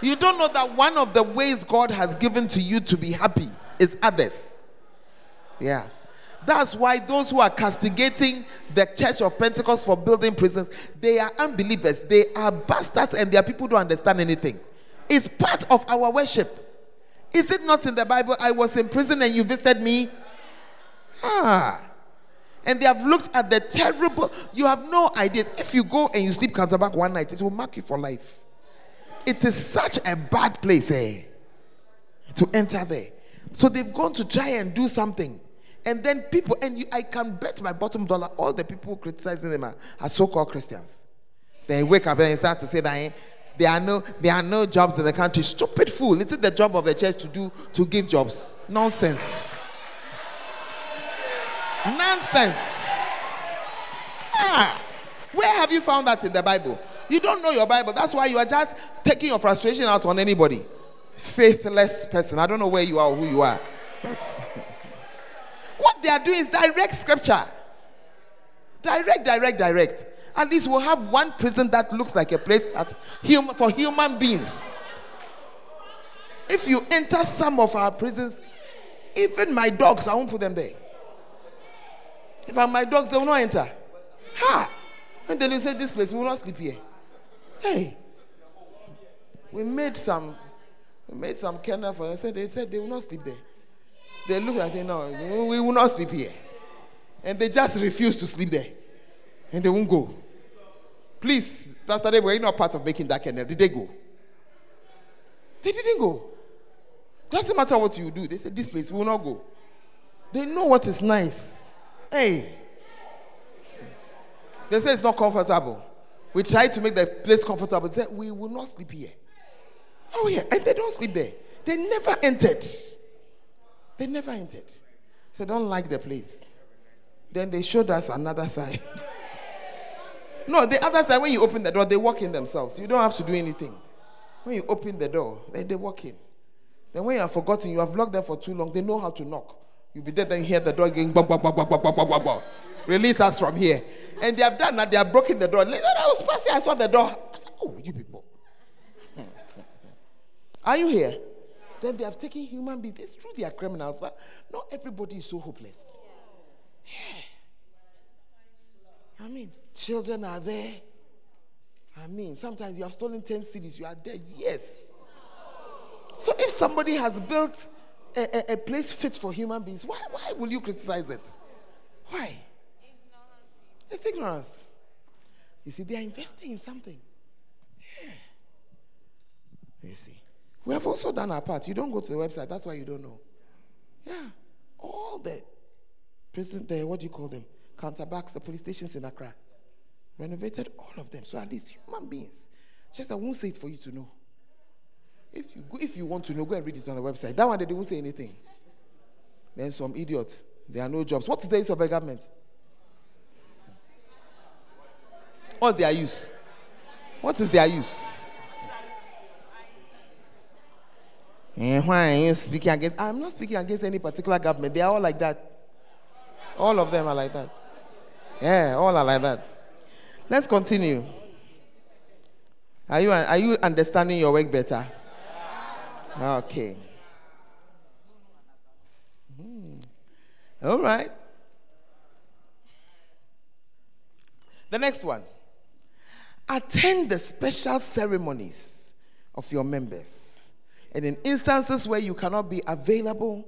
You don't know that one of the ways God has given to you to be happy is others. Yeah. That's why those who are castigating the Church of Pentecost for building prisons, they are unbelievers. They are bastards and their people don't understand anything. It's part of our worship. Is it not in the Bible? I was in prison and you visited me. Ah. And they have looked at the terrible. You have no ideas. If you go and you sleep counterback one night, it will mark you for life. It is such a bad place, to enter there. So they've gone to try and do something. And then people, I can bet my bottom dollar, all the people criticizing them are so-called Christians. They wake up and they start to say that there are no jobs in the country. Stupid fool. Is it the job of the church to give jobs? Nonsense. Nonsense. Ah, where have you found that in the Bible? You don't know your Bible. That's why you are just taking your frustration out on anybody. Faithless person. I don't know where you are or who you are. But what they are doing is direct scripture. Direct. At least we'll have one prison that looks like a place that for human beings. If you enter some of our prisons, even my dogs, I won't put them there. If I'm my dogs, they will not enter. Ha! And then you say, this place, we will not sleep here. Hey, we made some kennel for them. They said they will not sleep there. They looked at it, no, we will not sleep here. And they just refused to sleep there. And they won't go. Please, Pastor Dave, were you not part of making that kennel? Did they go? They didn't go. Doesn't matter what you do. They said, this place, we will not go. They know what is nice. Hey. They say it's not comfortable. We tried to make the place comfortable. They said, we will not sleep here. Oh, yeah. And they don't sleep there. They never entered. So they don't like the place. Then they showed us another side. No, the other side, when you open the door, they walk in themselves. You don't have to do anything. When you open the door, they walk in. Then when you have forgotten, you have locked them for too long, they know how to knock. You'll be there, then you hear the door going, bop, bop, bop, bop, bop, bop, bop, bop. Release us from here. And they have done that. They have broken the door. Like, oh, I was passing. I saw the door. I said, oh, you people. Are you here? Then they have taken human beings. It's true they are criminals, but not everybody is so hopeless. Yeah. I mean, children are there. I mean, sometimes you have stolen 10 cities. You are there. Yes. So if somebody has built a place fit for human beings, why will you criticize it? Why? It's ignorance. You see, they are investing in something. Yeah. You see. We have also done our part. You don't go to the website. That's why you don't know. Yeah. All the prison, what do you call them? Counterbacks, the police stations in Accra. Renovated all of them. So at least human beings. It's just I won't say it for you to know. If you want to know, go and read it on the website. That one, they won't say anything. Then some idiot. There are no jobs. What's the use of a government? What's their use? What is their use? And why are you speaking against? I'm not speaking against any particular government. They are all like that. All of them are like that. Yeah, all are like that. Let's continue. Are you understanding your work better? Okay. All right. The next one. Attend the special ceremonies of your members. And in instances where you cannot be available,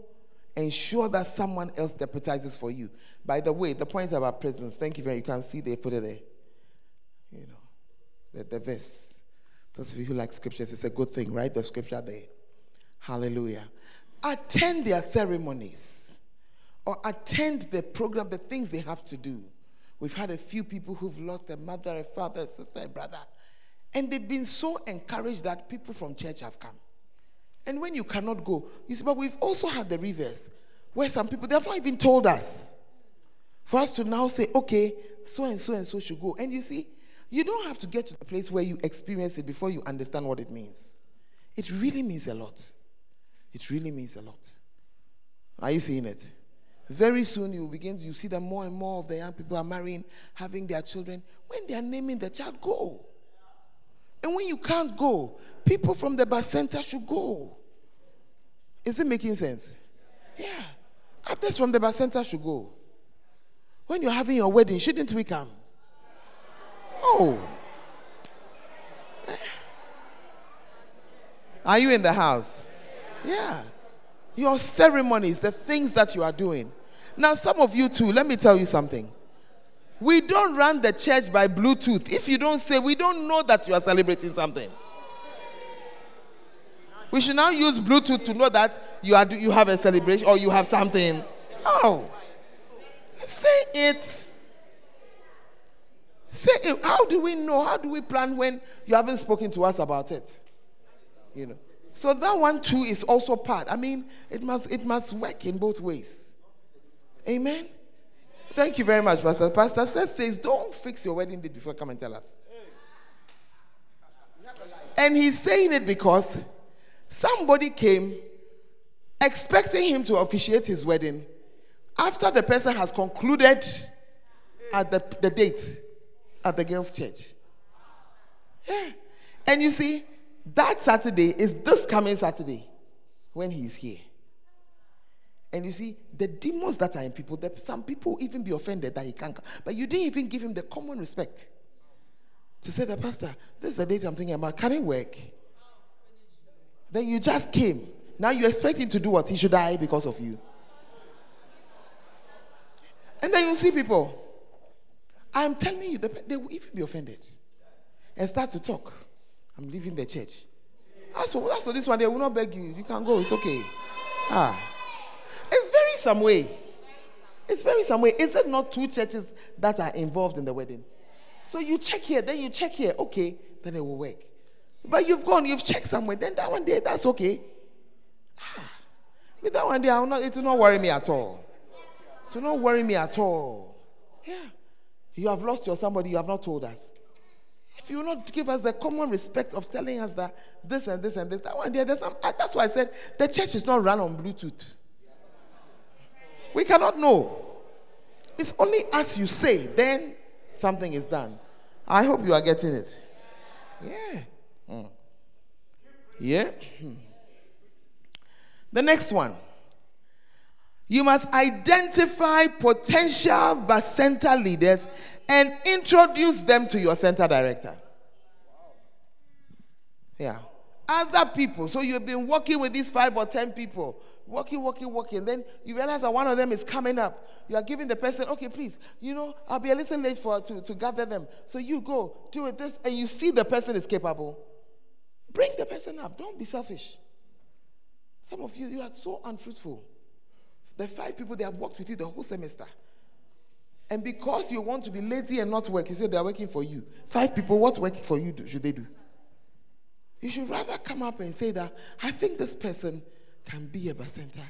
ensure that someone else deputizes for you. By the way, the point about prisons, thank you very much. You can see they put it there. You know, the verse. Those of you who like scriptures, it's a good thing, right? The scripture there. Hallelujah. Attend their ceremonies. Or attend the program, the things they have to do. We've had a few people who've lost their mother, a father, a sister, a brother. And they've been so encouraged that people from church have come. And when you cannot go, you see, but we've also had the reverse, where some people, they have not even told us. For us to now say, okay, so and so and so should go. And you see, you don't have to get to the place where you experience it before you understand what it means. It really means a lot. It really means a lot. Are you seeing it? Very soon you see that more and more of the young people are marrying, having their children. When they are naming the child, go. And when you can't go, people from the Bacenta should go. Is it making sense? Yeah. Others from the Bacenta should go. When you're having your wedding, shouldn't we come? Oh. Are you in the house? Yeah. Your ceremonies, the things that you are doing. Now, some of you too, let me tell you something. We don't run the church by Bluetooth. If you don't say, we don't know that you are celebrating something. We should now use Bluetooth to know that you have a celebration or you have something. Oh. Say it. How do we know? How do we plan when you haven't spoken to us about it? You know. So that one too is also part. I mean, it must work in both ways. Amen? Thank you very much, Pastor. Pastor Seth says, don't fix your wedding date before you come and tell us. And he's saying it because somebody came expecting him to officiate his wedding after the person has concluded at the date at the girls' church. Yeah. And you see, that Saturday is this coming Saturday when he is here. And you see, the demons that are in people, some people even be offended that he can't come. But you didn't even give him the common respect to say, the pastor, this is the date I'm thinking about. Can it work? Then you just came. Now you expect him to do what? He should die because of you. And then you see people. I'm telling you, they will even be offended. And start to talk. I'm leaving the church. As for this one, they will not beg you. You can go. It's okay. It's very some way. Is it not two churches that are involved in the wedding? So you check here, then you check here. Okay, then it will work. But you've gone, you've checked somewhere. Then that one day, that's okay. But that one day, it will not worry me at all. It will not worry me at all. Yeah. You have lost your somebody, you have not told us. If you will not give us the common respect of telling us that this and this and this, that one day, that's why I said the church is not run on Bluetooth. We cannot know. It's only as you say, then something is done. I hope you are getting it. Yeah. Yeah. The next one. You must identify potential Bacenta leaders and introduce them to your center director. Yeah. Other people. So you've been working with these 5 or 10 people. Working. Then you realize that one of them is coming up. You are giving the person, okay, please, I'll be a little late to gather them. So you go, do it this, and you see the person is capable. Bring the person up. Don't be selfish. Some of you are so unfruitful. The 5 people, they have worked with you the whole semester. And because you want to be lazy and not work, you say they are working for you. 5 people, what working for you should they do? You should rather come up and say that, I think this person can be a Bacenta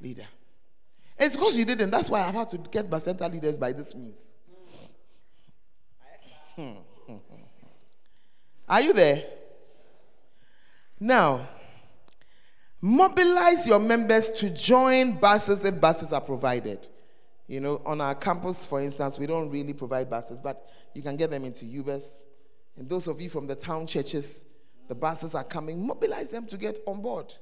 leader. It's because you didn't. That's why I've had to get Bacenta leaders by this means. Are you there? Now, mobilize your members to join buses if buses are provided. On our campus, for instance, we don't really provide buses, but you can get them into Ubers. And those of you from the town churches, the buses are coming. Mobilize them to get on board.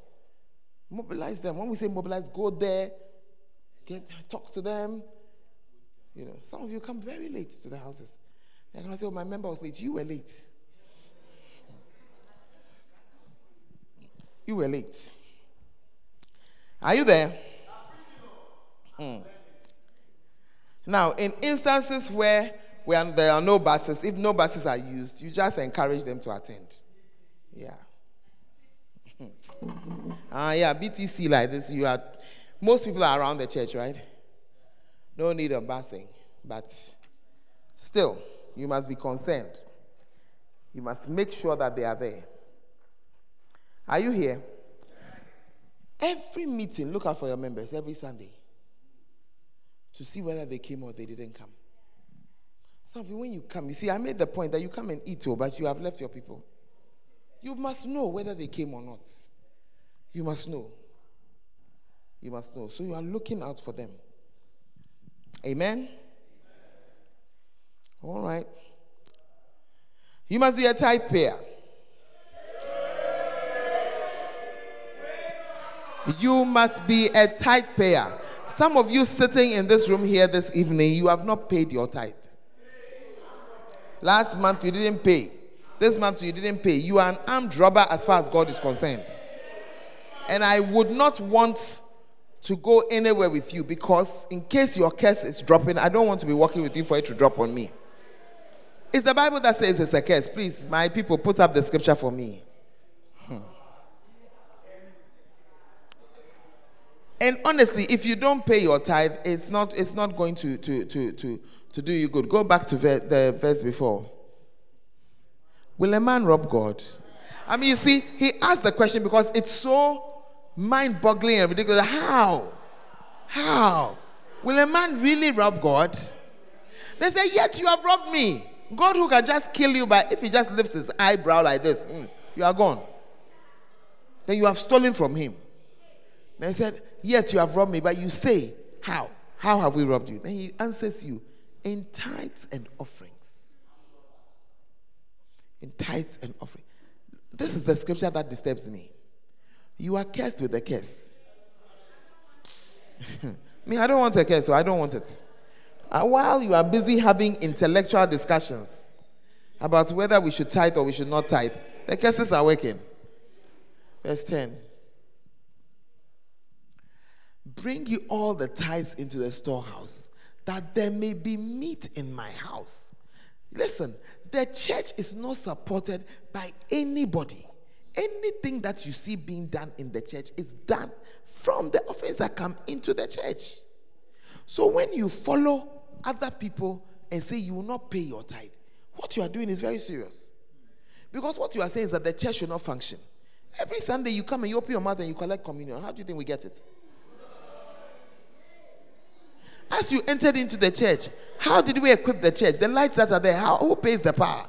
Mobilize them. When we say mobilize, go there, talk to them. Some of you come very late to the houses. They're going to say, my member was late. You were late. You were late. Are you there? Now, in instances where there are no buses, if no buses are used, you just encourage them to attend. Yeah. BTC like this, most people are around the church, right? No need of busing, but still, you must be concerned. You must make sure that they are there. Are you here? Every meeting, look out for your members every Sunday to see whether they came or they didn't come. Some of you, when you come, you see, I made the point that you come and eat, but you have left your people. You must know whether they came or not. You must know. So you are looking out for them. Amen? All right. You must be a tithe payer. You must be a tithe payer. Some of you sitting in this room here this evening, you have not paid your tithe. Last month you didn't pay. This month you didn't pay. You are an armed robber as far as God is concerned. And I would not want to go anywhere with you because in case your curse is dropping, I don't want to be working with you for it to drop on me. It's the Bible that says it's a curse. Please, my people, put up the scripture for me. And honestly, if you don't pay your tithe, it's not going to do you good. Go back to the verse before. Will a man rob God? I mean, you see, he asked the question because it's so mind-boggling and ridiculous. How? Will a man really rob God? They say, yet you have robbed me. God who can just kill you by, if he just lifts his eyebrow like this, you are gone. Then you have stolen from him. They said, yet you have robbed me, but you say, how? How have we robbed you? Then he answers you, in tithes and offerings. In tithes and offerings. This is the scripture that disturbs me. You are cursed with a curse. Me, I don't want a curse, so I don't want it. While you are busy having intellectual discussions about whether we should tithe or we should not tithe, the curses are working. Verse 10. Bring you all the tithes into the storehouse, that there may be meat in my house. Listen, the church is not supported by anybody. Anything that you see being done in the church is done from the offerings that come into the church. So when you follow other people and say you will not pay your tithe, what you are doing is very serious. Because what you are saying is that the church should not function. Every Sunday you come and you open your mouth and you collect communion. How do you think we get it? As you entered into the church, how did we equip the church? The lights that are there, who pays the power?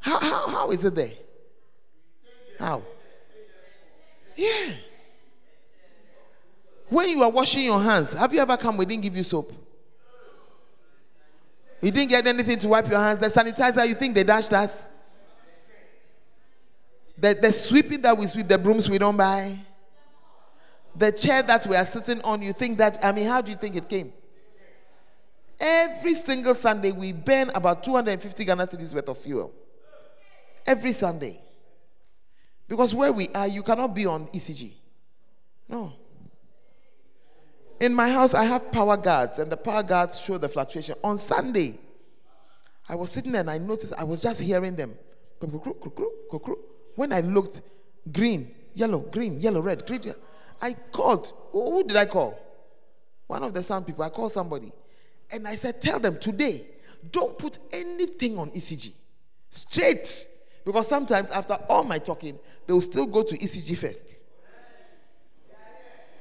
How is it there? How? Yeah. When you are washing your hands, have you ever come, we didn't give you soap? You didn't get anything to wipe your hands. The sanitizer, you think they dashed us? The sweeping that we sweep, the brooms we don't buy? The chair that we are sitting on, you think that, how do you think it came? Every single Sunday, we burn about 250 Ghana cedis worth of fuel. Every Sunday. Because where we are, you cannot be on ECG. No. In my house, I have power guards, and the power guards show the fluctuation. On Sunday, I was sitting there, and I noticed, I was just hearing them. When I looked, green, yellow, red, green, yellow. I called. Who did I call? One of the sound people. I called somebody. And I said, tell them, today, don't put anything on ECG. Straight. Because sometimes after all my talking, they will still go to ECG first.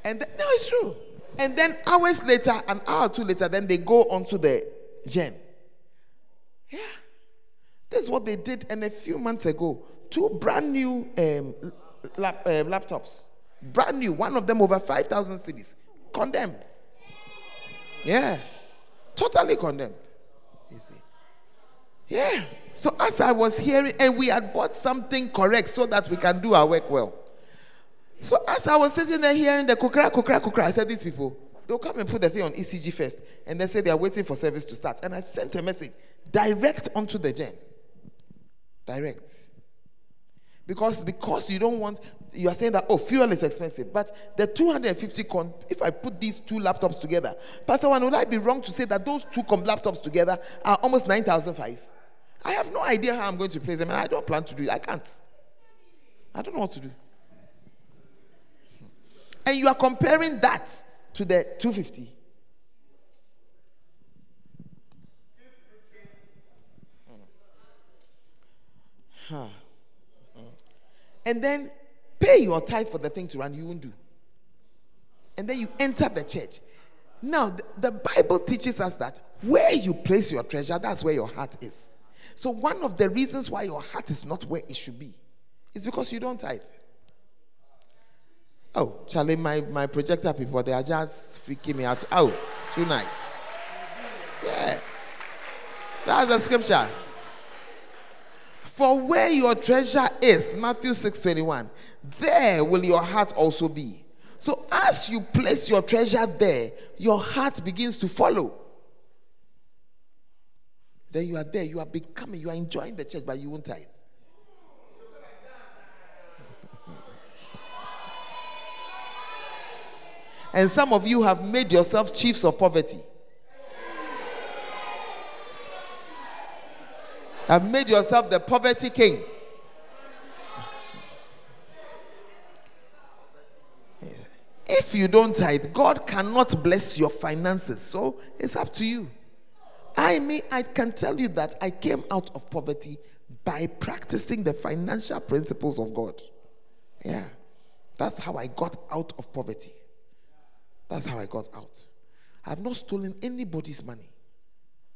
And no, it's true. And then hours later, an hour or two later, then they go onto the gen. Yeah. That's what they did. And a few months ago, 2 brand new laptops. Brand new. One of them over 5,000 cedis. Condemned. Yeah. Totally condemned. You see. Yeah. So as I was hearing, and we had bought something correct so that we can do our work well. So as I was sitting there hearing the kukra, I said, these people, they'll come and put the thing on ECG first. And they say they are waiting for service to start. And I sent a message direct onto the gen. Direct. Because you don't want, you are saying that, fuel is expensive. But the 250, if I put these 2 laptops together, Pastor Wan, would I be wrong to say that those 2 laptops together are almost 9,500? I have no idea how I'm going to place them, and I don't plan to do it. I can't. I don't know what to do. And you are comparing that to the 250. And then pay your tithe for the thing to run, you won't do. And then you enter the church. Now, the Bible teaches us that where you place your treasure, that's where your heart is. So one of the reasons why your heart is not where it should be is because you don't tithe. Oh, Charlie, my projector people, they are just freaking me out. Oh, too nice. Yeah. That's the scripture. For where your treasure is, Matthew 6:21, there will your heart also be. So as you place your treasure there, your heart begins to follow. Then you are there, you are becoming, you are enjoying the church, but you won't tithe. And some of you have made yourself chiefs of poverty. Have made yourself the poverty king. If you don't tithe, God cannot bless your finances. So it's up to you. I can tell you that I came out of poverty by practicing the financial principles of God. Yeah. That's how I got out of poverty. That's how I got out. I've not stolen anybody's money.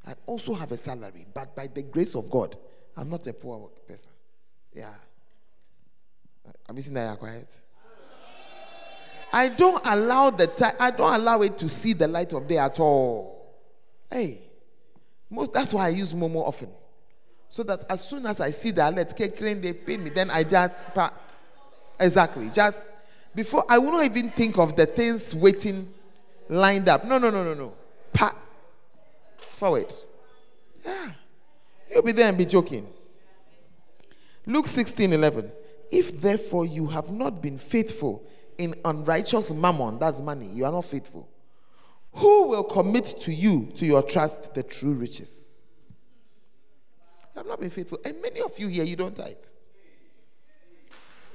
I also have a salary, but by the grace of God, I'm not a poor person. Yeah. I'm missing that you're quiet. I don't allow it to see the light of day at all. Hey. That's why I use Momo often. So that as soon as I see the alert, they pay me, then I just exactly. Just before I will not even think of the things waiting lined up. No. Forward. Yeah. You'll be there and be joking. Luke 16:11. If therefore you have not been faithful in unrighteous mammon, that's money, you are not faithful, who will commit to you, to your trust, the true riches? You have not been faithful. And many of you here, you don't tithe.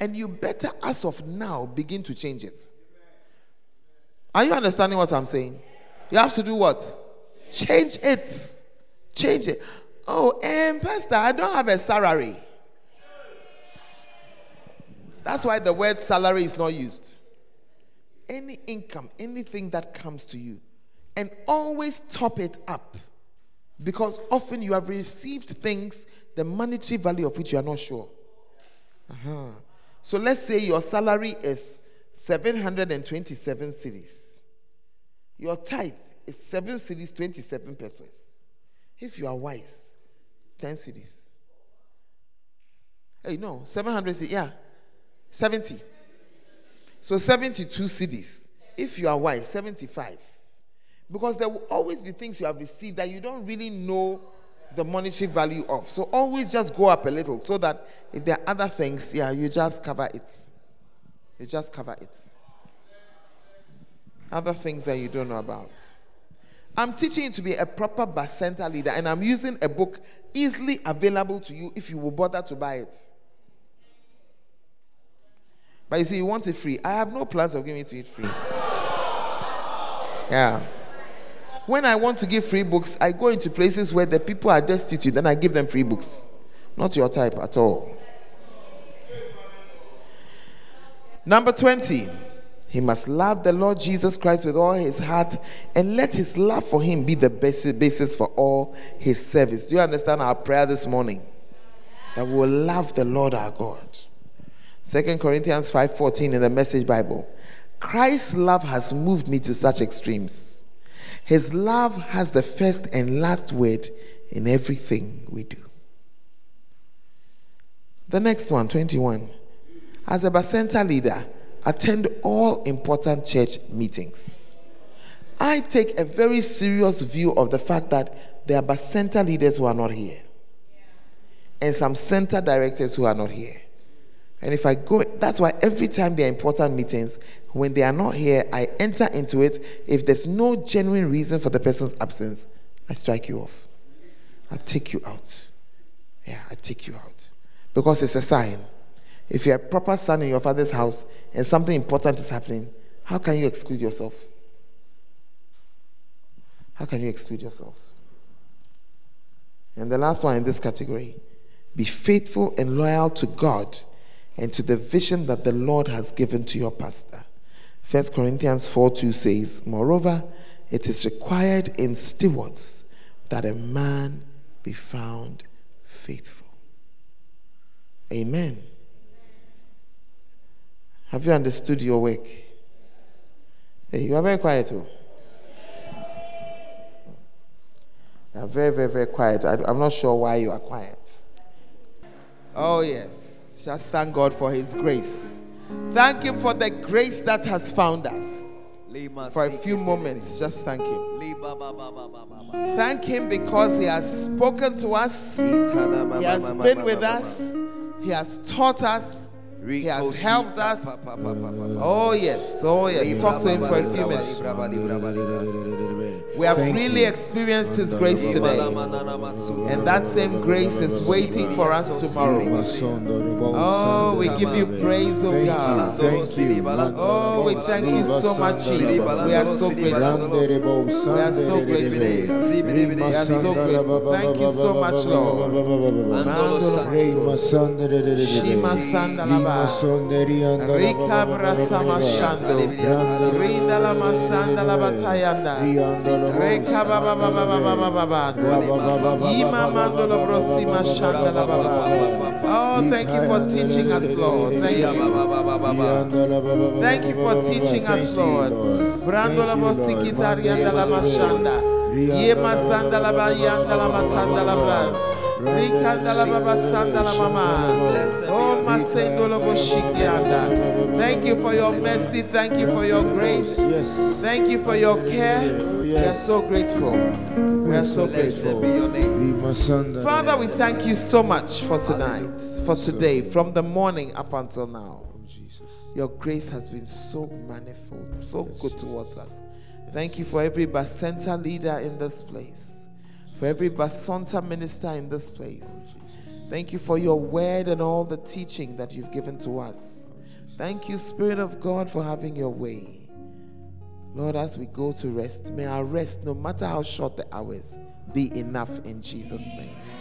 And you better, as of now, begin to change it. Are you understanding what I'm saying? You have to do what? Change it. Change it. Oh, and Pastor, I don't have a salary. That's why the word salary is not used. Any income, anything that comes to you, and always top it up, because often you have received things, the monetary value of which you are not sure. So let's say your salary is 727 cedis. Your tithe is 7 cedis, 27 pesos. If you are wise, 10 cedis. 700, yeah. 70. So 72 cedis. If you are wise, 75. Because there will always be things you have received that you don't really know the monetary value of. So always just go up a little so that if there are other things, yeah, you just cover it. You just cover it. Other things that you don't know about. I'm teaching you to be a proper Bacenta leader, and I'm using a book easily available to you if you will bother to buy it. But you see, you want it free. I have no plans of giving it to you free. Yeah. When I want to give free books, I go into places where the people are destitute, then I give them free books. Not your type at all. Number 20. He must love the Lord Jesus Christ with all his heart, and let his love for him be the basis for all his service. Do you understand our prayer this morning? That we will love the Lord our God. 2 Corinthians 5:14 in the Message Bible. Christ's love has moved me to such extremes. His love has the first and last word in everything we do. The next one, 21. As a Bacenta leader, attend all important church meetings. I take a very serious view of the fact that there are Bacenta leaders who are not here. And some center directors who are not here. And if I go, that's why every time there are important meetings, when they are not here, I enter into it. If there's no genuine reason for the person's absence, I strike you off. I take you out. Yeah, I take you out. Because it's a sign. If you're a proper son in your father's house and something important is happening, how can you exclude yourself? How can you exclude yourself? And the last one in this category, be faithful and loyal to God and to the vision that the Lord has given to your pastor. 1 Corinthians 4:2 says, moreover, it is required in stewards that a man be found faithful. Amen. Have you understood your work? Hey, you are very quiet. Oh? You are very, very, very quiet. I'm not sure why you are quiet. Oh, yes. Just thank God for his grace. Thank him for the grace that has found us. For a few moments, just thank him. Thank him because he has spoken to us. He has been with us. He has taught us. He has helped us. Oh yes, oh yes. Talk to him for a few minutes. We have really experienced his grace today. And that same grace is waiting for us tomorrow. Oh, we give you praise, oh God. Oh, we thank you so much, Jesus. We are so grateful. We are so grateful. We are so grateful. Thank you so much, Lord. Rika brasa mashanda, rida la masanda la batayanda. Oh, thank you for teaching us, Lord. Thank you. Thank you for teaching us, Lord. Thank you for your mercy. Thank you for your grace. Thank you for your care. We are so grateful. We are so grateful. Father, we thank you so much for tonight, for today, from the morning up until now. Your grace has been so manifold, so good towards us. Thank you for every Bacenta leader in this place. For every Bacenta minister in this place. Thank you for your word and all the teaching that you've given to us. Thank you, Spirit of God, for having your way. Lord, as we go to rest, may our rest, no matter how short the hours, be enough in Jesus' name.